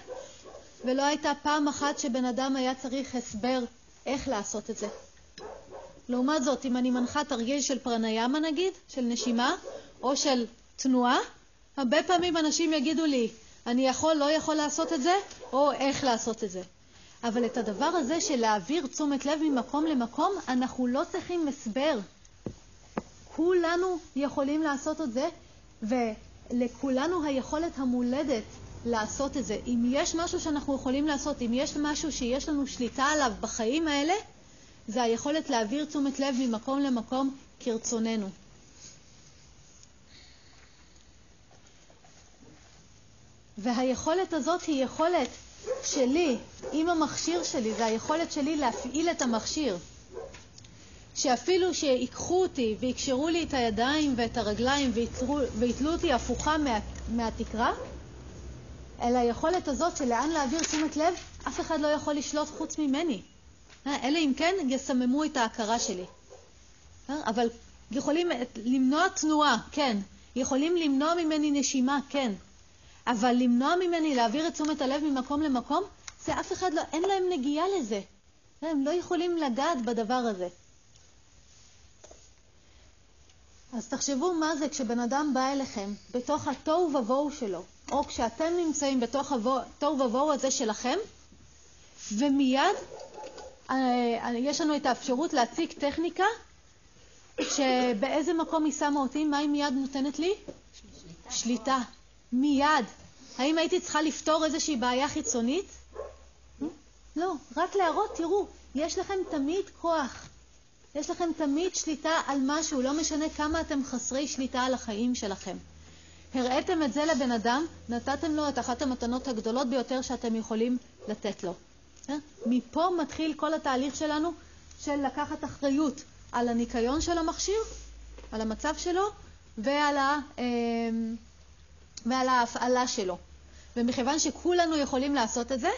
ולא הייתה פעם אחת שבן אדם היה צריך הסבר איך לעשות את זה. לעומת זאת, אם אני מנחה תרגיל של פרניימה נגיד, של נשימה, או של תנועה, הרבה פעמים אנשים יגידו לי, אני יכול, לא יכול לעשות את זה, או איך לעשות את זה. אבל את הדבר הזה של להעביר תשומת לב ממקום למקום, אנחנו לא צריכים הסבר. כולנו יכולים לעשות את זה, ולכולנו היכולת המולדת לעשות את זה. אם יש משהו שאנחנו יכולים לעשות, אם יש משהו שיש לנו שליטה עליו בחיים האלה, זה היכולת להעביר תשומת לב ממקום למקום כרצוננו. והיכולת הזאת היא יכולת שלי, עם המכשיר שלי, זה היכולת שלי להפעיל את המכשיר. שאפילו שיקחו אותי ויקשרו לי את הידיים ואת הרגליים ויתלו אותי הפוכה מה, מהתקרה, אלא היכולת הזאת שלאן להעביר תשומת לב, אף אחד לא יכול לשלוט חוץ ממני. אלא אם כן יסממו את ההכרה שלי. אבל יכולים למנוע תנועה, כן. יכולים למנוע ממני נשימה, כן. אבל למנוע ממני להעביר את תשומת הלב ממקום למקום, זה אף אחד לא, אין להם נגיעה לזה. הם לא יכולים לגעת בדבר הזה. אז תחשבו מה זה כשבן אדם בא אליכם בתוך התוהו ובוהו שלו, או כשאתם נמצאים בתוך התוהו ובוהו הזה שלכם, ומיד יש לנו את האפשרות להציג טכניקה שבאיזה מקום היא שמה אותי, מה היא מיד נותנת לי? שליטה. שליטה. מיד. האם הייתי צריכה לפתור איזושהי בעיה חיצונית? לא, רק להראות, תראו, יש לכם תמיד כוח. יש לכם תמיד שליטה על משהו, לא משנה כמה אתם חסרי שליטה על החיים שלכם. הראיתם את זה לבן אדם, נתתם לו את אחת המתנות הגדולות ביותר שאתם יכולים לתת לו. מפה מתחיל כל התהליך שלנו של לקחת אחריות על הניקיון של המכשיר, על המצב שלו ועל ה... ועל ההפעלה שלו. ומכיוון שכולנו יכולים לעשות את זה,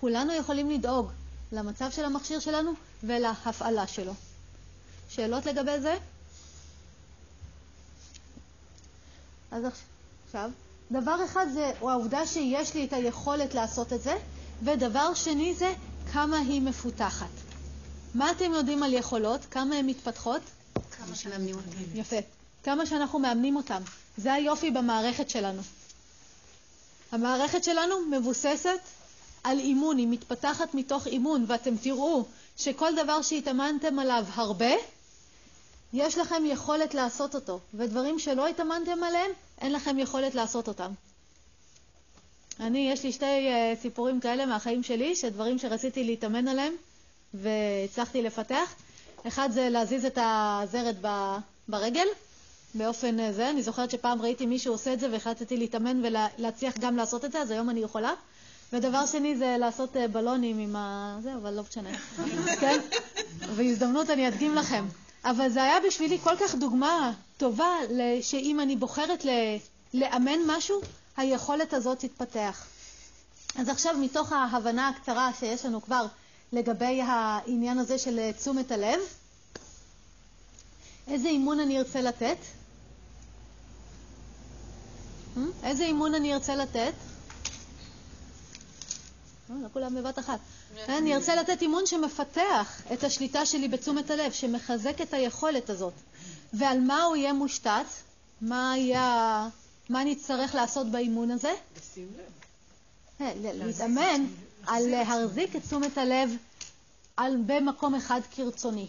כולנו יכולים לדאוג למצב של המכשיר שלנו ולהפעלה שלו. שאלות לגבי זה? אז עכשיו, דבר אחד זה העובדה שיש לי את היכולת לעשות את זה, ודבר שני זה כמה היא מפותחת. מה אתם יודעים על יכולות? כמה הן מתפתחות? כמה שמאמנים אותם. יפה. כמה שאנחנו מאמנים אותם. זה היופי במערכת שלנו. המערכת שלנו מבוססת על אימון, היא מתפתחת מתוך אימון, ואתם תראו שכל דבר שהתאמנתם עליו הרבה, יש לכם יכולת לעשות אותו, ודברים שלא התאמנתם עליהם, אין לכם יכולת לעשות אותם. אני, יש לי שתי uh, סיפורים כאלה מהחיים שלי, שדברים שרציתי להתאמן עליהם, והצלחתי לפתח. אחד זה להזיז את הזרת ברגל, באופן זה. אני זוכרת שפעם ראיתי מישהו עושה את זה, והחלטתי להתאמן ולהצליח גם לעשות את זה, אז היום אני יכולה. ודבר שני זה לעשות בלונים עם ה... זה, אבל לא משנה. כן? והזדמנות אני אדגים לכם. אבל זה היה בשבילי כל כך דוגמה טובה, שאם אני בוחרת לאמן משהו, היכולת הזאת תתפתח. אז עכשיו, מתוך ההבנה הקצרה שיש לנו כבר לגבי העניין הזה של תשומת הלב, איזה אימון אני ארצה לתת? איזה אימון אני ארצה לתת? לא כולם בבת אחת. אני ארצה לתת אימון שמפתח את השליטה שלי בתשומת הלב, שמחזק את היכולת הזאת. ועל מה הוא יהיה מושתת? מה יהיה... מה אני צריך לעשות באימון הזה? לשים לב. להתאמן על להחזיק את תשומת הלב במקום אחד כרצוני.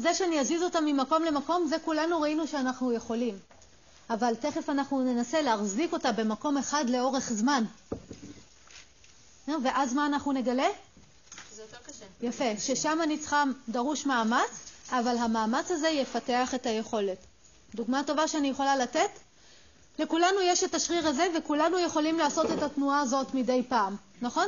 זה שאני אזיז אותה ממקום למקום, זה כולנו ראינו שאנחנו יכולים. אבל תכף אנחנו ננסה להחזיק אותה במקום אחד לאורך זמן. ואז מה אנחנו נגלה? זה יותר קשה. יפה, ששם אני צריכה דרוש מאמץ, אבל המאמץ הזה יפתח את היכולת. דוגמה טובה שאני יכולה לתת? לכולנו יש את השריר הזה, וכולנו יכולים לעשות את התנועה הזאת מדי פעם, נכון?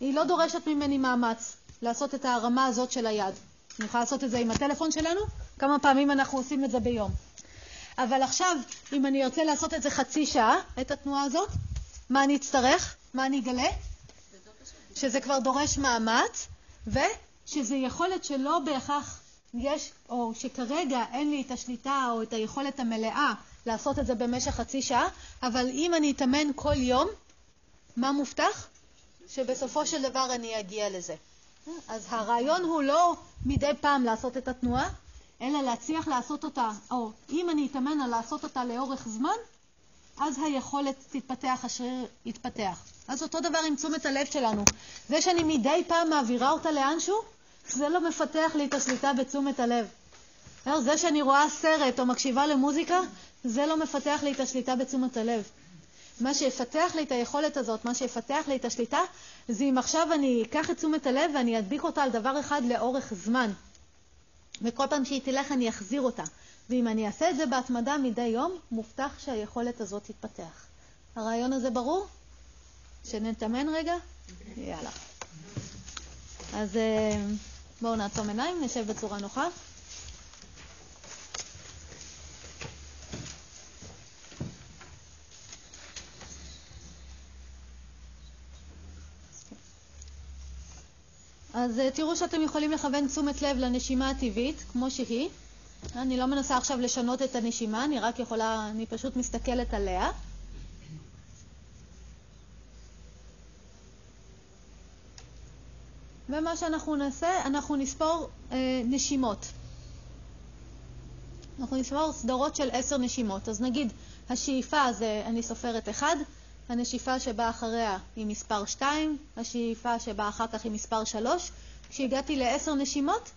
היא לא דורשת ממני מאמץ לעשות את ההרמה הזאת של היד. אני יכולה לעשות את זה עם הטלפון שלנו, כמה פעמים אנחנו עושים את זה ביום. אבל עכשיו, אם אני ארצה לעשות את זה חצי שעה, את התנועה הזאת, מה אני אצטרך? מה אני אגלה? שזה כבר דורש מאמץ, ושזה יכולת שלא בהכרח יש, או שכרגע אין לי את השליטה או את היכולת המלאה לעשות את זה במשך חצי שעה, אבל אם אני אתאמן כל יום, מה מובטח? שבסופו של דבר אני אגיע לזה. אז הרעיון הוא לא מדי פעם לעשות את התנועה, אלא להצליח לעשות אותה, או אם אני אתאמן על לעשות אותה לאורך זמן, אז היכולת תתפתח, השריר יתפתח. אז אותו דבר עם תשומת הלב שלנו. זה שאני מדי פעם מעבירה אותה לאנשהו, זה לא מפתח לי את השליטה בתשומת הלב. זה שאני רואה סרט או מקשיבה למוזיקה, זה לא מפתח לי את השליטה בתשומת הלב. מה שיפתח לי את היכולת הזאת, מה שיפתח לי את השליטה, זה אם עכשיו אני אקח את תשומת הלב ואני אדביק אותה על דבר אחד לאורך זמן. וכל פעם שהיא תלך אני אחזיר אותה. ואם אני אעשה את זה בהתמדה מדי יום, מובטח שהיכולת הזאת תתפתח. הרעיון הזה ברור? שנתאמן רגע? יאללה. אז בואו נעצום עיניים, נשב בצורה נוחה. אז תראו שאתם יכולים לכוון תשומת לב לנשימה הטבעית, כמו שהיא. אני לא מנסה עכשיו לשנות את הנשימה, אני רק יכולה, אני פשוט מסתכלת עליה. ומה שאנחנו נעשה, אנחנו נספור אה, נשימות. אנחנו נספור סדרות של עשר נשימות. אז נגיד, השאיפה זה, אני סופרת אחד, הנשיפה שבאה אחריה היא מספר שתיים, השאיפה שבאה אחר כך היא מספר שלוש. כשהגעתי לעשר נשימות,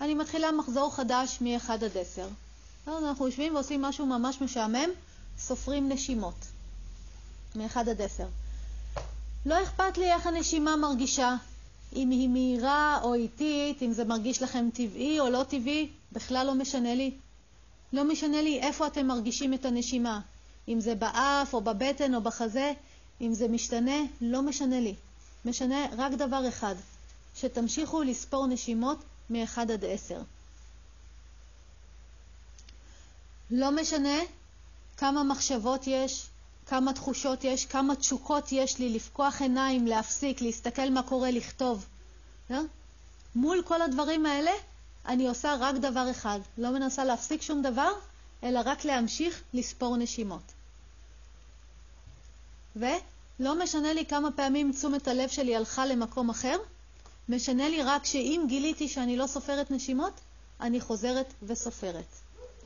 אני מתחילה מחזור חדש מ-אחד עד עשר. אז אנחנו יושבים ועושים משהו ממש משעמם, סופרים נשימות מ-אחד עד עשר. לא אכפת לי איך הנשימה מרגישה, אם היא מהירה או איטית, אם זה מרגיש לכם טבעי או לא טבעי, בכלל לא משנה לי. לא משנה לי איפה אתם מרגישים את הנשימה. אם זה באף או בבטן או בחזה, אם זה משתנה, לא משנה לי. משנה רק דבר אחד, שתמשיכו לספור נשימות מ-אחד עד עשר. לא משנה כמה מחשבות יש, כמה תחושות יש, כמה תשוקות יש לי, לפקוח עיניים, להפסיק, להסתכל מה קורה, לכתוב. לא? מול כל הדברים האלה, אני עושה רק דבר אחד. לא מנסה להפסיק שום דבר, אלא רק להמשיך לספור נשימות. ולא משנה לי כמה פעמים תשומת הלב שלי הלכה למקום אחר, משנה לי רק שאם גיליתי שאני לא סופרת נשימות, אני חוזרת וסופרת.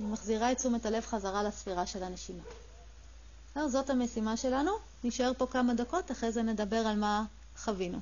אני מחזירה את תשומת הלב חזרה לספירה של הנשימה. זאת המשימה שלנו. נשאר פה כמה דקות, אחרי זה נדבר על מה חווינו.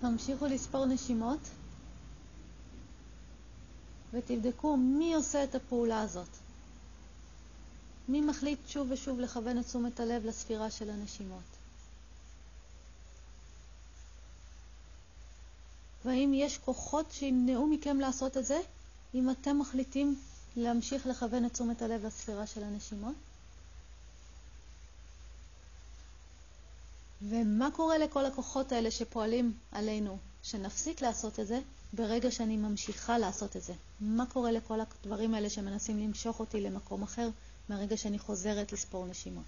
תמשיכו לספור נשימות ותבדקו מי עושה את הפעולה הזאת. מי מחליט שוב ושוב לכוון את תשומת הלב לספירה של הנשימות? והאם יש כוחות שימנעו מכם לעשות את זה אם אתם מחליטים להמשיך לכוון את תשומת הלב לספירה של הנשימות? ומה קורה לכל הכוחות האלה שפועלים עלינו, שנפסיק לעשות את זה, ברגע שאני ממשיכה לעשות את זה? מה קורה לכל הדברים האלה שמנסים למשוך אותי למקום אחר, מהרגע שאני חוזרת לספור נשימות?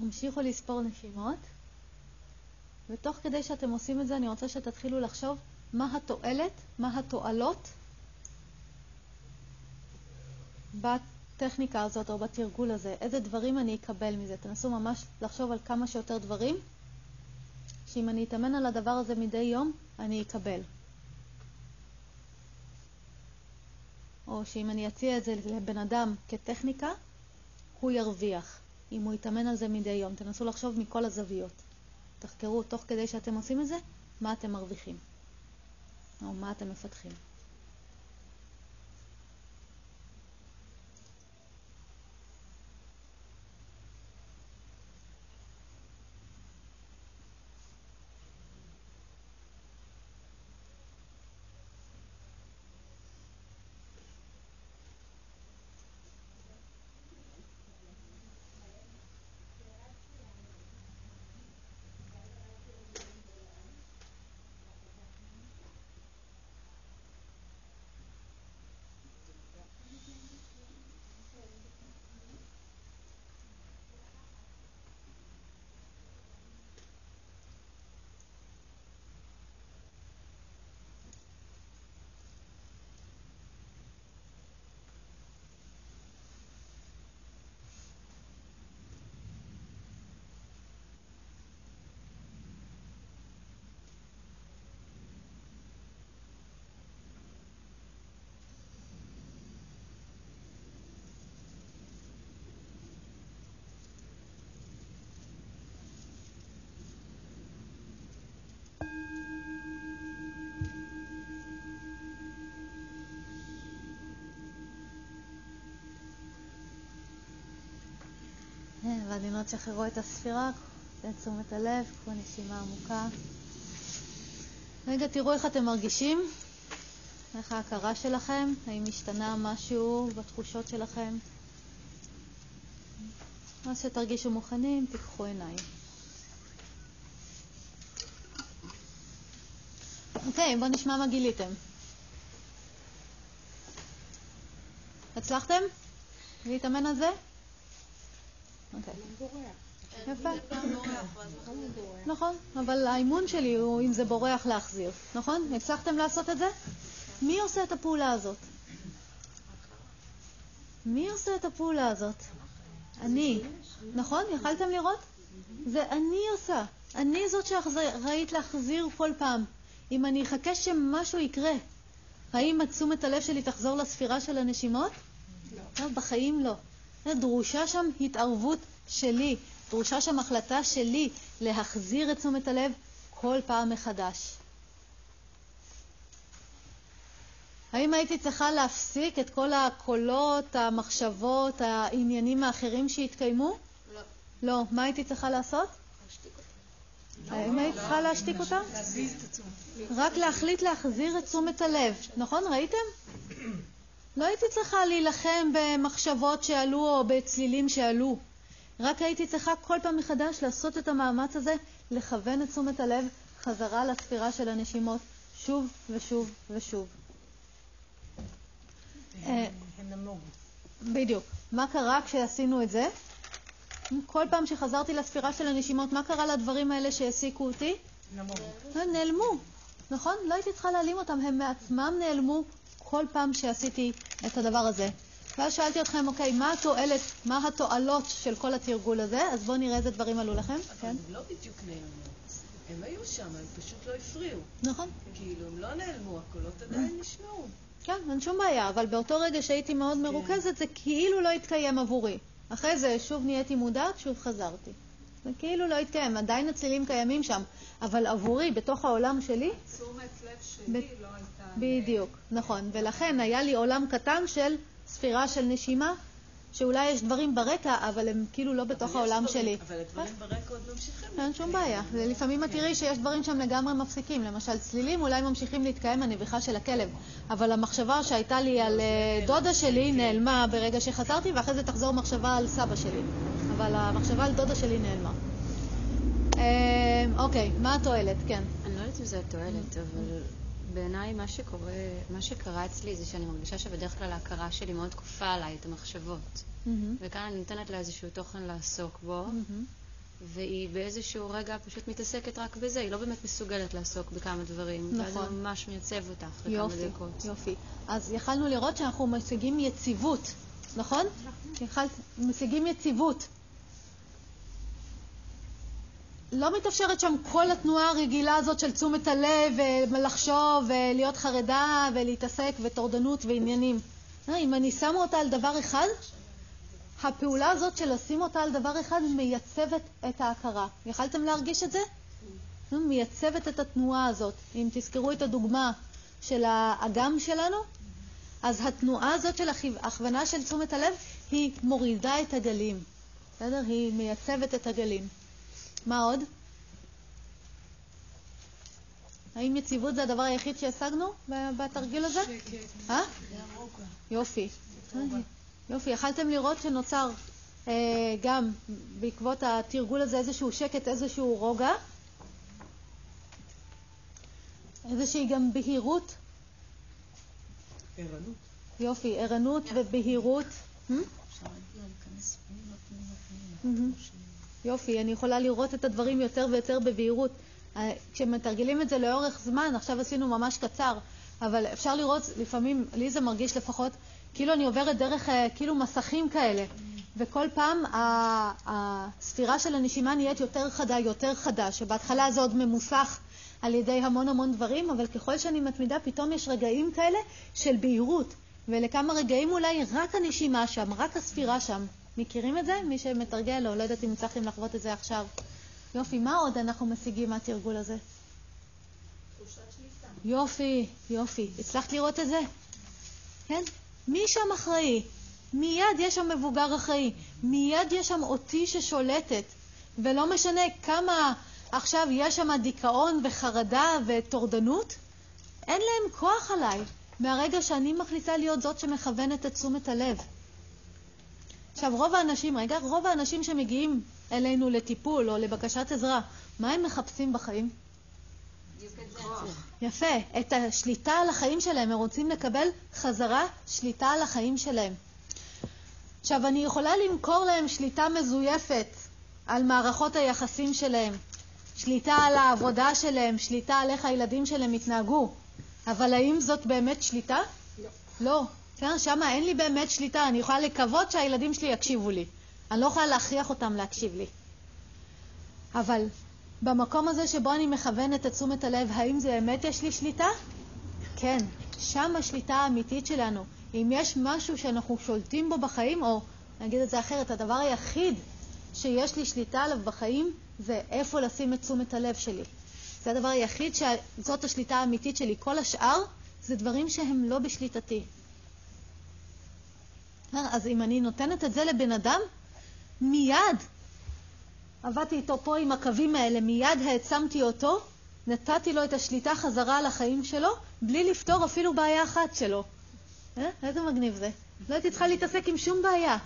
תמשיכו לספור נשימות, ותוך כדי שאתם עושים את זה אני רוצה שתתחילו לחשוב מה התועלת, מה התועלות בטכניקה הזאת או בתרגול הזה. איזה דברים אני אקבל מזה? תנסו ממש לחשוב על כמה שיותר דברים שאם אני אתאמן על הדבר הזה מדי יום אני אקבל, או שאם אני אציע את זה לבן אדם כטכניקה הוא ירוויח אם הוא יתאמן על זה מדי יום. תנסו לחשוב מכל הזוויות. תחקרו תוך כדי שאתם עושים את זה, מה אתם מרוויחים, או מה אתם מפתחים. והדמיונות שחררו את הספירה, תן תשומת הלב, קחו נשימה עמוקה. רגע, תראו איך אתם מרגישים, איך ההכרה שלכם, האם השתנה משהו בתחושות שלכם. אז שתרגישו מוכנים, תיקחו עיניים. אוקיי, בואו נשמע מה גיליתם. הצלחתם להתאמן על זה? אוקיי. יפה. נכון, אבל האימון שלי הוא אם זה בורח להחזיר. נכון? הצלחתם לעשות את זה? מי עושה את הפעולה הזאת? מי עושה את הפעולה הזאת? אני. נכון? יכלתם לראות? זה אני עושה. אני זאת שראית להחזיר כל פעם. אם אני אחכה שמשהו יקרה, האם תשומת הלב שלי תחזור לספירה של הנשימות? לא. בחיים לא. דרושה שם התערבות שלי, דרושה שם החלטה שלי להחזיר את תשומת הלב כל פעם מחדש. האם הייתי צריכה להפסיק את כל הקולות, המחשבות, העניינים האחרים שהתקיימו? לא. לא. מה הייתי צריכה לעשות? להשתיק אותה. האם הייתי צריכה להשתיק אותה? רק להחליט להחזיר את תשומת הלב. נכון? ראיתם? לא הייתי צריכה להילחם במחשבות שעלו או בצלילים שעלו. רק הייתי צריכה כל פעם מחדש לעשות את המאמץ הזה, לכוון את תשומת הלב חזרה לספירה של הנשימות שוב ושוב ושוב. בדיוק. מה קרה כשעשינו את זה? כל פעם שחזרתי לספירה של הנשימות, מה קרה לדברים האלה שהעסיקו אותי? נעלמו. נכון? לא הייתי צריכה להעלים אותם, הם מעצמם נעלמו כל פעם שעשיתי את הדבר הזה. ואז שאלתי אתכם, אוקיי, מה התועלת, מה התועלות של כל התרגול הזה? אז בואו נראה איזה דברים עלו לכם. אבל הם לא בדיוק נעלמו. הם היו שם, הם פשוט לא הפריעו. נכון. כאילו, הם לא נעלמו, הקולות עדיין נשמעו. כן, אין שום בעיה, אבל באותו רגע שהייתי מאוד מרוכזת, זה כאילו לא התקיים עבורי. אחרי זה שוב נהייתי מודעת, שוב חזרתי. זה כאילו לא התקיים, עדיין הצלילים קיימים שם. אבל עבורי, בתוך העולם שלי... תשומת לב שלי לא הייתה... בדיוק, נכון. ולכן היה לי עולם קטן של ספירה של נשימה, שאולי יש דברים ברקע, אבל הם כאילו לא בתוך העולם שלי. אבל הדברים ברקע עוד ממשיכים. אין שום בעיה. לפעמים את תראי שיש דברים שם לגמרי מפסיקים. למשל, צלילים אולי ממשיכים להתקיים הנביחה של הכלב. אבל המחשבה שהייתה לי על דודה שלי נעלמה ברגע שחזרתי, ואחרי זה תחזור מחשבה על סבא שלי. אבל המחשבה על דודה שלי נעלמה. אוקיי, מה התועלת? כן. אני לא יודעת אם זה התועלת, אבל... בעיניי מה שקורה, מה שקרה אצלי זה שאני מרגישה שבדרך כלל ההכרה שלי מאוד כופה עליי את המחשבות. Mm-hmm. וכאן אני נותנת לה איזשהו תוכן לעסוק בו, mm-hmm. והיא באיזשהו רגע פשוט מתעסקת רק בזה. היא לא באמת מסוגלת לעסוק בכמה דברים. נכון. ואז היא ממש מייצב אותך לכמה דקות. יופי. אז יכלנו לראות שאנחנו משיגים יציבות, נכון? יכלת, משיגים יציבות. לא מתאפשרת שם כל התנועה הרגילה הזאת של תשומת הלב ולחשוב ולהיות חרדה ולהתעסק וטורדנות ועניינים. אם אני שמה אותה על דבר אחד, הפעולה הזאת של לשים אותה על דבר אחד מייצבת את ההכרה. יכלתם להרגיש את זה? מייצבת את התנועה הזאת. אם תזכרו את הדוגמה של האגם שלנו, אז התנועה הזאת של הכוונה של תשומת הלב היא מורידה את הגלים. בסדר? היא מייצבת את הגלים. מה עוד? האם יציבות זה הדבר היחיד שהשגנו בתרגיל הזה? שקט. יופי. יופי. יכלתם לראות שנוצר גם בעקבות התרגול הזה איזשהו שקט, איזשהו רוגע. איזושהי גם בהירות. ערנות. יופי. ערנות ובהירות. אפשר להיכנס פנימה, פנימה, פנימה. יופי, אני יכולה לראות את הדברים יותר ויותר בבהירות. כשמתרגלים את זה לאורך זמן, עכשיו עשינו ממש קצר, אבל אפשר לראות, לפעמים, לי זה מרגיש לפחות, כאילו אני עוברת דרך כאילו מסכים כאלה, וכל פעם הספירה של הנשימה נהיית יותר חדה, יותר חדה, שבהתחלה זה עוד ממוסך על ידי המון המון דברים, אבל ככל שאני מתמידה, פתאום יש רגעים כאלה של בהירות, ולכמה רגעים אולי רק הנשימה שם, רק הספירה שם. מכירים את זה? מי שמתרגל לו, לא יודעת אם צריכים לחוות את זה עכשיו. יופי, מה עוד אנחנו משיגים מהתרגול הזה? תחושת שליטה. יופי, יופי. הצלחת לראות את זה? כן? מי שם אחראי? מיד יש שם מבוגר אחראי, מיד יש שם אותי ששולטת, ולא משנה כמה עכשיו יש שם דיכאון וחרדה וטורדנות, אין להם כוח עליי מהרגע שאני מחליטה להיות זאת שמכוונת את תשומת הלב. עכשיו, רוב האנשים, רגע, רוב האנשים שמגיעים אלינו לטיפול או לבקשת עזרה, מה הם מחפשים בחיים? יפה, את השליטה על החיים שלהם, הם רוצים לקבל חזרה שליטה על החיים שלהם. עכשיו, אני יכולה למכור להם שליטה מזויפת על מערכות היחסים שלהם, שליטה על העבודה שלהם, שליטה על איך הילדים שלהם התנהגו, אבל האם זאת באמת שליטה? לא. לא. שמה אין לי באמת שליטה, אני יכולה לקוות שהילדים שלי יקשיבו לי. אני לא יכולה להכריח אותם להקשיב לי. אבל במקום הזה שבו אני מכוונת את תשומת הלב, האם זה באמת יש לי שליטה? כן, שם השליטה האמיתית שלנו. אם יש משהו שאנחנו שולטים בו בחיים, או נגיד את זה אחרת, הדבר היחיד שיש לי שליטה עליו בחיים, זה איפה לשים את תשומת הלב שלי. זה הדבר היחיד שזאת השליטה האמיתית שלי. כל השאר זה דברים שהם לא בשליטתי. אז אם אני נותנת את זה לבן אדם, מיד עבדתי איתו פה עם הקווים האלה, מיד העצמתי אותו, נתתי לו את השליטה חזרה על החיים שלו, בלי לפתור אפילו בעיה אחת שלו. אה? איזה מגניב זה. לא הייתי צריכה להתעסק עם שום בעיה.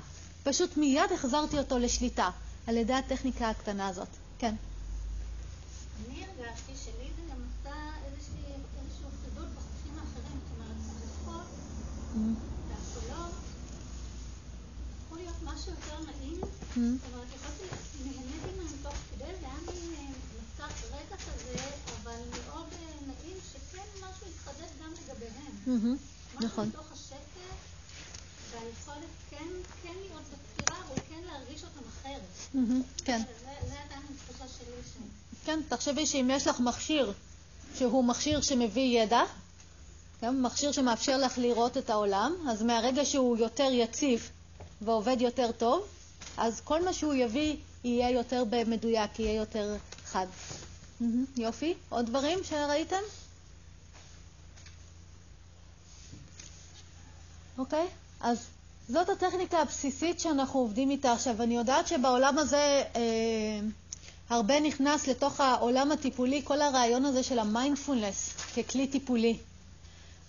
פשוט מיד החזרתי אותו לשליטה, על ידי הטכניקה הקטנה הזאת. כן. אני הרגשתי שלי זה גם עשה איזשהו חידוד בחושים האחרים, זאת אומרת, החלפות והקולות, יכול להיות משהו יותר נעים, זאת אומרת, נהניתי מהתוך כדי, זה היה נוצר רגע כזה, אבל מאוד נעים שכן משהו התחדש גם לגביהם. משהו מתוך השקט, והיכולת כן להיות בבחירה, אבל כן להרגיש אותם אחרת. כן. זה הייתה התחושה שלי שם. כן, תחשבי שאם יש לך מכשיר שהוא מכשיר שמביא ידע, גם מכשיר שמאפשר לך לראות את העולם, אז מהרגע שהוא יותר יציב ועובד יותר טוב, אז כל מה שהוא יביא יהיה יותר במדויק, יהיה יותר חד. יופי, עוד דברים שראיתם? אוקיי, אז זאת הטכניקה הבסיסית שאנחנו עובדים איתה עכשיו. אני יודעת שבעולם הזה אה, הרבה נכנס לתוך העולם הטיפולי, כל הרעיון הזה של המיינדפולנס ככלי טיפולי.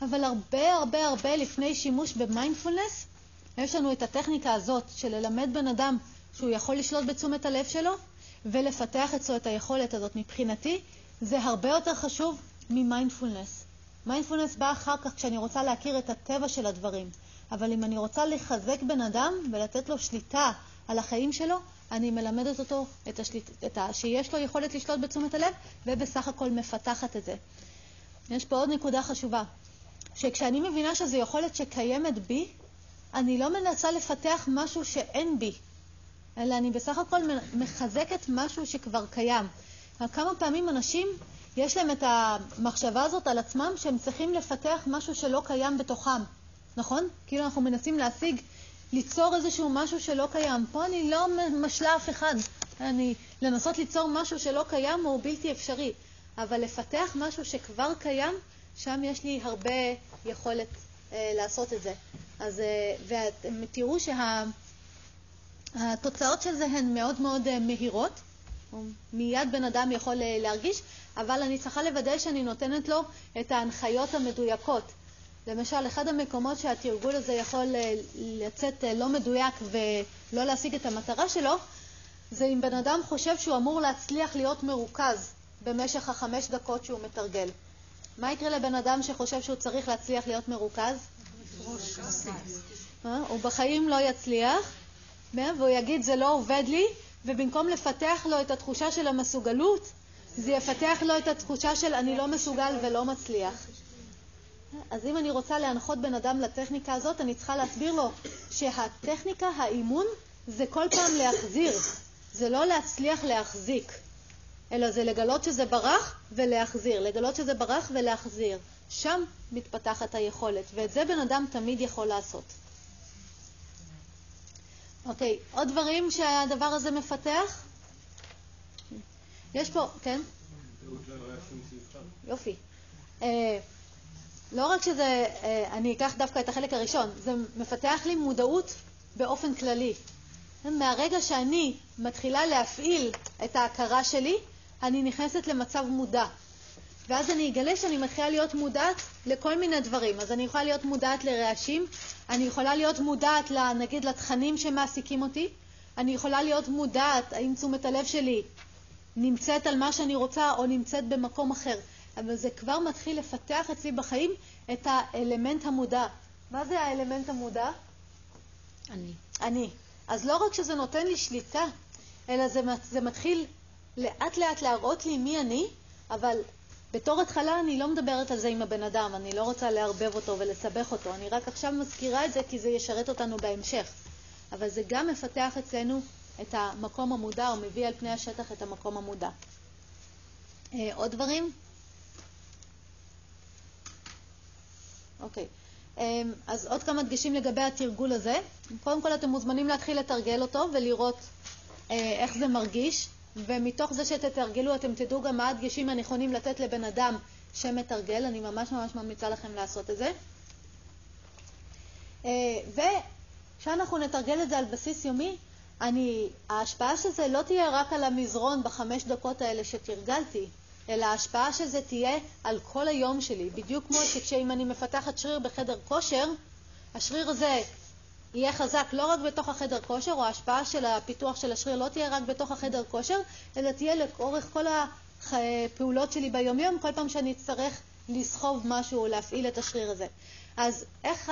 אבל הרבה הרבה הרבה לפני שימוש במיינדפולנס, יש לנו את הטכניקה הזאת של ללמד בן אדם שהוא יכול לשלוט בתשומת הלב שלו ולפתח אצלו את היכולת הזאת. מבחינתי, זה הרבה יותר חשוב ממיינדפולנס. מיינדפולנס בא אחר כך כשאני רוצה להכיר את הטבע של הדברים. אבל אם אני רוצה לחזק בן אדם ולתת לו שליטה על החיים שלו, אני מלמדת אותו את השליט... את ה... שיש לו יכולת לשלוט בתשומת הלב, ובסך הכל מפתחת את זה. יש פה עוד נקודה חשובה, שכשאני מבינה שזו יכולת שקיימת בי, אני לא מנסה לפתח משהו שאין בי, אלא אני בסך הכל מחזקת משהו שכבר קיים. כמה פעמים אנשים יש להם את המחשבה הזאת על עצמם שהם צריכים לפתח משהו שלא קיים בתוכם, נכון? כאילו אנחנו מנסים להשיג, ליצור איזשהו משהו שלא קיים. פה אני לא משלה אף אחד. אני, לנסות ליצור משהו שלא קיים הוא בלתי אפשרי. אבל לפתח משהו שכבר קיים, שם יש לי הרבה יכולת אה, לעשות את זה. אז, אה, ואתם תראו שה... התוצאות של זה הן מאוד מאוד מהירות, מיד בן אדם יכול להרגיש, אבל אני צריכה לוודא שאני נותנת לו את ההנחיות המדויקות. למשל, אחד המקומות שהתרגול הזה יכול לצאת לא מדויק ולא להשיג את המטרה שלו, זה אם בן אדם חושב שהוא אמור להצליח להיות מרוכז במשך החמש דקות שהוא מתרגל. מה יקרה לבן אדם שחושב שהוא צריך להצליח להיות מרוכז? הוא בחיים לא יצליח. והוא יגיד, זה לא עובד לי, ובמקום לפתח לו את התחושה של המסוגלות, זה יפתח לו את התחושה של אני לא מסוגל ולא מצליח. אז אם אני רוצה להנחות בן אדם לטכניקה הזאת, אני צריכה להסביר לו שהטכניקה, האימון, זה כל פעם להחזיר. זה לא להצליח להחזיק, אלא זה לגלות שזה ברח ולהחזיר. לגלות שזה ברח ולהחזיר. שם מתפתחת היכולת, ואת זה בן אדם תמיד יכול לעשות. אוקיי, okay. עוד דברים שהדבר הזה מפתח? יש פה, כן? יופי. Uh, לא רק שזה, uh, אני אקח דווקא את החלק הראשון, זה מפתח לי מודעות באופן כללי. מהרגע שאני מתחילה להפעיל את ההכרה שלי, אני נכנסת למצב מודע. ואז אני אגלה שאני מתחילה להיות מודעת לכל מיני דברים. אז אני יכולה להיות מודעת לרעשים, אני יכולה להיות מודעת נגיד לתכנים שמעסיקים אותי, אני יכולה להיות מודעת האם תשומת הלב שלי נמצאת על מה שאני רוצה או נמצאת במקום אחר. אבל זה כבר מתחיל לפתח אצלי בחיים את האלמנט המודע. מה זה האלמנט המודע? אני. אני. אז לא רק שזה נותן לי שליטה, אלא זה, זה מתחיל לאט לאט להראות לי מי אני, אבל בתור התחלה אני לא מדברת על זה עם הבן אדם, אני לא רוצה להרבב אותו ולסבך אותו, אני רק עכשיו מזכירה את זה כי זה ישרת אותנו בהמשך. אבל זה גם מפתח אצלנו את המקום המודע, או מביא על פני השטח את המקום המודע. עוד דברים? אוקיי. אז עוד כמה דגשים לגבי התרגול הזה. קודם כל אתם מוזמנים להתחיל לתרגל אותו ולראות איך זה מרגיש, ומתוך זה שתתרגלו אתם תדעו גם מה הדגשים הנכונים לתת לבן אדם שמתרגל. אני ממש ממש ממליצה לכם לעשות את זה. וכשאנחנו נתרגל את זה על בסיס יומי, אני, ההשפעה של זה לא תהיה רק על המזרון בחמש דקות האלה שתרגלתי, אלא ההשפעה של זה תהיה על כל היום שלי. בדיוק כמו שכשאם אני מפתחת שריר בחדר כושר, השריר הזה יהיה חזק לא רק בתוך החדר כושר, או ההשפעה של הפיתוח של השריר לא תהיה רק בתוך החדר כושר, אלא תהיה לאורך כל הפעולות שלי ביומיום, כל פעם שאני אצטרך לסחוב משהו או להפעיל את השריר הזה. אז איך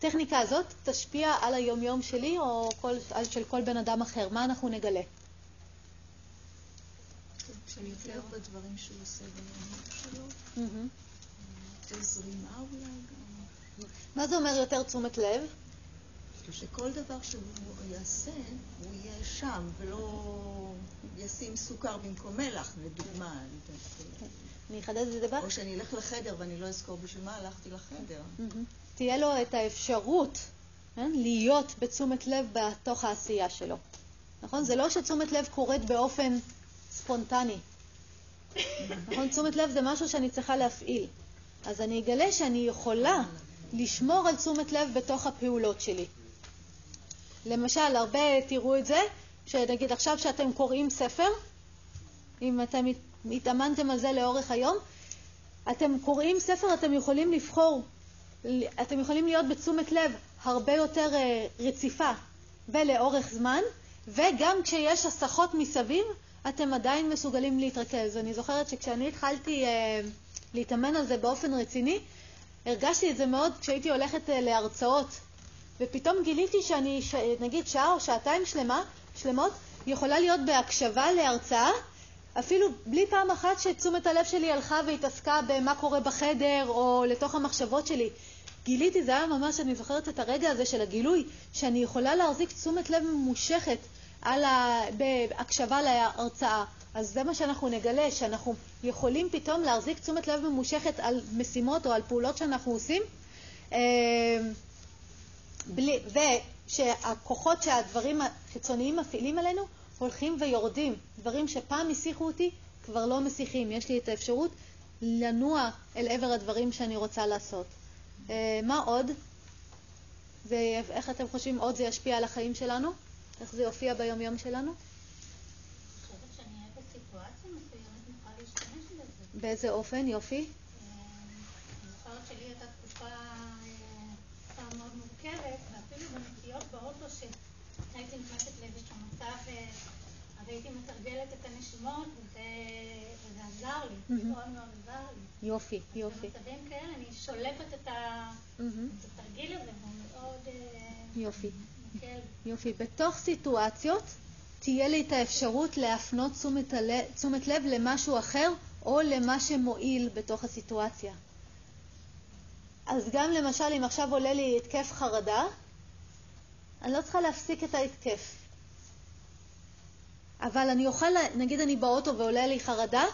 הטכניקה הזאת תשפיע על היומיום שלי או כל, של כל בן אדם אחר? מה אנחנו נגלה? כשאני יותר בדברים שהוא עושה ביומיום שלו, יותר זרימה אולי גם. מה זה אומר יותר תשומת לב? שכל דבר שהוא יעשה, הוא יהיה שם, ולא ישים סוכר במקום מלח, לדוגמה. אני אחדד את זה דבר? או שאני אלך לחדר ואני לא אזכור בשביל מה הלכתי לחדר. תהיה לו את האפשרות להיות בתשומת לב בתוך העשייה שלו. נכון? זה לא שתשומת לב קורית באופן ספונטני. נכון? תשומת לב זה משהו שאני צריכה להפעיל. אז אני אגלה שאני יכולה לשמור על תשומת לב בתוך הפעולות שלי. למשל, הרבה תראו את זה, שנגיד עכשיו שאתם קוראים ספר, אם אתם התאמנתם על זה לאורך היום, אתם קוראים ספר, אתם יכולים לבחור, אתם יכולים להיות בתשומת לב הרבה יותר רציפה ולאורך זמן, וגם כשיש הסחות מסביב, אתם עדיין מסוגלים להתרכז. אני זוכרת שכשאני התחלתי להתאמן על זה באופן רציני, הרגשתי את זה מאוד כשהייתי הולכת להרצאות, ופתאום גיליתי שאני, נגיד, שעה או שעתיים שלמה, שלמות, יכולה להיות בהקשבה להרצאה, אפילו בלי פעם אחת שתשומת הלב שלי הלכה והתעסקה במה קורה בחדר או לתוך המחשבות שלי. גיליתי, זה היה ממש, אני זוכרת את הרגע הזה של הגילוי, שאני יכולה להחזיק תשומת לב ממושכת על ה... בהקשבה להרצאה. אז זה מה שאנחנו נגלה, שאנחנו יכולים פתאום להחזיק תשומת לב ממושכת על משימות או על פעולות שאנחנו עושים, ושהכוחות שהדברים החיצוניים מפעילים עלינו הולכים ויורדים. דברים שפעם השיחו אותי כבר לא משיחים. יש לי את האפשרות לנוע אל עבר הדברים שאני רוצה לעשות. מה עוד? איך אתם חושבים עוד זה ישפיע על החיים שלנו? איך זה יופיע ביום-יום שלנו? באיזה אופן, יופי? אני זוכרת שלי הייתה תקופה מאוד מורכבת, ואפילו בנטיות באוטו שהייתי נכנסת לאיזשהו מצב, והייתי מתרגלת את הנשימות, וזה עזר לי, זה מאוד מאוד עזר לי. יופי, יופי. במצבים כאלה אני שולפת את התרגיל הזה, והוא מאוד יופי. יופי. בתוך סיטואציות תהיה לי את האפשרות להפנות תשומת לב למשהו אחר, או למה שמועיל בתוך הסיטואציה. אז גם למשל, אם עכשיו עולה לי התקף חרדה, אני לא צריכה להפסיק את ההתקף. אבל אני אוכל, נגיד אני באוטו ועולה לי חרדה,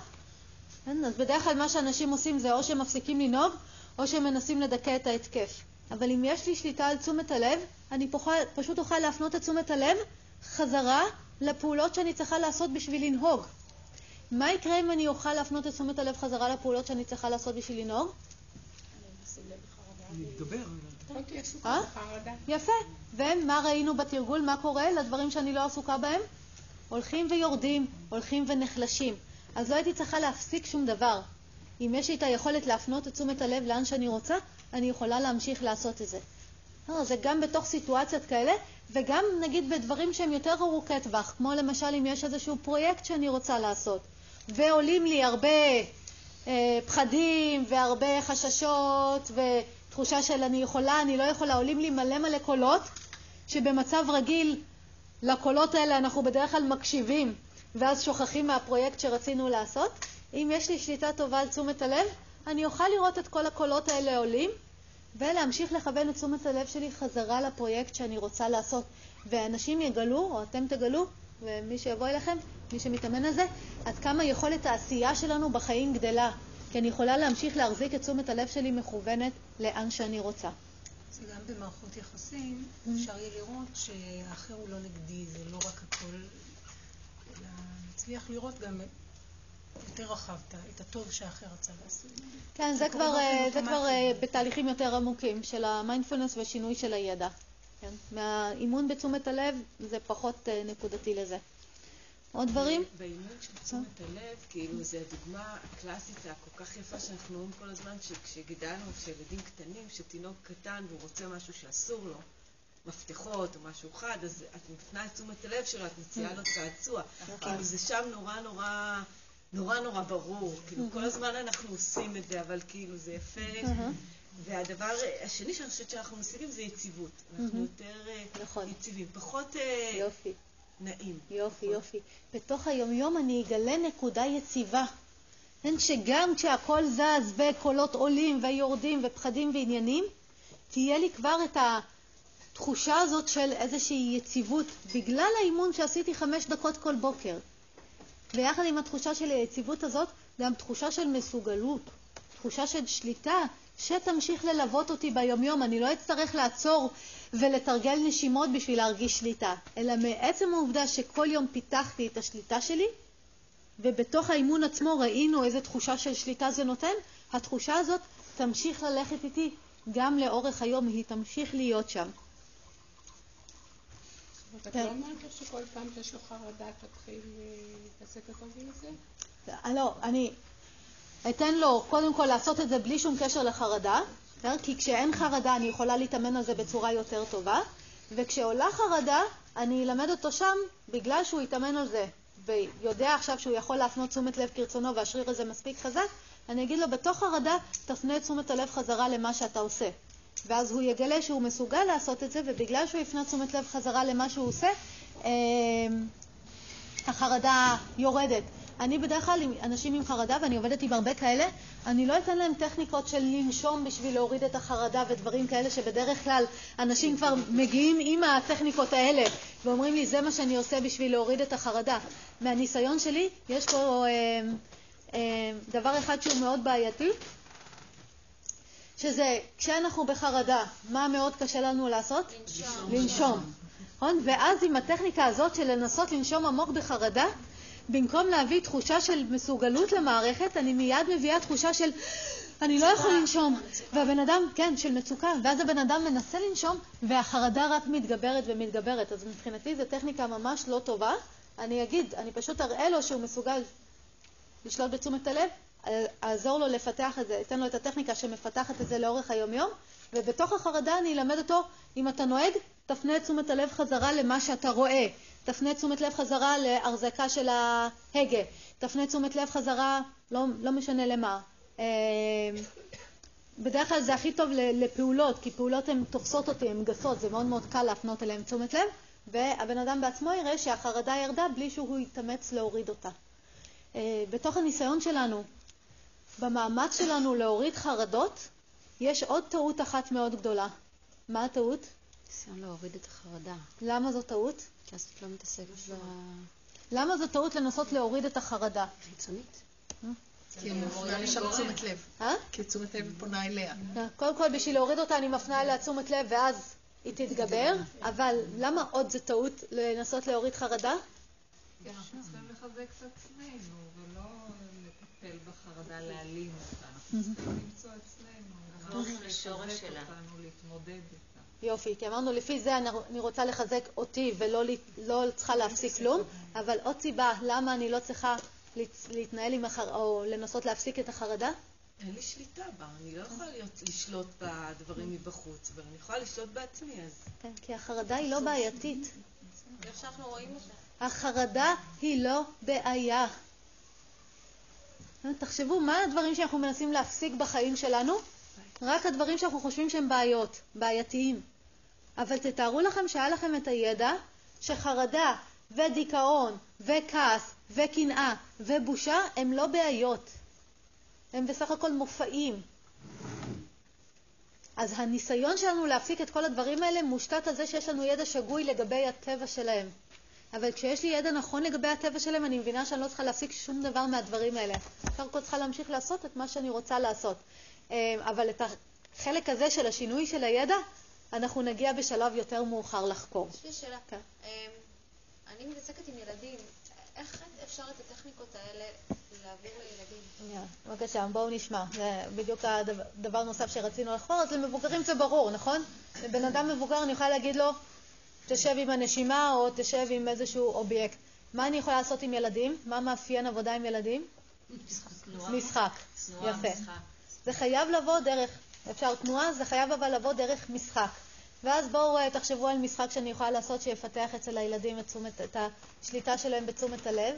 אז בדרך כלל מה שאנשים עושים זה או שמפסיקים לנהוג, או שמנסים לדכא את ההתקף. אבל אם יש לי שליטה על תשומת הלב, אני פשוט אוכל להפנות את תשומת הלב חזרה לפעולות שאני צריכה לעשות בשביל לנהוג. מה יקרה אם אני אוכל להפנות את תשומת הלב חזרה לפעולות שאני צריכה לעשות בשביל לנהוג? נתגבר. יפה. ומה ראינו בתרגול? מה קורה לדברים שאני לא עסוקה בהם? הולכים ויורדים, הולכים ונחלשים. אז לא הייתי צריכה להפסיק שום דבר. אם יש לי את היכולת להפנות את תשומת הלב לאן שאני רוצה, אני יכולה להמשיך לעשות את זה. זה גם בתוך סיטואציות כאלה, וגם נגיד בדברים שהם יותר ארוכי טווח, כמו למשל אם יש איזשהו פרויקט שאני רוצה לעשות, ועולים לי הרבה אה, פחדים והרבה חששות ותחושה של אני יכולה, אני לא יכולה, עולים לי מלא מלא קולות, שבמצב רגיל לקולות האלה אנחנו בדרך כלל מקשיבים, ואז שוכחים מהפרויקט שרצינו לעשות. אם יש לי שליטה טובה על תשומת הלב, אני אוכל לראות את כל הקולות האלה עולים, ולהמשיך לכוון את תשומת הלב שלי חזרה לפרויקט שאני רוצה לעשות. ואנשים יגלו, או אתם תגלו, ומי שיבוא אליכם, מי שמתאמן על זה, עד כמה יכולת העשייה שלנו בחיים גדלה. כי אני יכולה להמשיך להחזיק את תשומת הלב שלי מכוונת לאן שאני רוצה. אז גם במערכות יחסים אפשר יהיה לראות שהאחר הוא לא נגדי, זה לא רק הכל, אלא נצליח לראות גם יותר רחב את הטוב שהאחר רצה לעשות. כן, זה כבר, זה כבר בתהליכים יותר עמוקים של המיינדפולנס ושינוי של הידע. כן? מהאימון בתשומת הלב זה פחות נקודתי לזה. עוד דברים? באימון של תשומת הלב, כאילו זו הדוגמה הקלאסית הכל כך יפה שאנחנו רואים כל הזמן, שכשגדלנו, כשילדים קטנים, שתינוק קטן והוא רוצה משהו שאסור לו, מפתחות או משהו חד, אז את מפנה את תשומת הלב שלו, את מציעה לו צעצוע. כאילו זה שם נורא נורא... נורא נורא ברור, כאילו כל הזמן אנחנו עושים את זה, אבל כאילו זה יפה. והדבר השני שאני חושבת שאנחנו משיגים זה יציבות. אנחנו יותר יציבים, פחות נעים. יופי, יופי. בתוך היומיום אני אגלה נקודה יציבה. אין שגם כשהכל זז וקולות עולים ויורדים ופחדים ועניינים, תהיה לי כבר את התחושה הזאת של איזושהי יציבות, בגלל האימון שעשיתי חמש דקות כל בוקר. ויחד עם התחושה של היציבות הזאת, גם תחושה של מסוגלות, תחושה של שליטה, שתמשיך ללוות אותי ביומיום. אני לא אצטרך לעצור ולתרגל נשימות בשביל להרגיש שליטה, אלא מעצם העובדה שכל יום פיתחתי את השליטה שלי, ובתוך האימון עצמו ראינו איזו תחושה של שליטה זה נותן, התחושה הזאת תמשיך ללכת איתי גם לאורך היום, היא תמשיך להיות שם. אתה לא אומרת שכל פעם שיש לך רדעת תתחיל להתעסק בטובים לזה? לא, אני אתן לו קודם כל לעשות את זה בלי שום קשר לחרדה, כי כשאין חרדה אני יכולה להתאמן על זה בצורה יותר טובה, וכשעולה חרדה אני אלמד אותו שם בגלל שהוא יתאמן על זה, ויודע עכשיו שהוא יכול להפנות תשומת לב כרצונו והשריר הזה מספיק חזק, אני אגיד לו בתוך חרדה תפנה את תשומת הלב חזרה למה שאתה עושה. ואז הוא יגלה שהוא מסוגל לעשות את זה, ובגלל שהוא יפנה תשומת לב חזרה למה שהוא עושה, החרדה יורדת. אני בדרך כלל עם אנשים עם חרדה, ואני עובדת עם הרבה כאלה, אני לא אתן להם טכניקות של לנשום בשביל להוריד את החרדה ודברים כאלה, שבדרך כלל אנשים כבר מגיעים עם הטכניקות האלה, ואומרים לי, זה מה שאני עושה בשביל להוריד את החרדה. מהניסיון שלי, יש פה אה, אה, דבר אחד שהוא מאוד בעייתי, שזה, כשאנחנו בחרדה, מה מאוד קשה לנו לעשות? לנשום. לנשום. נכון? ואז עם הטכניקה הזאת של לנסות לנשום עמוק בחרדה, במקום להביא תחושה של מסוגלות למערכת, אני מיד מביאה תחושה של אני לא יכול לנשום. והבן אדם, כן, של מצוקה. ואז הבן אדם מנסה לנשום, והחרדה רק מתגברת ומתגברת. אז מבחינתי זו טכניקה ממש לא טובה. אני אגיד, אני פשוט אראה לו שהוא מסוגל לשלוט בתשומת הלב, אעזור לו לפתח את זה, אתן לו את הטכניקה שמפתחת את זה לאורך היום-יום, ובתוך החרדה אני אלמד אותו, אם אתה נוהג, תפנה את תשומת הלב חזרה למה שאתה רואה, תפנה את תשומת לב חזרה להרזקה של ההגה, תפנה את תשומת לב חזרה, לא, לא משנה למה. בדרך כלל זה הכי טוב לפעולות, כי פעולות הן תופסות אותי, הן גסות, זה מאוד מאוד קל להפנות אליהן תשומת לב, והבן אדם בעצמו יראה שהחרדה ירדה בלי שהוא יתאמץ להוריד אותה. בתוך הניסיון שלנו, במאמץ שלנו להוריד חרדות, יש עוד טעות אחת מאוד גדולה. מה הטעות? ניסיון להוריד את החרדה. למה זו טעות? כי אז את לא מתעסקת ב... למה זו טעות לנסות להוריד את החרדה? חיצונית. כי אני מפנה לשם תשומת לב. כי תשומת לב פונה אליה. קודם כל, בשביל להוריד אותה, אני מפנה אליה תשומת לב, ואז היא תתגבר. אבל למה עוד זו טעות לנסות להוריד חרדה? כי אנחנו צריכים לחזק את עצמנו, ולא... לטפל בחרדה, להעלים אותה. אנחנו צריכים למצוא אצלנו. אנחנו שורש שלה. אנחנו להתמודד איתה. יופי, כי אמרנו, לפי זה אני רוצה לחזק אותי ולא צריכה להפסיק כלום, אבל עוד סיבה, למה אני לא צריכה להתנהל עם החרדה, או לנסות להפסיק את החרדה? אין לי שליטה בה, אני לא יכולה לשלוט בדברים מבחוץ, אבל אני יכולה לשלוט בעצמי, אז... כן, כי החרדה היא לא בעייתית. איך שאנחנו רואים אותה? החרדה היא לא בעיה. תחשבו, מה הדברים שאנחנו מנסים להפסיק בחיים שלנו? רק הדברים שאנחנו חושבים שהם בעיות, בעייתיים. אבל תתארו לכם שהיה לכם את הידע שחרדה ודיכאון וכעס וקנאה ובושה הם לא בעיות. הם בסך הכל מופעים. אז הניסיון שלנו להפסיק את כל הדברים האלה מושתת על זה שיש לנו ידע שגוי לגבי הטבע שלהם. אבל כשיש לי ידע נכון לגבי הטבע שלהם, אני מבינה שאני לא צריכה להפסיק שום דבר מהדברים האלה. אחר כך צריכה להמשיך לעשות את מה שאני רוצה לעשות. אבל את החלק הזה של השינוי של הידע, אנחנו נגיע בשלב יותר מאוחר לחקור. יש לי שאלה. כן. אני מתעסקת עם ילדים. איך אפשר את הטכניקות האלה להעביר לילדים? בבקשה, בואו נשמע. זה בדיוק הדבר נוסף שרצינו לחקור, אז למבוגרים זה ברור, נכון? לבן אדם מבוגר אני יכולה להגיד לו, תשב עם הנשימה או תשב עם איזשהו אובייקט. מה אני יכולה לעשות עם ילדים? מה מאפיין עבודה עם ילדים? משחק. יפה. זה חייב לבוא דרך, אפשר תנועה, זה חייב אבל לבוא דרך משחק. ואז בואו תחשבו על משחק שאני יכולה לעשות שיפתח אצל הילדים את, תשומת, את השליטה שלהם בתשומת הלב.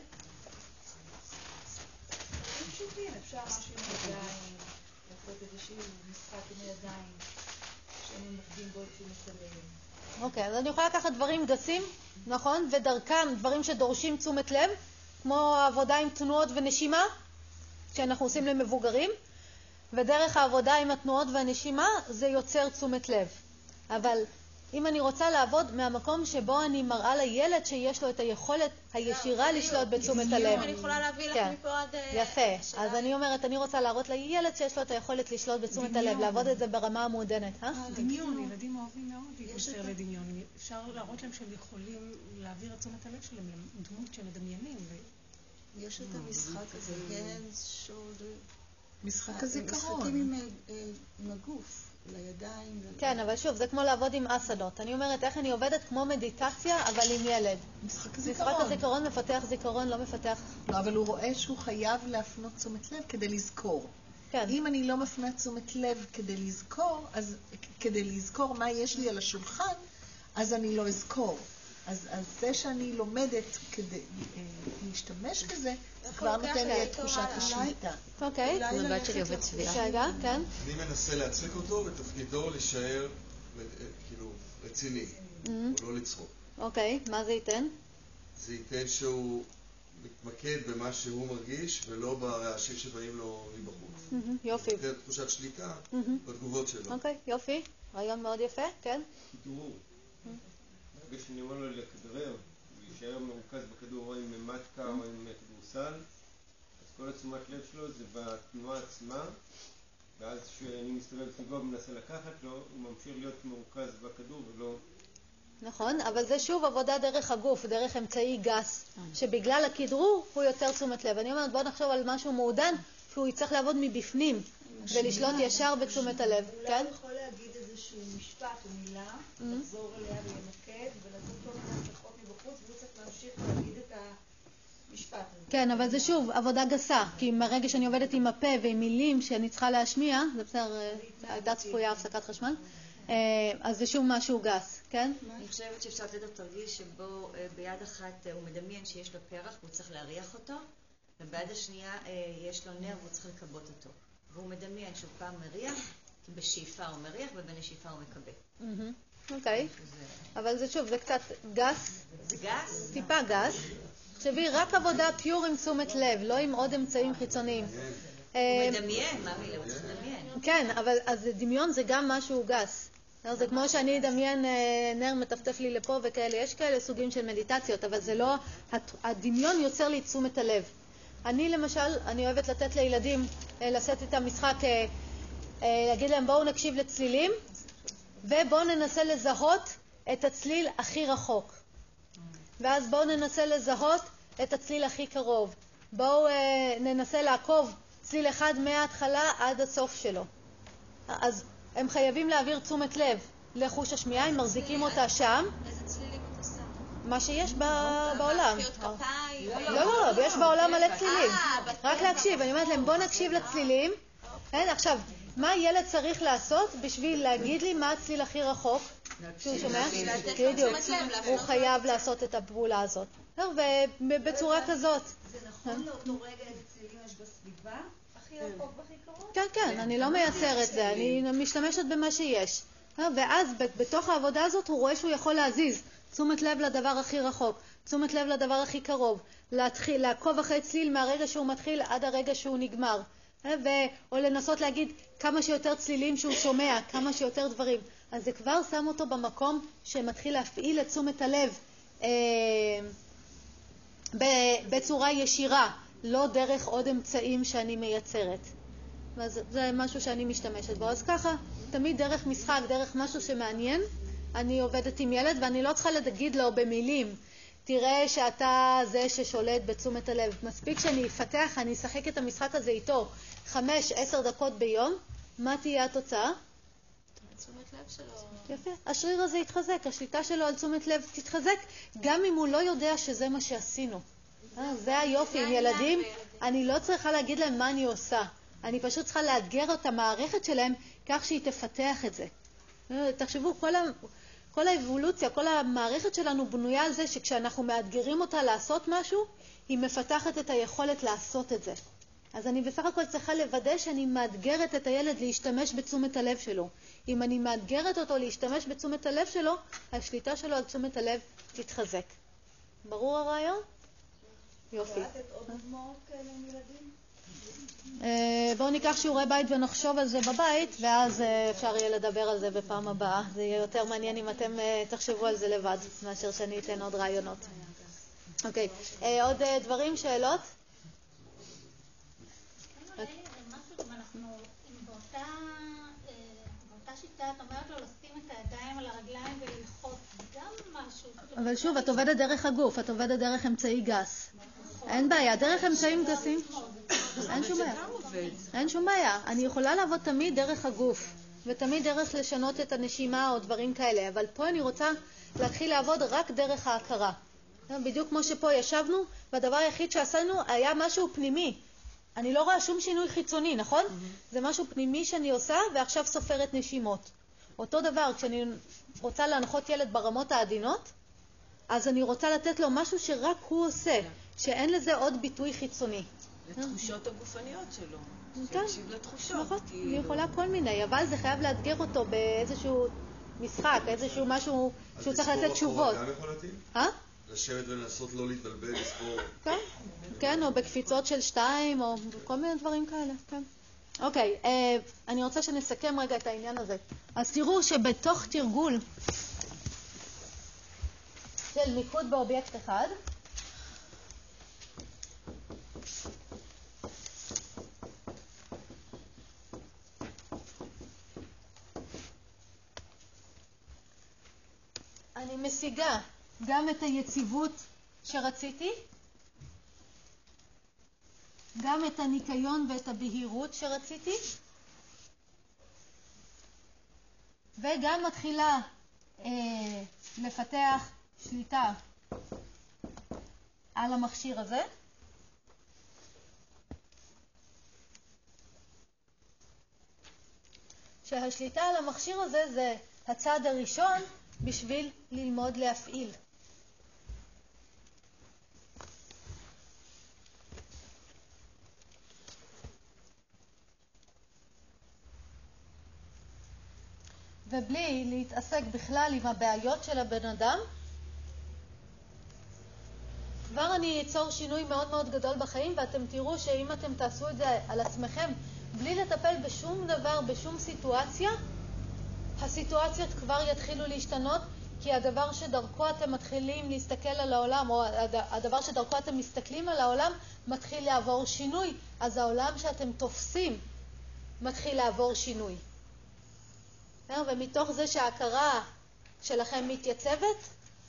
פשוטים, אפשר משהו עם ידיים, לעשות איזשהו משחק עם ידיים, שאני מפגין בו איתי מסלם. אוקיי, אז אני יכולה לקחת דברים גסים, נכון? ודרכם, דברים שדורשים תשומת לב, כמו עבודה עם תנועות ונשימה, שאנחנו עושים למבוגרים, ודרך העבודה עם התנועות והנשימה זה יוצר תשומת לב. אבל אם אני רוצה לעבוד מהמקום שבו אני מראה לילד שיש לו את היכולת הישירה לשלוט בתשומת הלב. אני יכולה להביא לך מפה עד... יפה. אז אני אומרת, אני רוצה להראות לילד שיש לו את היכולת לשלוט בתשומת הלב, לעבוד את זה ברמה המעודנת. דמיון, ילדים אוהבים מאוד להיושר לדמיון. אפשר להראות להם שהם יכולים להעביר את תשומת הלב שלהם לדמות של הדמיינים. יש את המשחק הזה, hands, shoulder. משחק הזיכרון. משחקים עם הגוף. לידיים. כן, אבל שוב, זה כמו לעבוד עם אסדות. אני אומרת, איך אני עובדת כמו מדיטציה, אבל עם ילד. משחק הזיכרון. משחק הזיכרון מפתח זיכרון, לא מפתח... לא, אבל הוא רואה שהוא חייב להפנות תשומת לב כדי לזכור. כן. אם אני לא מפנה תשומת לב כדי לזכור, אז כדי לזכור מה יש לי על השולחן, אז אני לא אזכור. אז זה שאני לומדת כדי להשתמש בזה, זה כבר נותן לי את תחושת השליטה. אוקיי. אני מנסה להצליק אותו ותפקידו להישאר רציני, או לא לצחוק. אוקיי, מה זה ייתן? זה ייתן שהוא מתמקד במה שהוא מרגיש ולא ברעשים שבאים לו מבחוץ. יופי. זה ייתן תחושת שליטה בתגובות שלו. אוקיי, יופי. רעיון מאוד יפה, כן? תראו. בגלל שאני אומר לו לכדרר, הוא יישאר מרוכז בכדור או עם מתקה או עם כדורסל, אז כל התשומת לב שלו זה בתנועה עצמה, ואז כשאני מסתובב סביבו ומנסה לקחת לו, הוא ממשיך להיות מרוכז בכדור ולא... נכון, אבל זה שוב עבודה דרך הגוף, דרך אמצעי גס, שבגלל הכדרור הוא יוצר תשומת לב. אני אומרת, בואו נחשוב על משהו מעודן, שהוא יצטרך לעבוד מבפנים ולשלוט ישר בתשומת הלב. אולי הוא יכול להגיד איזשהו משפט או מילה, לחזור אליה ולמקד ולעשות כל מיני הצלחות מבחוץ, והוא צריך להמשיך להגיד את המשפט. כן, אבל זה שוב עבודה גסה, כי מהרגע שאני עובדת עם הפה ועם מילים שאני צריכה להשמיע, זה בסדר, הייתה צפויה הפסקת חשמל, אז זה שוב משהו גס, כן? אני חושבת שאפשר לתת לו תרגיל שבו ביד אחת הוא מדמיין שיש לו פרח והוא צריך להריח אותו, וביד השנייה יש לו נר והוא צריך לקבות אותו. והוא מדמיין שהוא פעם מריח, כי בשאיפה הוא מריח ובנשיפה הוא מקבל. אוקיי. אבל זה שוב, זה קצת גס. זה גס? טיפה גס. תחשבי, רק עבודה פיור עם תשומת לב, לא עם עוד אמצעים חיצוניים. הוא מדמיין, מה מילה? הוא מדמיין. כן, אבל אז דמיון זה גם משהו גס. זה כמו שאני אדמיין נר מטפטף לי לפה וכאלה. יש כאלה סוגים של מדיטציות, אבל זה לא... הדמיון יוצר לי תשומת הלב. אני למשל, אני אוהבת לתת לילדים לשאת את המשחק, להגיד להם בואו נקשיב לצלילים, ובואו ננסה לזהות את הצליל הכי רחוק. ואז בואו ננסה לזהות את הצליל הכי קרוב. בואו אה, ננסה לעקוב צליל אחד מההתחלה עד הסוף שלו. אז הם חייבים להעביר תשומת לב לחוש השמיעה, הם מרזיקים אותה שם. איזה צלילים אתה שם? מה שיש בעולם. לא, לא, לא, יש בעולם מלא צלילים. רק להקשיב, אני אומרת להם, בואו נקשיב לצלילים. עכשיו, מה ילד צריך לעשות בשביל להגיד לי מה הצליל הכי רחוק? שהוא שומע? בדיוק. הוא חייב לעשות את הפעולה הזאת. ובצורה כזאת. זה נכון לאותו רגע איזה צלילים יש בסביבה? הכי רחוק בחיקרון? כן, כן, אני לא מייצר את זה, אני משתמשת במה שיש. ואז בתוך העבודה הזאת הוא רואה שהוא יכול להזיז. תשומת לב לדבר הכי רחוק, תשומת לב לדבר הכי קרוב, להתחיל, לעקוב אחרי צליל מהרגע שהוא מתחיל עד הרגע שהוא נגמר. או לנסות להגיד כמה שיותר צלילים שהוא שומע, כמה שיותר דברים. אז זה כבר שם אותו במקום שמתחיל להפעיל את תשומת הלב בצורה ישירה, לא דרך עוד אמצעים שאני מייצרת. אז זה משהו שאני משתמשת בו. אז ככה, תמיד דרך משחק, דרך משהו שמעניין, אני עובדת עם ילד ואני לא צריכה להגיד לו במילים, תראה שאתה זה ששולט בתשומת הלב. מספיק שאני אפתח, אני אשחק את המשחק הזה איתו חמש, עשר דקות ביום, מה תהיה התוצאה? תשומת לב שלו. יפה. השריר הזה יתחזק, השליטה שלו על תשומת לב תתחזק, גם אם הוא לא יודע שזה מה שעשינו. זה היופי עם ילדים, אני לא צריכה להגיד להם מה אני עושה. אני פשוט צריכה לאתגר את המערכת שלהם כך שהיא תפתח את זה. תחשבו, כל, ה... כל האבולוציה, כל המערכת שלנו בנויה על זה שכשאנחנו מאתגרים אותה לעשות משהו, היא מפתחת את היכולת לעשות את זה. אז אני בסך הכל צריכה לוודא שאני מאתגרת את הילד להשתמש בתשומת הלב שלו. אם אני מאתגרת אותו להשתמש בתשומת הלב שלו, השליטה שלו על תשומת הלב תתחזק. ברור הרעיון? יופי. בואו ניקח שיעורי בית ונחשוב על זה בבית, ואז אפשר יהיה לדבר על זה בפעם הבאה. זה יהיה יותר מעניין אם אתם תחשבו על זה לבד, מאשר שאני אתן עוד רעיונות. אוקיי, עוד דברים, שאלות? את אומרת לו לשים את הידיים על הרגליים וללחוץ גם משהו. אבל שוב, את עובדת דרך הגוף, את עובדת דרך אמצעי גס. אין בעיה, דרך אמצעים גסים. אין שום בעיה. אין שום בעיה. אני יכולה לעבוד תמיד דרך הגוף, ותמיד דרך לשנות את הנשימה או דברים כאלה, אבל פה אני רוצה להתחיל לעבוד רק דרך ההכרה. בדיוק כמו שפה ישבנו, והדבר היחיד שעשינו היה משהו פנימי. אני לא רואה שום שינוי חיצוני, נכון? Mm-hmm. זה משהו פנימי שאני עושה, ועכשיו סופרת נשימות. אותו דבר, כשאני רוצה להנחות ילד ברמות העדינות, אז אני רוצה לתת לו משהו שרק הוא עושה, yeah. שאין לזה עוד ביטוי חיצוני. לתחושות yeah. הגופניות שלו. כן. שתקשיב לתחושות. נכון, אני יכולה כל מיני, אבל זה חייב לאתגר אותו באיזשהו משחק, איזשהו משהו שהוא צריך לתת תשובות. אז לספור אחורה גם יכולתי? אה? לשבת ולנסות לא להתבלבל, לספור. כן, כן, או בקפיצות של שתיים, או כל מיני דברים כאלה, כן. אוקיי, אני רוצה שנסכם רגע את העניין הזה. אז תראו שבתוך תרגול של מיקוד באובייקט אחד, אני משיגה גם את היציבות שרציתי, גם את הניקיון ואת הבהירות שרציתי, וגם מתחילה אה, לפתח שליטה על המכשיר הזה. שהשליטה על המכשיר הזה זה הצעד הראשון בשביל ללמוד להפעיל. ובלי להתעסק בכלל עם הבעיות של הבן אדם, כבר אני אצור שינוי מאוד מאוד גדול בחיים, ואתם תראו שאם אתם תעשו את זה על עצמכם, בלי לטפל בשום דבר, בשום סיטואציה, הסיטואציות כבר יתחילו להשתנות, כי הדבר שדרכו אתם מתחילים להסתכל על העולם, או הדבר שדרכו אתם מסתכלים על העולם, מתחיל לעבור שינוי. אז העולם שאתם תופסים מתחיל לעבור שינוי. ומתוך זה שההכרה שלכם מתייצבת,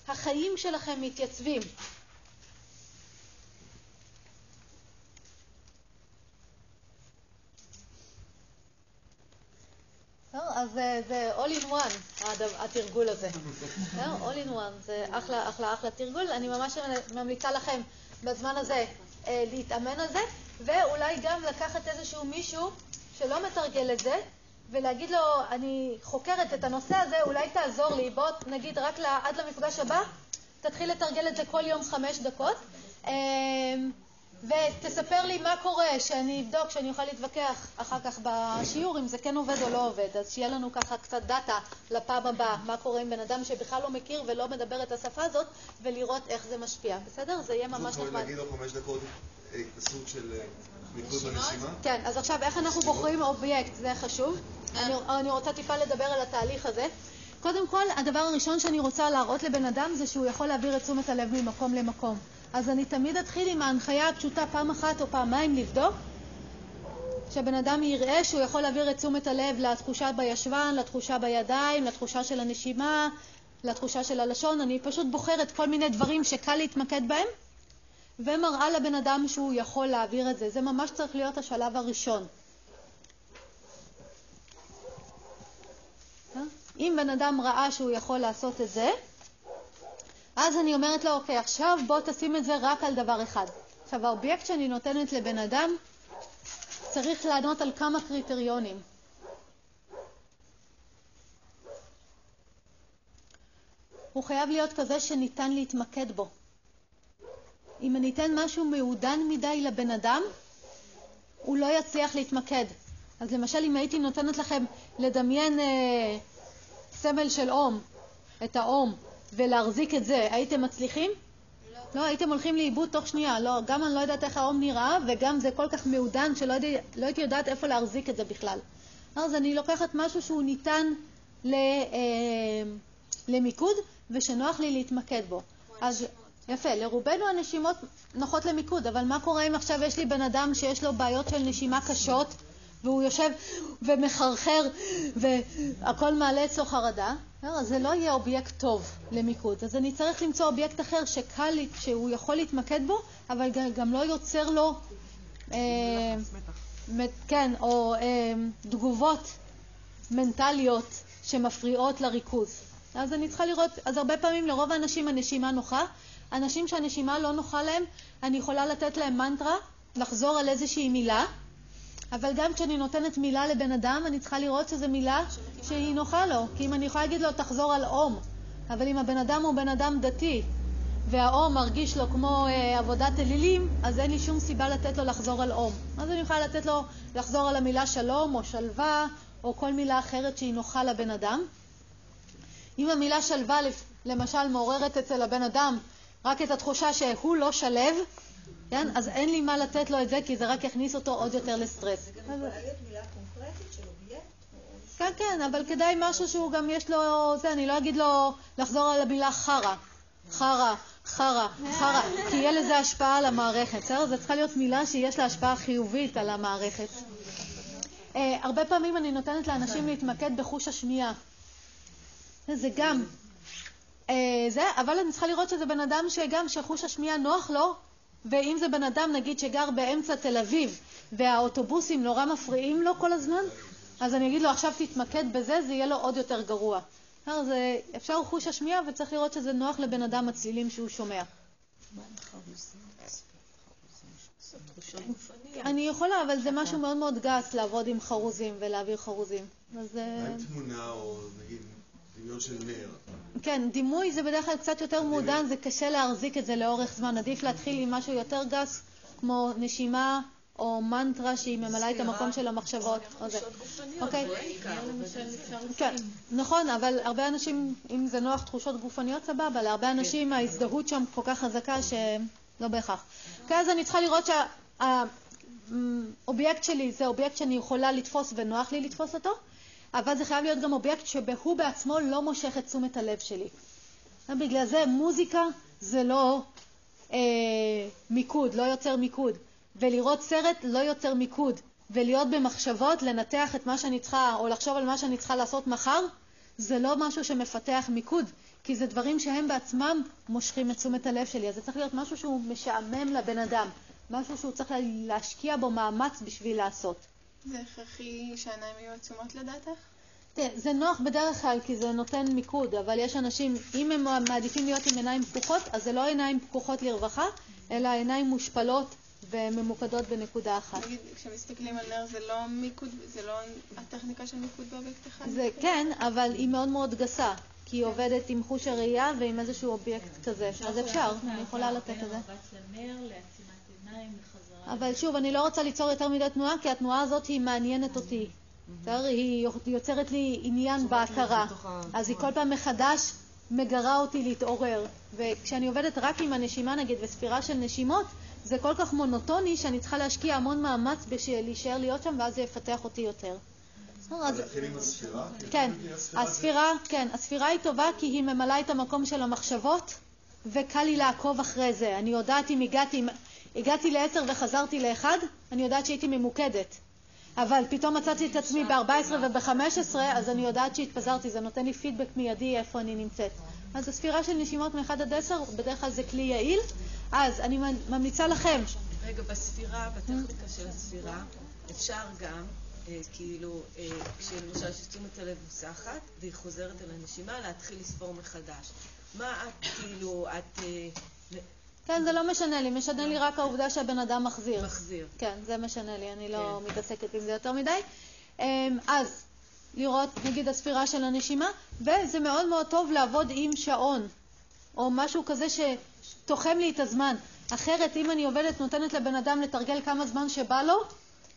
החיים שלכם מתייצבים. אז זה all in one, התרגול הזה. all in one, זה אחלה, אחלה, אחלה תרגול. אני ממש ממליצה לכם בזמן הזה להתאמן על זה, ואולי גם לקחת איזשהו מישהו שלא מתרגל את זה, ולהגיד לו, אני חוקרת את הנושא הזה, אולי תעזור לי, בוא נגיד רק עד למפגש הבא, תתחיל לתרגל את זה כל יום חמש דקות, ותספר לי מה קורה, שאני אבדוק, שאני אוכל להתווכח אחר כך בשיעור, אם זה כן עובד או לא עובד. אז שיהיה לנו ככה קצת דאטה לפעם הבאה, מה קורה עם בן אדם שבכלל לא מכיר ולא מדבר את השפה הזאת, ולראות איך זה משפיע. בסדר? זה יהיה ממש נחמד. יכולים להגיד לו חמש דקות התנסות של מיקוד בנשימה? כן, אז עכשיו איך אנחנו בוחרים אובייקט, זה חשוב. אני רוצה טיפה לדבר על התהליך הזה. קודם כל, הדבר הראשון שאני רוצה להראות לבן אדם זה שהוא יכול להעביר את תשומת הלב ממקום למקום. אז אני תמיד אתחיל עם ההנחיה הפשוטה פעם אחת או פעמיים לבדוק, שהבן אדם יראה שהוא יכול להעביר את תשומת הלב לתחושה בישבן, לתחושה בידיים, לתחושה של הנשימה, לתחושה של הלשון. אני פשוט בוחרת כל מיני דברים שקל להתמקד בהם, ומראה לבן אדם שהוא יכול להעביר את זה. זה ממש צריך להיות השלב הראשון. אם בן אדם ראה שהוא יכול לעשות את זה, אז אני אומרת לו, אוקיי, עכשיו בוא תשים את זה רק על דבר אחד. עכשיו, האובייקט שאני נותנת לבן אדם צריך לענות על כמה קריטריונים. הוא חייב להיות כזה שניתן להתמקד בו. אם אני אתן משהו מעודן מדי לבן אדם, הוא לא יצליח להתמקד. אז למשל, אם הייתי נותנת לכם לדמיין אה, סמל של אום, את האום, ולהחזיק את זה, הייתם מצליחים? לא. לא, הייתם הולכים לאיבוד תוך שנייה. לא, גם אני לא יודעת איך האום נראה, וגם זה כל כך מעודן שלא יודע, לא הייתי יודעת איפה להחזיק את זה בכלל. אז אני לוקחת משהו שהוא ניתן ל, אה, למיקוד, ושנוח לי להתמקד בו. אז, יפה, לרובנו הנשימות נוחות למיקוד, אבל מה קורה אם עכשיו יש לי בן אדם שיש לו בעיות של נשימה קשות, והוא יושב ומחרחר והכל מעלה אצלו חרדה, אז זה לא יהיה אובייקט טוב למיקוד. אז אני צריך למצוא אובייקט אחר שקל לי, שהוא יכול להתמקד בו, אבל גם לא יוצר לו אה, כן, או אה, תגובות מנטליות שמפריעות לריכוז. אז אני צריכה לראות, אז הרבה פעמים לרוב האנשים הנשימה נוחה, אנשים שהנשימה לא נוחה להם, אני יכולה לתת להם מנטרה, לחזור על איזושהי מילה, אבל גם כשאני נותנת מילה לבן אדם, אני צריכה לראות שזו מילה שהיא נוחה לו. כי אם אני יכולה להגיד לו, תחזור על אום. אבל אם הבן אדם הוא בן אדם דתי, והאום מרגיש לו כמו אה, עבודת אלילים, אז אין לי שום סיבה לתת לו לחזור על אום. אז אני יכולה לתת לו לחזור על המילה שלום, או שלווה, או כל מילה אחרת שהיא נוחה לבן אדם. אם המילה שלווה, למשל, מעוררת אצל הבן אדם רק את התחושה שהוא לא שלב, כן? אז אין לי מה לתת לו את זה, כי זה רק יכניס אותו עוד יותר לסטרס. זה גם יכולה להיות מילה קונקרטית של אובייקט? כן, כן, אבל כדאי משהו שהוא גם יש לו, זה, אני לא אגיד לו לחזור על המילה חרה. חרה, חרה, חרה, כי יהיה לזה השפעה על המערכת. זה צריכה להיות מילה שיש לה השפעה חיובית על המערכת. הרבה פעמים אני נותנת לאנשים להתמקד בחוש השמיעה. זה גם, זה, אבל אני צריכה לראות שזה בן אדם שגם שחוש השמיעה נוח לו, ואם זה בן אדם, נגיד, שגר באמצע תל אביב, והאוטובוסים נורא מפריעים לו כל הזמן, אז אני אגיד לו, עכשיו תתמקד בזה, זה יהיה לו עוד יותר גרוע. אז אפשר חוש השמיעה, וצריך לראות שזה נוח לבן אדם הצלילים שהוא שומע. אני יכולה, אבל זה משהו מאוד מאוד גס לעבוד עם חרוזים ולהעביר חרוזים. אז... תמונה או נגיד... כן, דימוי זה בדרך כלל קצת יותר מודן, זה קשה להחזיק את זה לאורך זמן. עדיף להתחיל עם משהו יותר גס, כמו נשימה או מנטרה שהיא ממלאה את המקום של המחשבות. נכון, אבל הרבה אנשים, אם זה נוח תחושות גופניות, סבבה, להרבה אנשים ההזדהות שם כל כך חזקה שלא בהכרח. אז אני צריכה לראות שהאובייקט שלי זה אובייקט שאני יכולה לתפוס ונוח לי לתפוס אותו, אבל זה חייב להיות גם אובייקט שהוא בעצמו לא מושך את תשומת הלב שלי. בגלל זה מוזיקה זה לא אה, מיקוד, לא יוצר מיקוד. ולראות סרט לא יוצר מיקוד. ולהיות במחשבות, לנתח את מה שאני צריכה, או לחשוב על מה שאני צריכה לעשות מחר, זה לא משהו שמפתח מיקוד. כי זה דברים שהם בעצמם מושכים את תשומת הלב שלי. אז זה צריך להיות משהו שהוא משעמם לבן אדם. משהו שהוא צריך להשקיע בו מאמץ בשביל לעשות. זה הכרחי שהעיניים יהיו עצומות לדעתך? זה נוח בדרך כלל כי זה נותן מיקוד, אבל יש אנשים, אם הם מעדיפים להיות עם עיניים פקוחות, אז זה לא עיניים פקוחות לרווחה, אלא עיניים מושפלות וממוקדות בנקודה אחת. נגיד, כשמסתכלים על נר, זה לא מיקוד, זה לא הטכניקה של מיקוד באובייקט אחד? זה כן, אבל היא מאוד מאוד גסה, כי היא עובדת עם חוש הראייה ועם איזשהו אובייקט כזה. אז אפשר, אני יכולה לתת את זה. אבל שוב, אני לא רוצה ליצור יותר מדי תנועה, כי התנועה הזאת היא מעניינת אותי. היא יוצרת לי עניין בהכרה, אז היא כל פעם מחדש מגרה אותי להתעורר. וכשאני עובדת רק עם הנשימה נגיד וספירה של נשימות, זה כל כך מונוטוני שאני צריכה להשקיע המון מאמץ בשביל להישאר להיות שם, ואז זה יפתח אותי יותר. אז להתחיל עם הספירה? כן, הספירה, כן, הספירה היא טובה כי היא ממלאה את המקום של המחשבות, וקל לי לעקוב אחרי זה. אני יודעת אם הגעתי, הגעתי לעשר וחזרתי לאחד, אני יודעת שהייתי ממוקדת. אבל פתאום מצאתי את עצמי ב-ארבע עשרה וב-חמש עשרה, אז אני יודעת שהתפזרתי, זה נותן לי פידבק מיידי איפה אני נמצאת. אז הספירה של נשימות מ-אחד עד עשר, בדרך כלל זה כלי יעיל, אז אני ממליצה לכם. רגע, בספירה, בטכניקה של הספירה, אפשר גם, כאילו, כשלמשל שתשומת הלב מוסחת, והיא חוזרת אל הנשימה, להתחיל לספור מחדש. מה את, כאילו, את... כן, זה לא משנה לי, משנה לי רק העובדה שהבן אדם מחזיר. מחזיר. כן, זה משנה לי, אני לא מתעסקת עם זה יותר מדי. אז, לראות נגיד הספירה של הנשימה, וזה מאוד מאוד טוב לעבוד עם שעון, או משהו כזה שתוחם לי את הזמן. אחרת, אם אני עובדת, נותנת לבן אדם לתרגל כמה זמן שבא לו,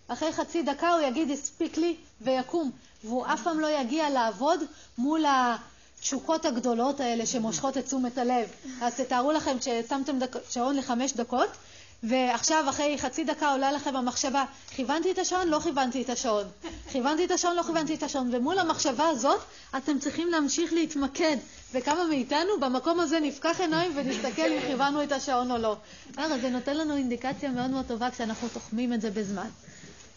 אחרי חצי דקה הוא יגיד, הספיק לי ויקום, והוא אף פעם לא יגיע לעבוד מול ה... תשוקות הגדולות האלה שמושכות את תשומת הלב. אז תתארו לכם ששמתם שעון לחמש דקות, ועכשיו אחרי חצי דקה עולה לכם המחשבה, כיוונתי את השעון, לא כיוונתי את השעון. כיוונתי את השעון, לא כיוונתי את השעון. ומול המחשבה הזאת, אתם צריכים להמשיך להתמקד. וכמה מאיתנו במקום הזה נפקח עיניים ונסתכל אם כיוונו את השעון או לא. אז זה נותן לנו אינדיקציה מאוד מאוד טובה כשאנחנו תוחמים את זה בזמן.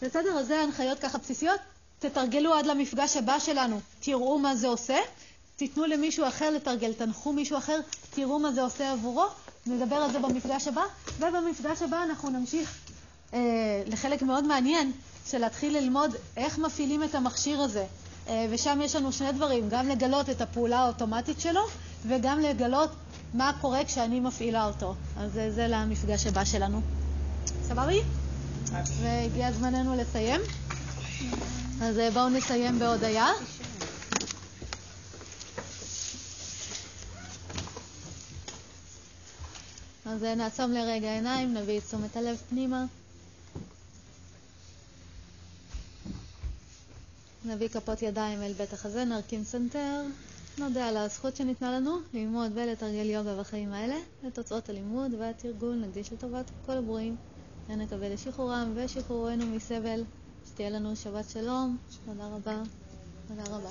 בסדר, אז זה הנחיות ככה בסיסיות. תתרגלו עד למפגש הבא שלנו. תראו מה זה עושה. תיתנו למישהו אחר לתרגל, תנחו מישהו אחר, תראו מה זה עושה עבורו, נדבר על זה במפגש הבא, ובמפגש הבא אנחנו נמשיך אה, לחלק מאוד מעניין של להתחיל ללמוד איך מפעילים את המכשיר הזה. אה, ושם יש לנו שני דברים, גם לגלות את הפעולה האוטומטית שלו, וגם לגלות מה קורה כשאני מפעילה אותו. אז זה, זה למפגש הבא שלנו. סבבי? והגיע זמננו לסיים. אז בואו נסיים בהודעה. אז נעצום לרגע עיניים, נביא את תשומת הלב פנימה. נביא כפות ידיים אל בית החזה, נרקים סנטר. נודה על הזכות שניתנה לנו ללמוד ולתרגל יוגה בחיים האלה. לתוצאות הלימוד והתרגול נקדיש לטובת כל הברואים. נקווה לשחרורם ושחרורנו מסבל. שתהיה לנו שבת שלום. תודה רבה. תודה רבה.